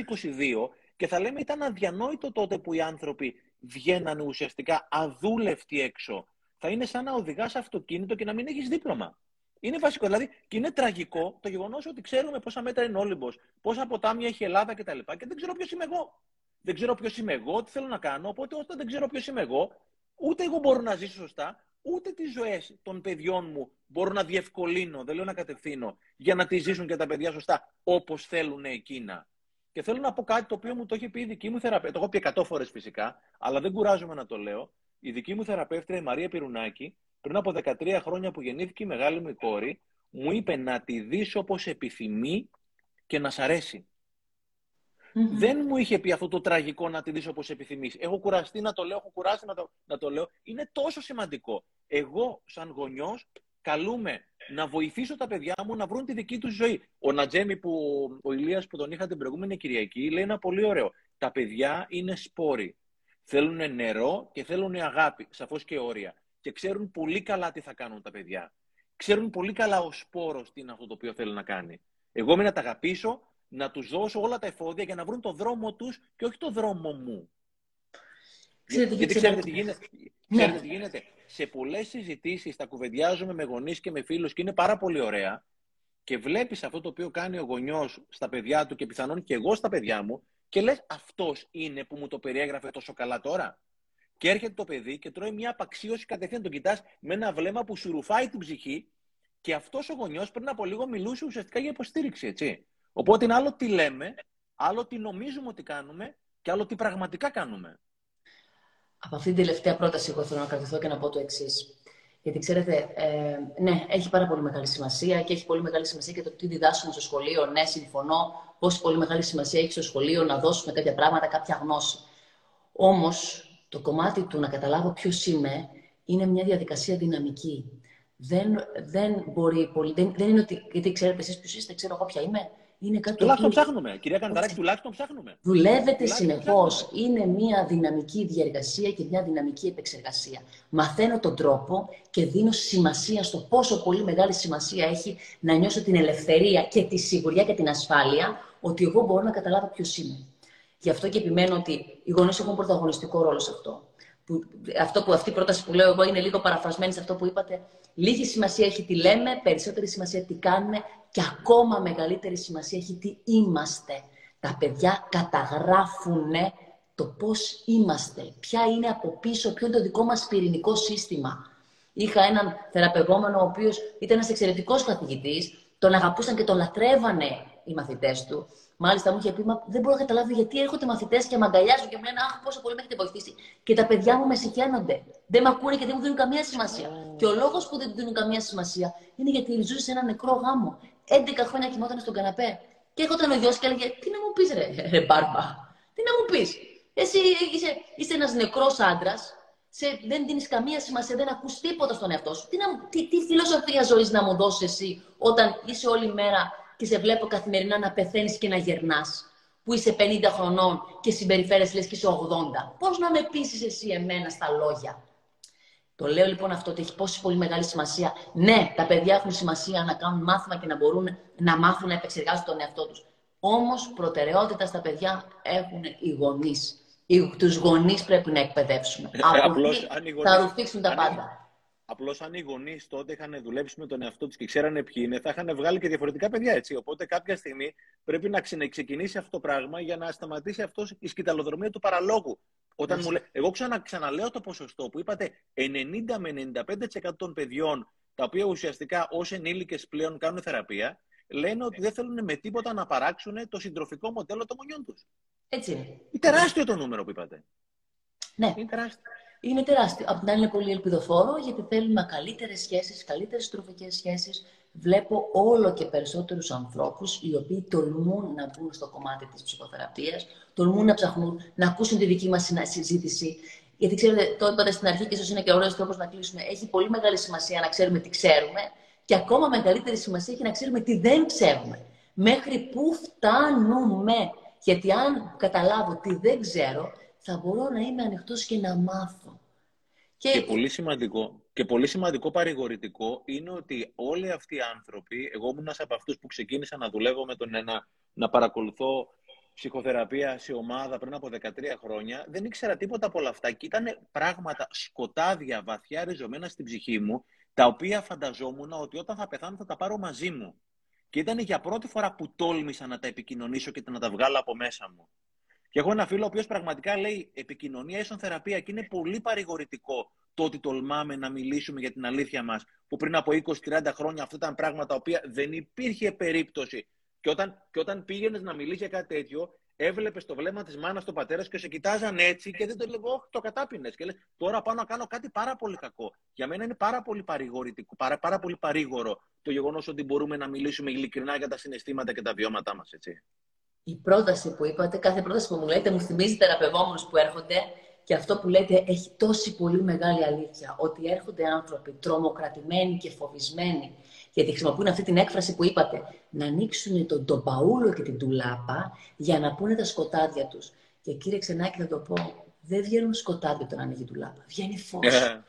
22 και θα λέμε ήταν αδιανόητο τότε που οι άνθρωποι βγαίνανε ουσιαστικά αδούλευτοι έξω. Θα είναι σαν να οδηγάς αυτοκίνητο και να μην έχεις δίπλωμα. Είναι βασικό. Δηλαδή, και είναι τραγικό το γεγονός ότι ξέρουμε πόσα μέτρα είναι ο Όλυμπος, πόσα ποτάμια έχει η Ελλάδα κτλ. Και δεν ξέρω ποιος είμαι εγώ. Δεν ξέρω ποιος είμαι εγώ, τι θέλω να κάνω. Οπότε όταν δεν ξέρω ποιος είμαι εγώ, ούτε εγώ μπορώ να ζήσω σωστά, ούτε τις ζωές των παιδιών μου μπορώ να διευκολύνω, δεν λέω να κατευθύνω, για να τις ζήσουν και τα παιδιά σωστά όπως θέλουν εκείνα. Και θέλω να πω κάτι το οποίο μου το έχει πει η δική μου θεραπεύτρια. Το έχω πει 100 φορές φυσικά, αλλά δεν κουράζομαι να το λέω. Η δική μου θεραπεύτρια, η Μαρία Πυρουνάκη, πριν από 13 χρόνια που γεννήθηκε η μεγάλη μου κόρη, μου είπε να τη δεις όπως επιθυμεί και να σ' αρέσει. Δεν μου είχε πει αυτό το τραγικό να τη δεις όπως επιθυμείς. Έχω κουραστεί να το λέω, έχω κουράσει να το λέω. Είναι τόσο σημαντικό. Εγώ, σαν γονιός, καλούμε να βοηθήσω τα παιδιά μου να βρουν τη δική τους ζωή. Ο Ατζέμι, ο Ηλίας που τον είχα την προηγούμενη Κυριακή, λέει ένα πολύ ωραίο. Τα παιδιά είναι σπόροι. Θέλουν νερό και θέλουν αγάπη, σαφώς και όρια. Και ξέρουν πολύ καλά τι θα κάνουν τα παιδιά. Ξέρουν πολύ καλά ο σπόρος τι είναι αυτό το οποίο θέλει να κάνει. Εγώ με να τα αγαπήσω, να τους δώσω όλα τα εφόδια για να βρουν το δρόμο τους και όχι το δρόμο μου. Γιατί ξέρετε τι γίνεται. Ξέρετε τι γίνεται. Σε πολλές συζητήσεις τα κουβεντιάζουμε με γονείς και με φίλους και είναι πάρα πολύ ωραία. Και βλέπεις αυτό το οποίο κάνει ο γονιός στα παιδιά του και πιθανόν και εγώ στα παιδιά μου και λες αυτός είναι που μου το περιέγραφε τόσο καλά τώρα. Και έρχεται το παιδί και τρώει μια απαξίωση κατευθείαν, τον κοιτάς με ένα βλέμμα που σου ρουφάει την ψυχή και αυτός ο γονιός πριν από λίγο μιλούσε ουσιαστικά για υποστήριξη, έτσι. Οπότε είναι άλλο τι λέμε, άλλο τι νομίζουμε ότι κάνουμε και άλλο τι πραγματικά κάνουμε. Από αυτήν την τελευταία πρόταση, εγώ θέλω να κρατηθώ και να πω το εξής. Γιατί ξέρετε, ναι, έχει πάρα πολύ μεγάλη σημασία και έχει πολύ μεγάλη σημασία και το τι διδάσκουμε στο σχολείο. Ναι, συμφωνώ, πόση πολύ μεγάλη σημασία έχει στο σχολείο να δώσουμε κάποια πράγματα, κάποια γνώση. Όμως, το κομμάτι του να καταλάβω ποιος είμαι είναι μια διαδικασία δυναμική. Δεν είναι ότι. Γιατί ξέρετε εσείς ποιος είστε, ξέρω εγώ ποια είμαι. Τουλάχιστον ψάχνουμε, κυρία Κανδαράκη, τουλάχιστον ψάχνουμε. Δουλεύετε συνεχώς. Είναι μια δυναμική διαργασία και μια δυναμική επεξεργασία. Μαθαίνω τον τρόπο και δίνω σημασία στο πόσο πολύ μεγάλη σημασία έχει να νιώσω την ελευθερία και τη σιγουριά και την ασφάλεια ότι εγώ μπορώ να καταλάβω ποιος είμαι. Γι' αυτό και επιμένω ότι οι γονείς έχουν πρωταγωνιστικό ρόλο σε αυτό. Αυτή η πρόταση που λέω εγώ είναι λίγο παραφρασμένη σε αυτό που είπατε. Λίγη σημασία έχει τι λέμε, περισσότερη σημασία τι κάνουμε και ακόμα μεγαλύτερη σημασία έχει τι είμαστε. Τα παιδιά καταγράφουν το πώς είμαστε, ποια είναι από πίσω, ποιο είναι το δικό μας πυρηνικό σύστημα. Είχα έναν θεραπευόμενο, ο οποίος ήταν ένας εξαιρετικός καθηγητής, τον αγαπούσαν και τον λατρεύανε οι μαθητές του. Μάλιστα μου είχε πει: «Μα δεν μπορώ να καταλάβω γιατί έρχονται μαθητές και με αγκαλιάζουν και μου λένε αχ, πόσο πολύ με έχετε βοηθήσει. Και τα παιδιά μου με συγχαίνονται. Δεν με ακούνε και δεν μου δίνουν καμία σημασία». Και ο λόγος που δεν του δίνουν καμία σημασία είναι γιατί ζούσε σε ένα νεκρό γάμο. 11 χρόνια κοιμόταν στον καναπέ. Και έρχονταν ο γιος και έλεγε: «Τι να μου πεις, ρε μπάρμπα, τι να μου πεις. Εσύ είσαι ένας νεκρός άντρας, δεν δίνεις καμία σημασία, δεν ακούς τίποτα στον εαυτό σου. Τι φιλοσοφία ζωής να μου δώσεις εσύ, όταν είσαι όλη μέρα και σε βλέπω καθημερινά να πεθαίνεις και να γερνάς, που είσαι 50 χρονών και συμπεριφέρεσαι λες και είσαι 80. Πώς να με πείσεις εσύ εμένα στα λόγια». Το λέω λοιπόν αυτό, ότι έχει πόση πολύ μεγάλη σημασία. Ναι, τα παιδιά έχουν σημασία να κάνουν μάθημα και να μπορούν να μάθουν να επεξεργάζονται τον εαυτό τους. Όμως προτεραιότητα στα παιδιά έχουν οι γονείς. Τους γονείς πρέπει να εκπαιδεύσουμε. Απλώς, θα ρουφήξουν τα πάντα. Απλώς αν οι γονείς τότε είχαν δουλέψει με τον εαυτό τους και ξέρανε ποιοι είναι, θα είχαν βγάλει και διαφορετικά παιδιά, έτσι. Οπότε κάποια στιγμή πρέπει να ξεκινήσει αυτό το πράγμα για να σταματήσει αυτό η σκυταλοδρομία του παραλόγου. Όταν μου λέει, εγώ ξαναλέω το ποσοστό που είπατε, 90 με 95% των παιδιών, τα οποία ουσιαστικά ως ενήλικες πλέον κάνουν θεραπεία, λένε ότι δεν θέλουν με τίποτα να παράξουν το συντροφικό μοντέλο των γονιών τους. Έτσι είναι. Είναι τεράστιο το νούμερο που είπατε. Ναι. Είναι τεράστιο. Είναι τεράστιο. Απ' την άλλη είναι πολύ ελπιδοφόρο, γιατί θέλουμε καλύτερες σχέσεις, καλύτερες συντροφικές σχέσεις. Βλέπω όλο και περισσότερους ανθρώπους οι οποίοι τολμούν να μπουν στο κομμάτι της ψυχοθεραπείας, τολμούν να ψαχνούν, να ακούσουν τη δική μας συζήτηση. Γιατί ξέρετε, το είπατε στην αρχή και ίσως είναι και ωραίος τρόπος να κλείσουμε. Έχει πολύ μεγάλη σημασία να ξέρουμε τι ξέρουμε και ακόμα μεγαλύτερη σημασία έχει να ξέρουμε τι δεν ξέρουμε. Μέχρι πού φτάνουμε. Γιατί αν καταλάβω τι δεν ξέρω, θα μπορώ να είμαι ανοιχτός και να μάθω. Και πολύ σημαντικό, παρηγορητικό είναι ότι όλοι αυτοί οι άνθρωποι, εγώ ήμουν ένας από αυτούς που ξεκίνησα να δουλεύω με τον ένα, να παρακολουθώ ψυχοθεραπεία σε ομάδα πριν από 13 χρόνια, δεν ήξερα τίποτα από όλα αυτά και ήταν πράγματα, σκοτάδια βαθιά ριζωμένα στην ψυχή μου, τα οποία φανταζόμουν ότι όταν θα πεθάνω θα τα πάρω μαζί μου. Και ήταν για πρώτη φορά που τόλμησα να τα επικοινωνήσω και να τα βγάλω από μέσα μου. Και έχω ένα φίλο ο οποίος πραγματικά λέει επικοινωνία ίσον θεραπεία και είναι πολύ παρηγορητικό το ότι τολμάμε να μιλήσουμε για την αλήθεια μας, που πριν από 20-30 χρόνια αυτά ήταν πράγματα τα οποία δεν υπήρχε περίπτωση. Και όταν πήγαινες να μιλήσεις για κάτι τέτοιο, έβλεπες το βλέμμα της μάνας, του πατέρα και σε κοιτάζαν έτσι και δεν το λέγω, το κατάπινες. Και λες, τώρα πάω να κάνω κάτι πάρα πολύ κακό. Για μένα είναι πάρα πολύ παρηγορητικό, πάρα πολύ παρήγορο το γεγονός ότι μπορούμε να μιλήσουμε ειλικρινά για τα συναισθήματα και τα βιώματά μας, έτσι. Η πρόταση που είπατε, κάθε πρόταση που μου λέτε, μου θυμίζει θεραπευόμενους που έρχονται και αυτό που λέτε έχει τόση πολύ μεγάλη αλήθεια. Ότι έρχονται άνθρωποι τρομοκρατημένοι και φοβισμένοι, γιατί χρησιμοποιούν αυτή την έκφραση που είπατε, να ανοίξουν τον παούλο και την τουλάπα για να πούνε τα σκοτάδια τους. Και κύριε Ξενάκη, θα το πω, δεν βγαίνουν σκοτάδια όταν ανοίγει η τουλάπα. Βγαίνει φως.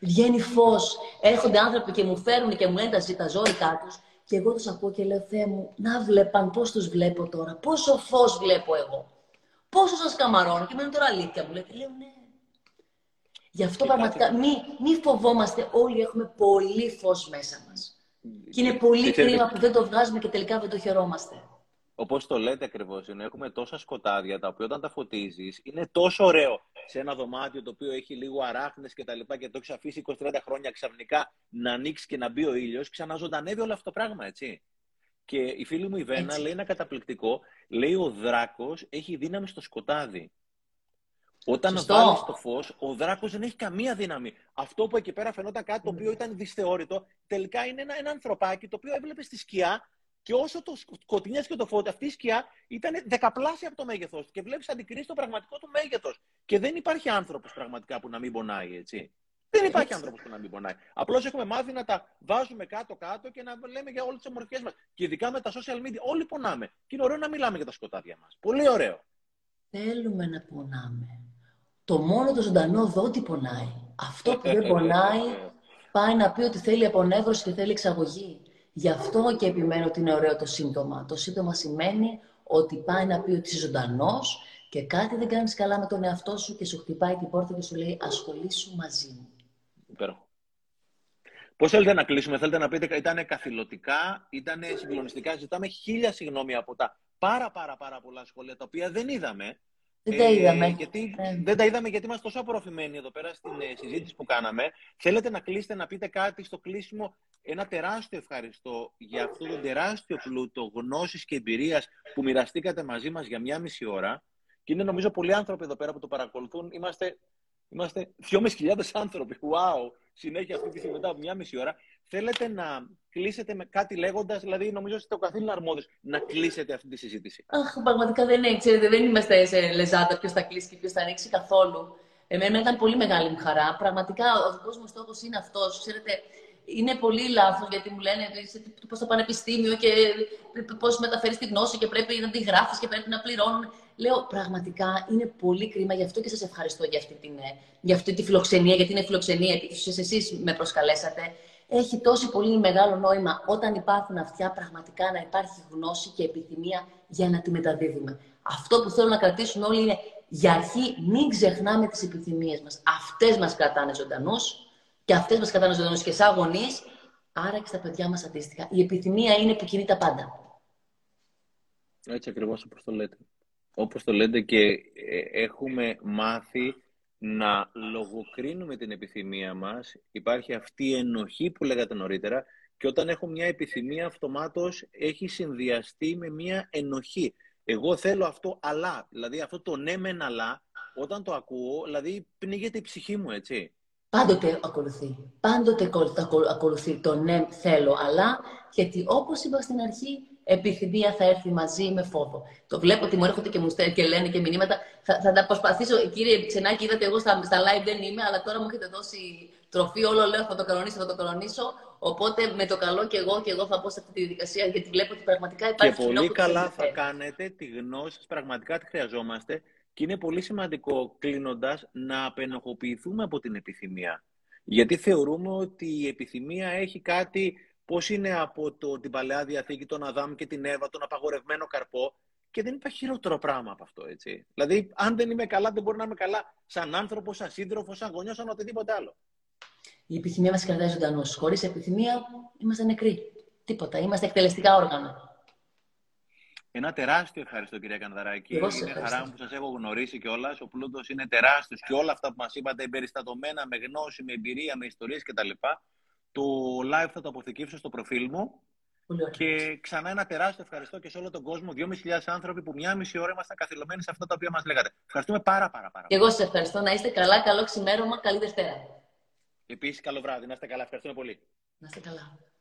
Βγαίνει φως. Έρχονται άνθρωποι και μου φέρουν και μου λένε τα ζώρικά τους. Και εγώ τους ακούω και λέω, Θεέ μου, να βλέπαν πώς τους βλέπω τώρα, πόσο φως βλέπω εγώ, πόσο σας καμαρώνω και μένουν τώρα αλήθεια μου. Λέω, ναι. Γι' αυτό πραγματικά μη φοβόμαστε, όλοι έχουμε πολύ φως μέσα μας. Και είναι πολύ κρίμα που δεν το βγάζουμε και τελικά δεν το χαιρόμαστε. Όπως το λέτε ακριβώς, έχουμε τόσα σκοτάδια τα οποία όταν τα φωτίζεις είναι τόσο ωραίο. Σε ένα δωμάτιο το οποίο έχει λίγο αράχνες και τα λοιπά και το έχεις αφήσει 20-30 χρόνια ξαφνικά να ανοίξει και να μπει ο ήλιος, ξαναζωντανεύει όλο αυτό το πράγμα, έτσι. Και η φίλη μου η Βένα λέει ένα καταπληκτικό, λέει ο δράκος έχει δύναμη στο σκοτάδι. Όταν βάλεις το φως, ο δράκος δεν έχει καμία δύναμη. Αυτό που εκεί πέρα φαινόταν κάτι το οποίο ήταν δυσθεώρητο, τελικά είναι ένα ανθρωπάκι το οποίο έβλεπε στη σκιά. Και όσο το σκοτεινιάζει και το φώτι, αυτή η σκιά ήταν δεκαπλάσια από το μέγεθος. Και βλέπεις αντικρίνεις το πραγματικό του μέγεθος. Και δεν υπάρχει άνθρωπος πραγματικά που να μην πονάει, έτσι. Δεν υπάρχει άνθρωπος που να μην πονάει. Απλώς έχουμε μάθει να τα βάζουμε κάτω-κάτω και να λέμε για όλες τις ομορφιές μας. Και ειδικά με τα social media. Όλοι πονάμε. Και είναι ωραίο να μιλάμε για τα σκοτάδια μας. Πολύ ωραίο. Θέλουμε να πονάμε. Το μόνο το ζωντανό δότη πονάει. Αυτό που δεν πονάει πάει να πει ότι θέλει απονεύρωση και θέλει εξαγωγή. Γι' αυτό και επιμένω ότι είναι ωραίο το σύντομα. Το σύντομα σημαίνει ότι πάει να πει ότι είσαι ζωντανός και κάτι δεν κάνεις καλά με τον εαυτό σου και σου χτυπάει την πόρτα και σου λέει ασχολήσου μαζί μου. Υπέροχο. Πώς θέλετε να κλείσουμε, θέλετε να πείτε, ήταν καθηλωτικά, ήταν συγκλονιστικά. Ζητάμε χίλια συγγνώμη από τα πάρα πολλά σχολεία τα οποία δεν είδαμε. Δεν τα είδαμε. Γιατί, δεν τα είδαμε γιατί είμαστε τόσο απορροφημένοι εδώ πέρα στην συζήτηση που κάναμε. Θέλετε να κλείσετε, να πείτε κάτι στο κλείσιμο? Ένα τεράστιο ευχαριστώ για αυτό το τεράστιο πλούτο γνώσης και εμπειρίας που μοιραστήκατε μαζί μας για 1,5 ώρα. Και είναι νομίζω πολλοί άνθρωποι εδώ πέρα που το παρακολουθούν. Είμαστε 2.500 άνθρωποι. Wow! Συνέχεια αυτή τη στιγμή μετά από 1,5 ώρα. Θέλετε να κλείσετε με κάτι λέγοντας, δηλαδή νομίζω ότι είστε ο καθήλυνα αρμόδιος να κλείσετε αυτή τη συζήτηση? Αχ, πραγματικά δεν είμαστε σε λεζάντα ποιος θα κλείσει και ποιος θα ανοίξει καθόλου. Εμένα ήταν πολύ μεγάλη μου χαρά. Πραγματικά ο δικός μου στόχος είναι αυτός. Ξέρετε, είναι πολύ λάθος γιατί μου λένε πώς το πανεπιστήμιο και πώς μεταφέρεις τη γνώση και πρέπει να τη γράφεις και πρέπει να πληρώνουν. Λέω, πραγματικά είναι πολύ κρίμα, γι' αυτό και σας ευχαριστώ για αυτή τη φιλοξενία, γιατί είναι φιλοξενία, γιατί εσείς με προσκαλέσατε. Έχει τόσο πολύ μεγάλο νόημα όταν υπάρχουν αυτιά πραγματικά να υπάρχει γνώση και επιθυμία για να τη μεταδίδουμε. Αυτό που θέλω να κρατήσουμε όλοι είναι, για αρχή μην ξεχνάμε τις επιθυμίες μας. Αυτές μας κρατάνε ζωντανούς και αυτές μας κρατάνε ζωντανούς και σαν γονείς, άρα και στα παιδιά μας αντίστοιχα. Η επιθυμία είναι που κινεί τα πάντα. Έτσι ακριβώς όπως το λέτε. Όπως το λέτε, και έχουμε μάθει να λογοκρίνουμε την επιθυμία μας. Υπάρχει αυτή η ενοχή που λέγατε νωρίτερα, και όταν έχω μια επιθυμία αυτομάτως έχει συνδυαστεί με μια ενοχή. Εγώ θέλω αυτό, αλλά, δηλαδή αυτό το ναι μεν αλλά, όταν το ακούω, δηλαδή πνίγεται η ψυχή μου, έτσι. Πάντοτε ακολουθεί. Πάντοτε ακολουθεί το ναι θέλω αλλά, γιατί όπως είπα στην αρχή, επιθυμία θα έρθει μαζί με φόβο. Το βλέπω ότι μου έρχονται και μου και λένε και μηνύματα. Θα τα προσπαθήσω, κύριε Ξενάκη, είδατε εγώ στα live δεν είμαι, αλλά τώρα μου έχετε δώσει τροφή. Όλο λέω θα το κανονίσω. Οπότε με το καλό και εγώ θα πω σε αυτή τη διαδικασία, γιατί βλέπω ότι πραγματικά υπάρχει. Και πολύ καλά θα κάνετε, τη γνώση πραγματικά τη χρειαζόμαστε. Και είναι πολύ σημαντικό, κλείνοντας, να απενοχοποιηθούμε από την επιθυμία. Γιατί θεωρούμε ότι η επιθυμία έχει κάτι. Πώς είναι από την Παλαιά Διαθήκη, τον Αδάμ και την Εύα, τον απαγορευμένο καρπό, και δεν υπάρχει χειρότερο πράγμα από αυτό, έτσι. Δηλαδή, αν δεν είμαι καλά, δεν μπορώ να είμαι καλά σαν άνθρωπο, σαν σύντροφο, σαν γονιό, σαν οτιδήποτε άλλο. Η επιθυμία μας κρατάει ζωντανούς. Χωρίς επιθυμία, είμαστε νεκροί. Τίποτα. Είμαστε εκτελεστικά όργανα. Ένα τεράστιο ευχαριστώ, κυρία Κανδαράκη. Είναι χαρά μου που σας έχω γνωρίσει κιόλας. Ο πλούτος είναι τεράστιος και όλα αυτά που μας είπατε, εμπεριστατωμένα με γνώση, με εμπειρία, με ιστορίες κτλ. Το live θα το αποθηκεύσω στο προφίλ μου. Και ξανά ένα τεράστιο ευχαριστώ και σε όλο τον κόσμο. 2.500 άνθρωποι που 1,5 ώρα ήμασταν καθυλωμένοι σε αυτά τα οποία μας λέγατε. Ευχαριστούμε πάρα. Και εγώ σας ευχαριστώ. Να είστε καλά. Καλό ξημέρωμα. Καλή Δευτέρα. Επίσης, καλό βράδυ. Να είστε καλά. Ευχαριστούμε πολύ. Να είστε καλά.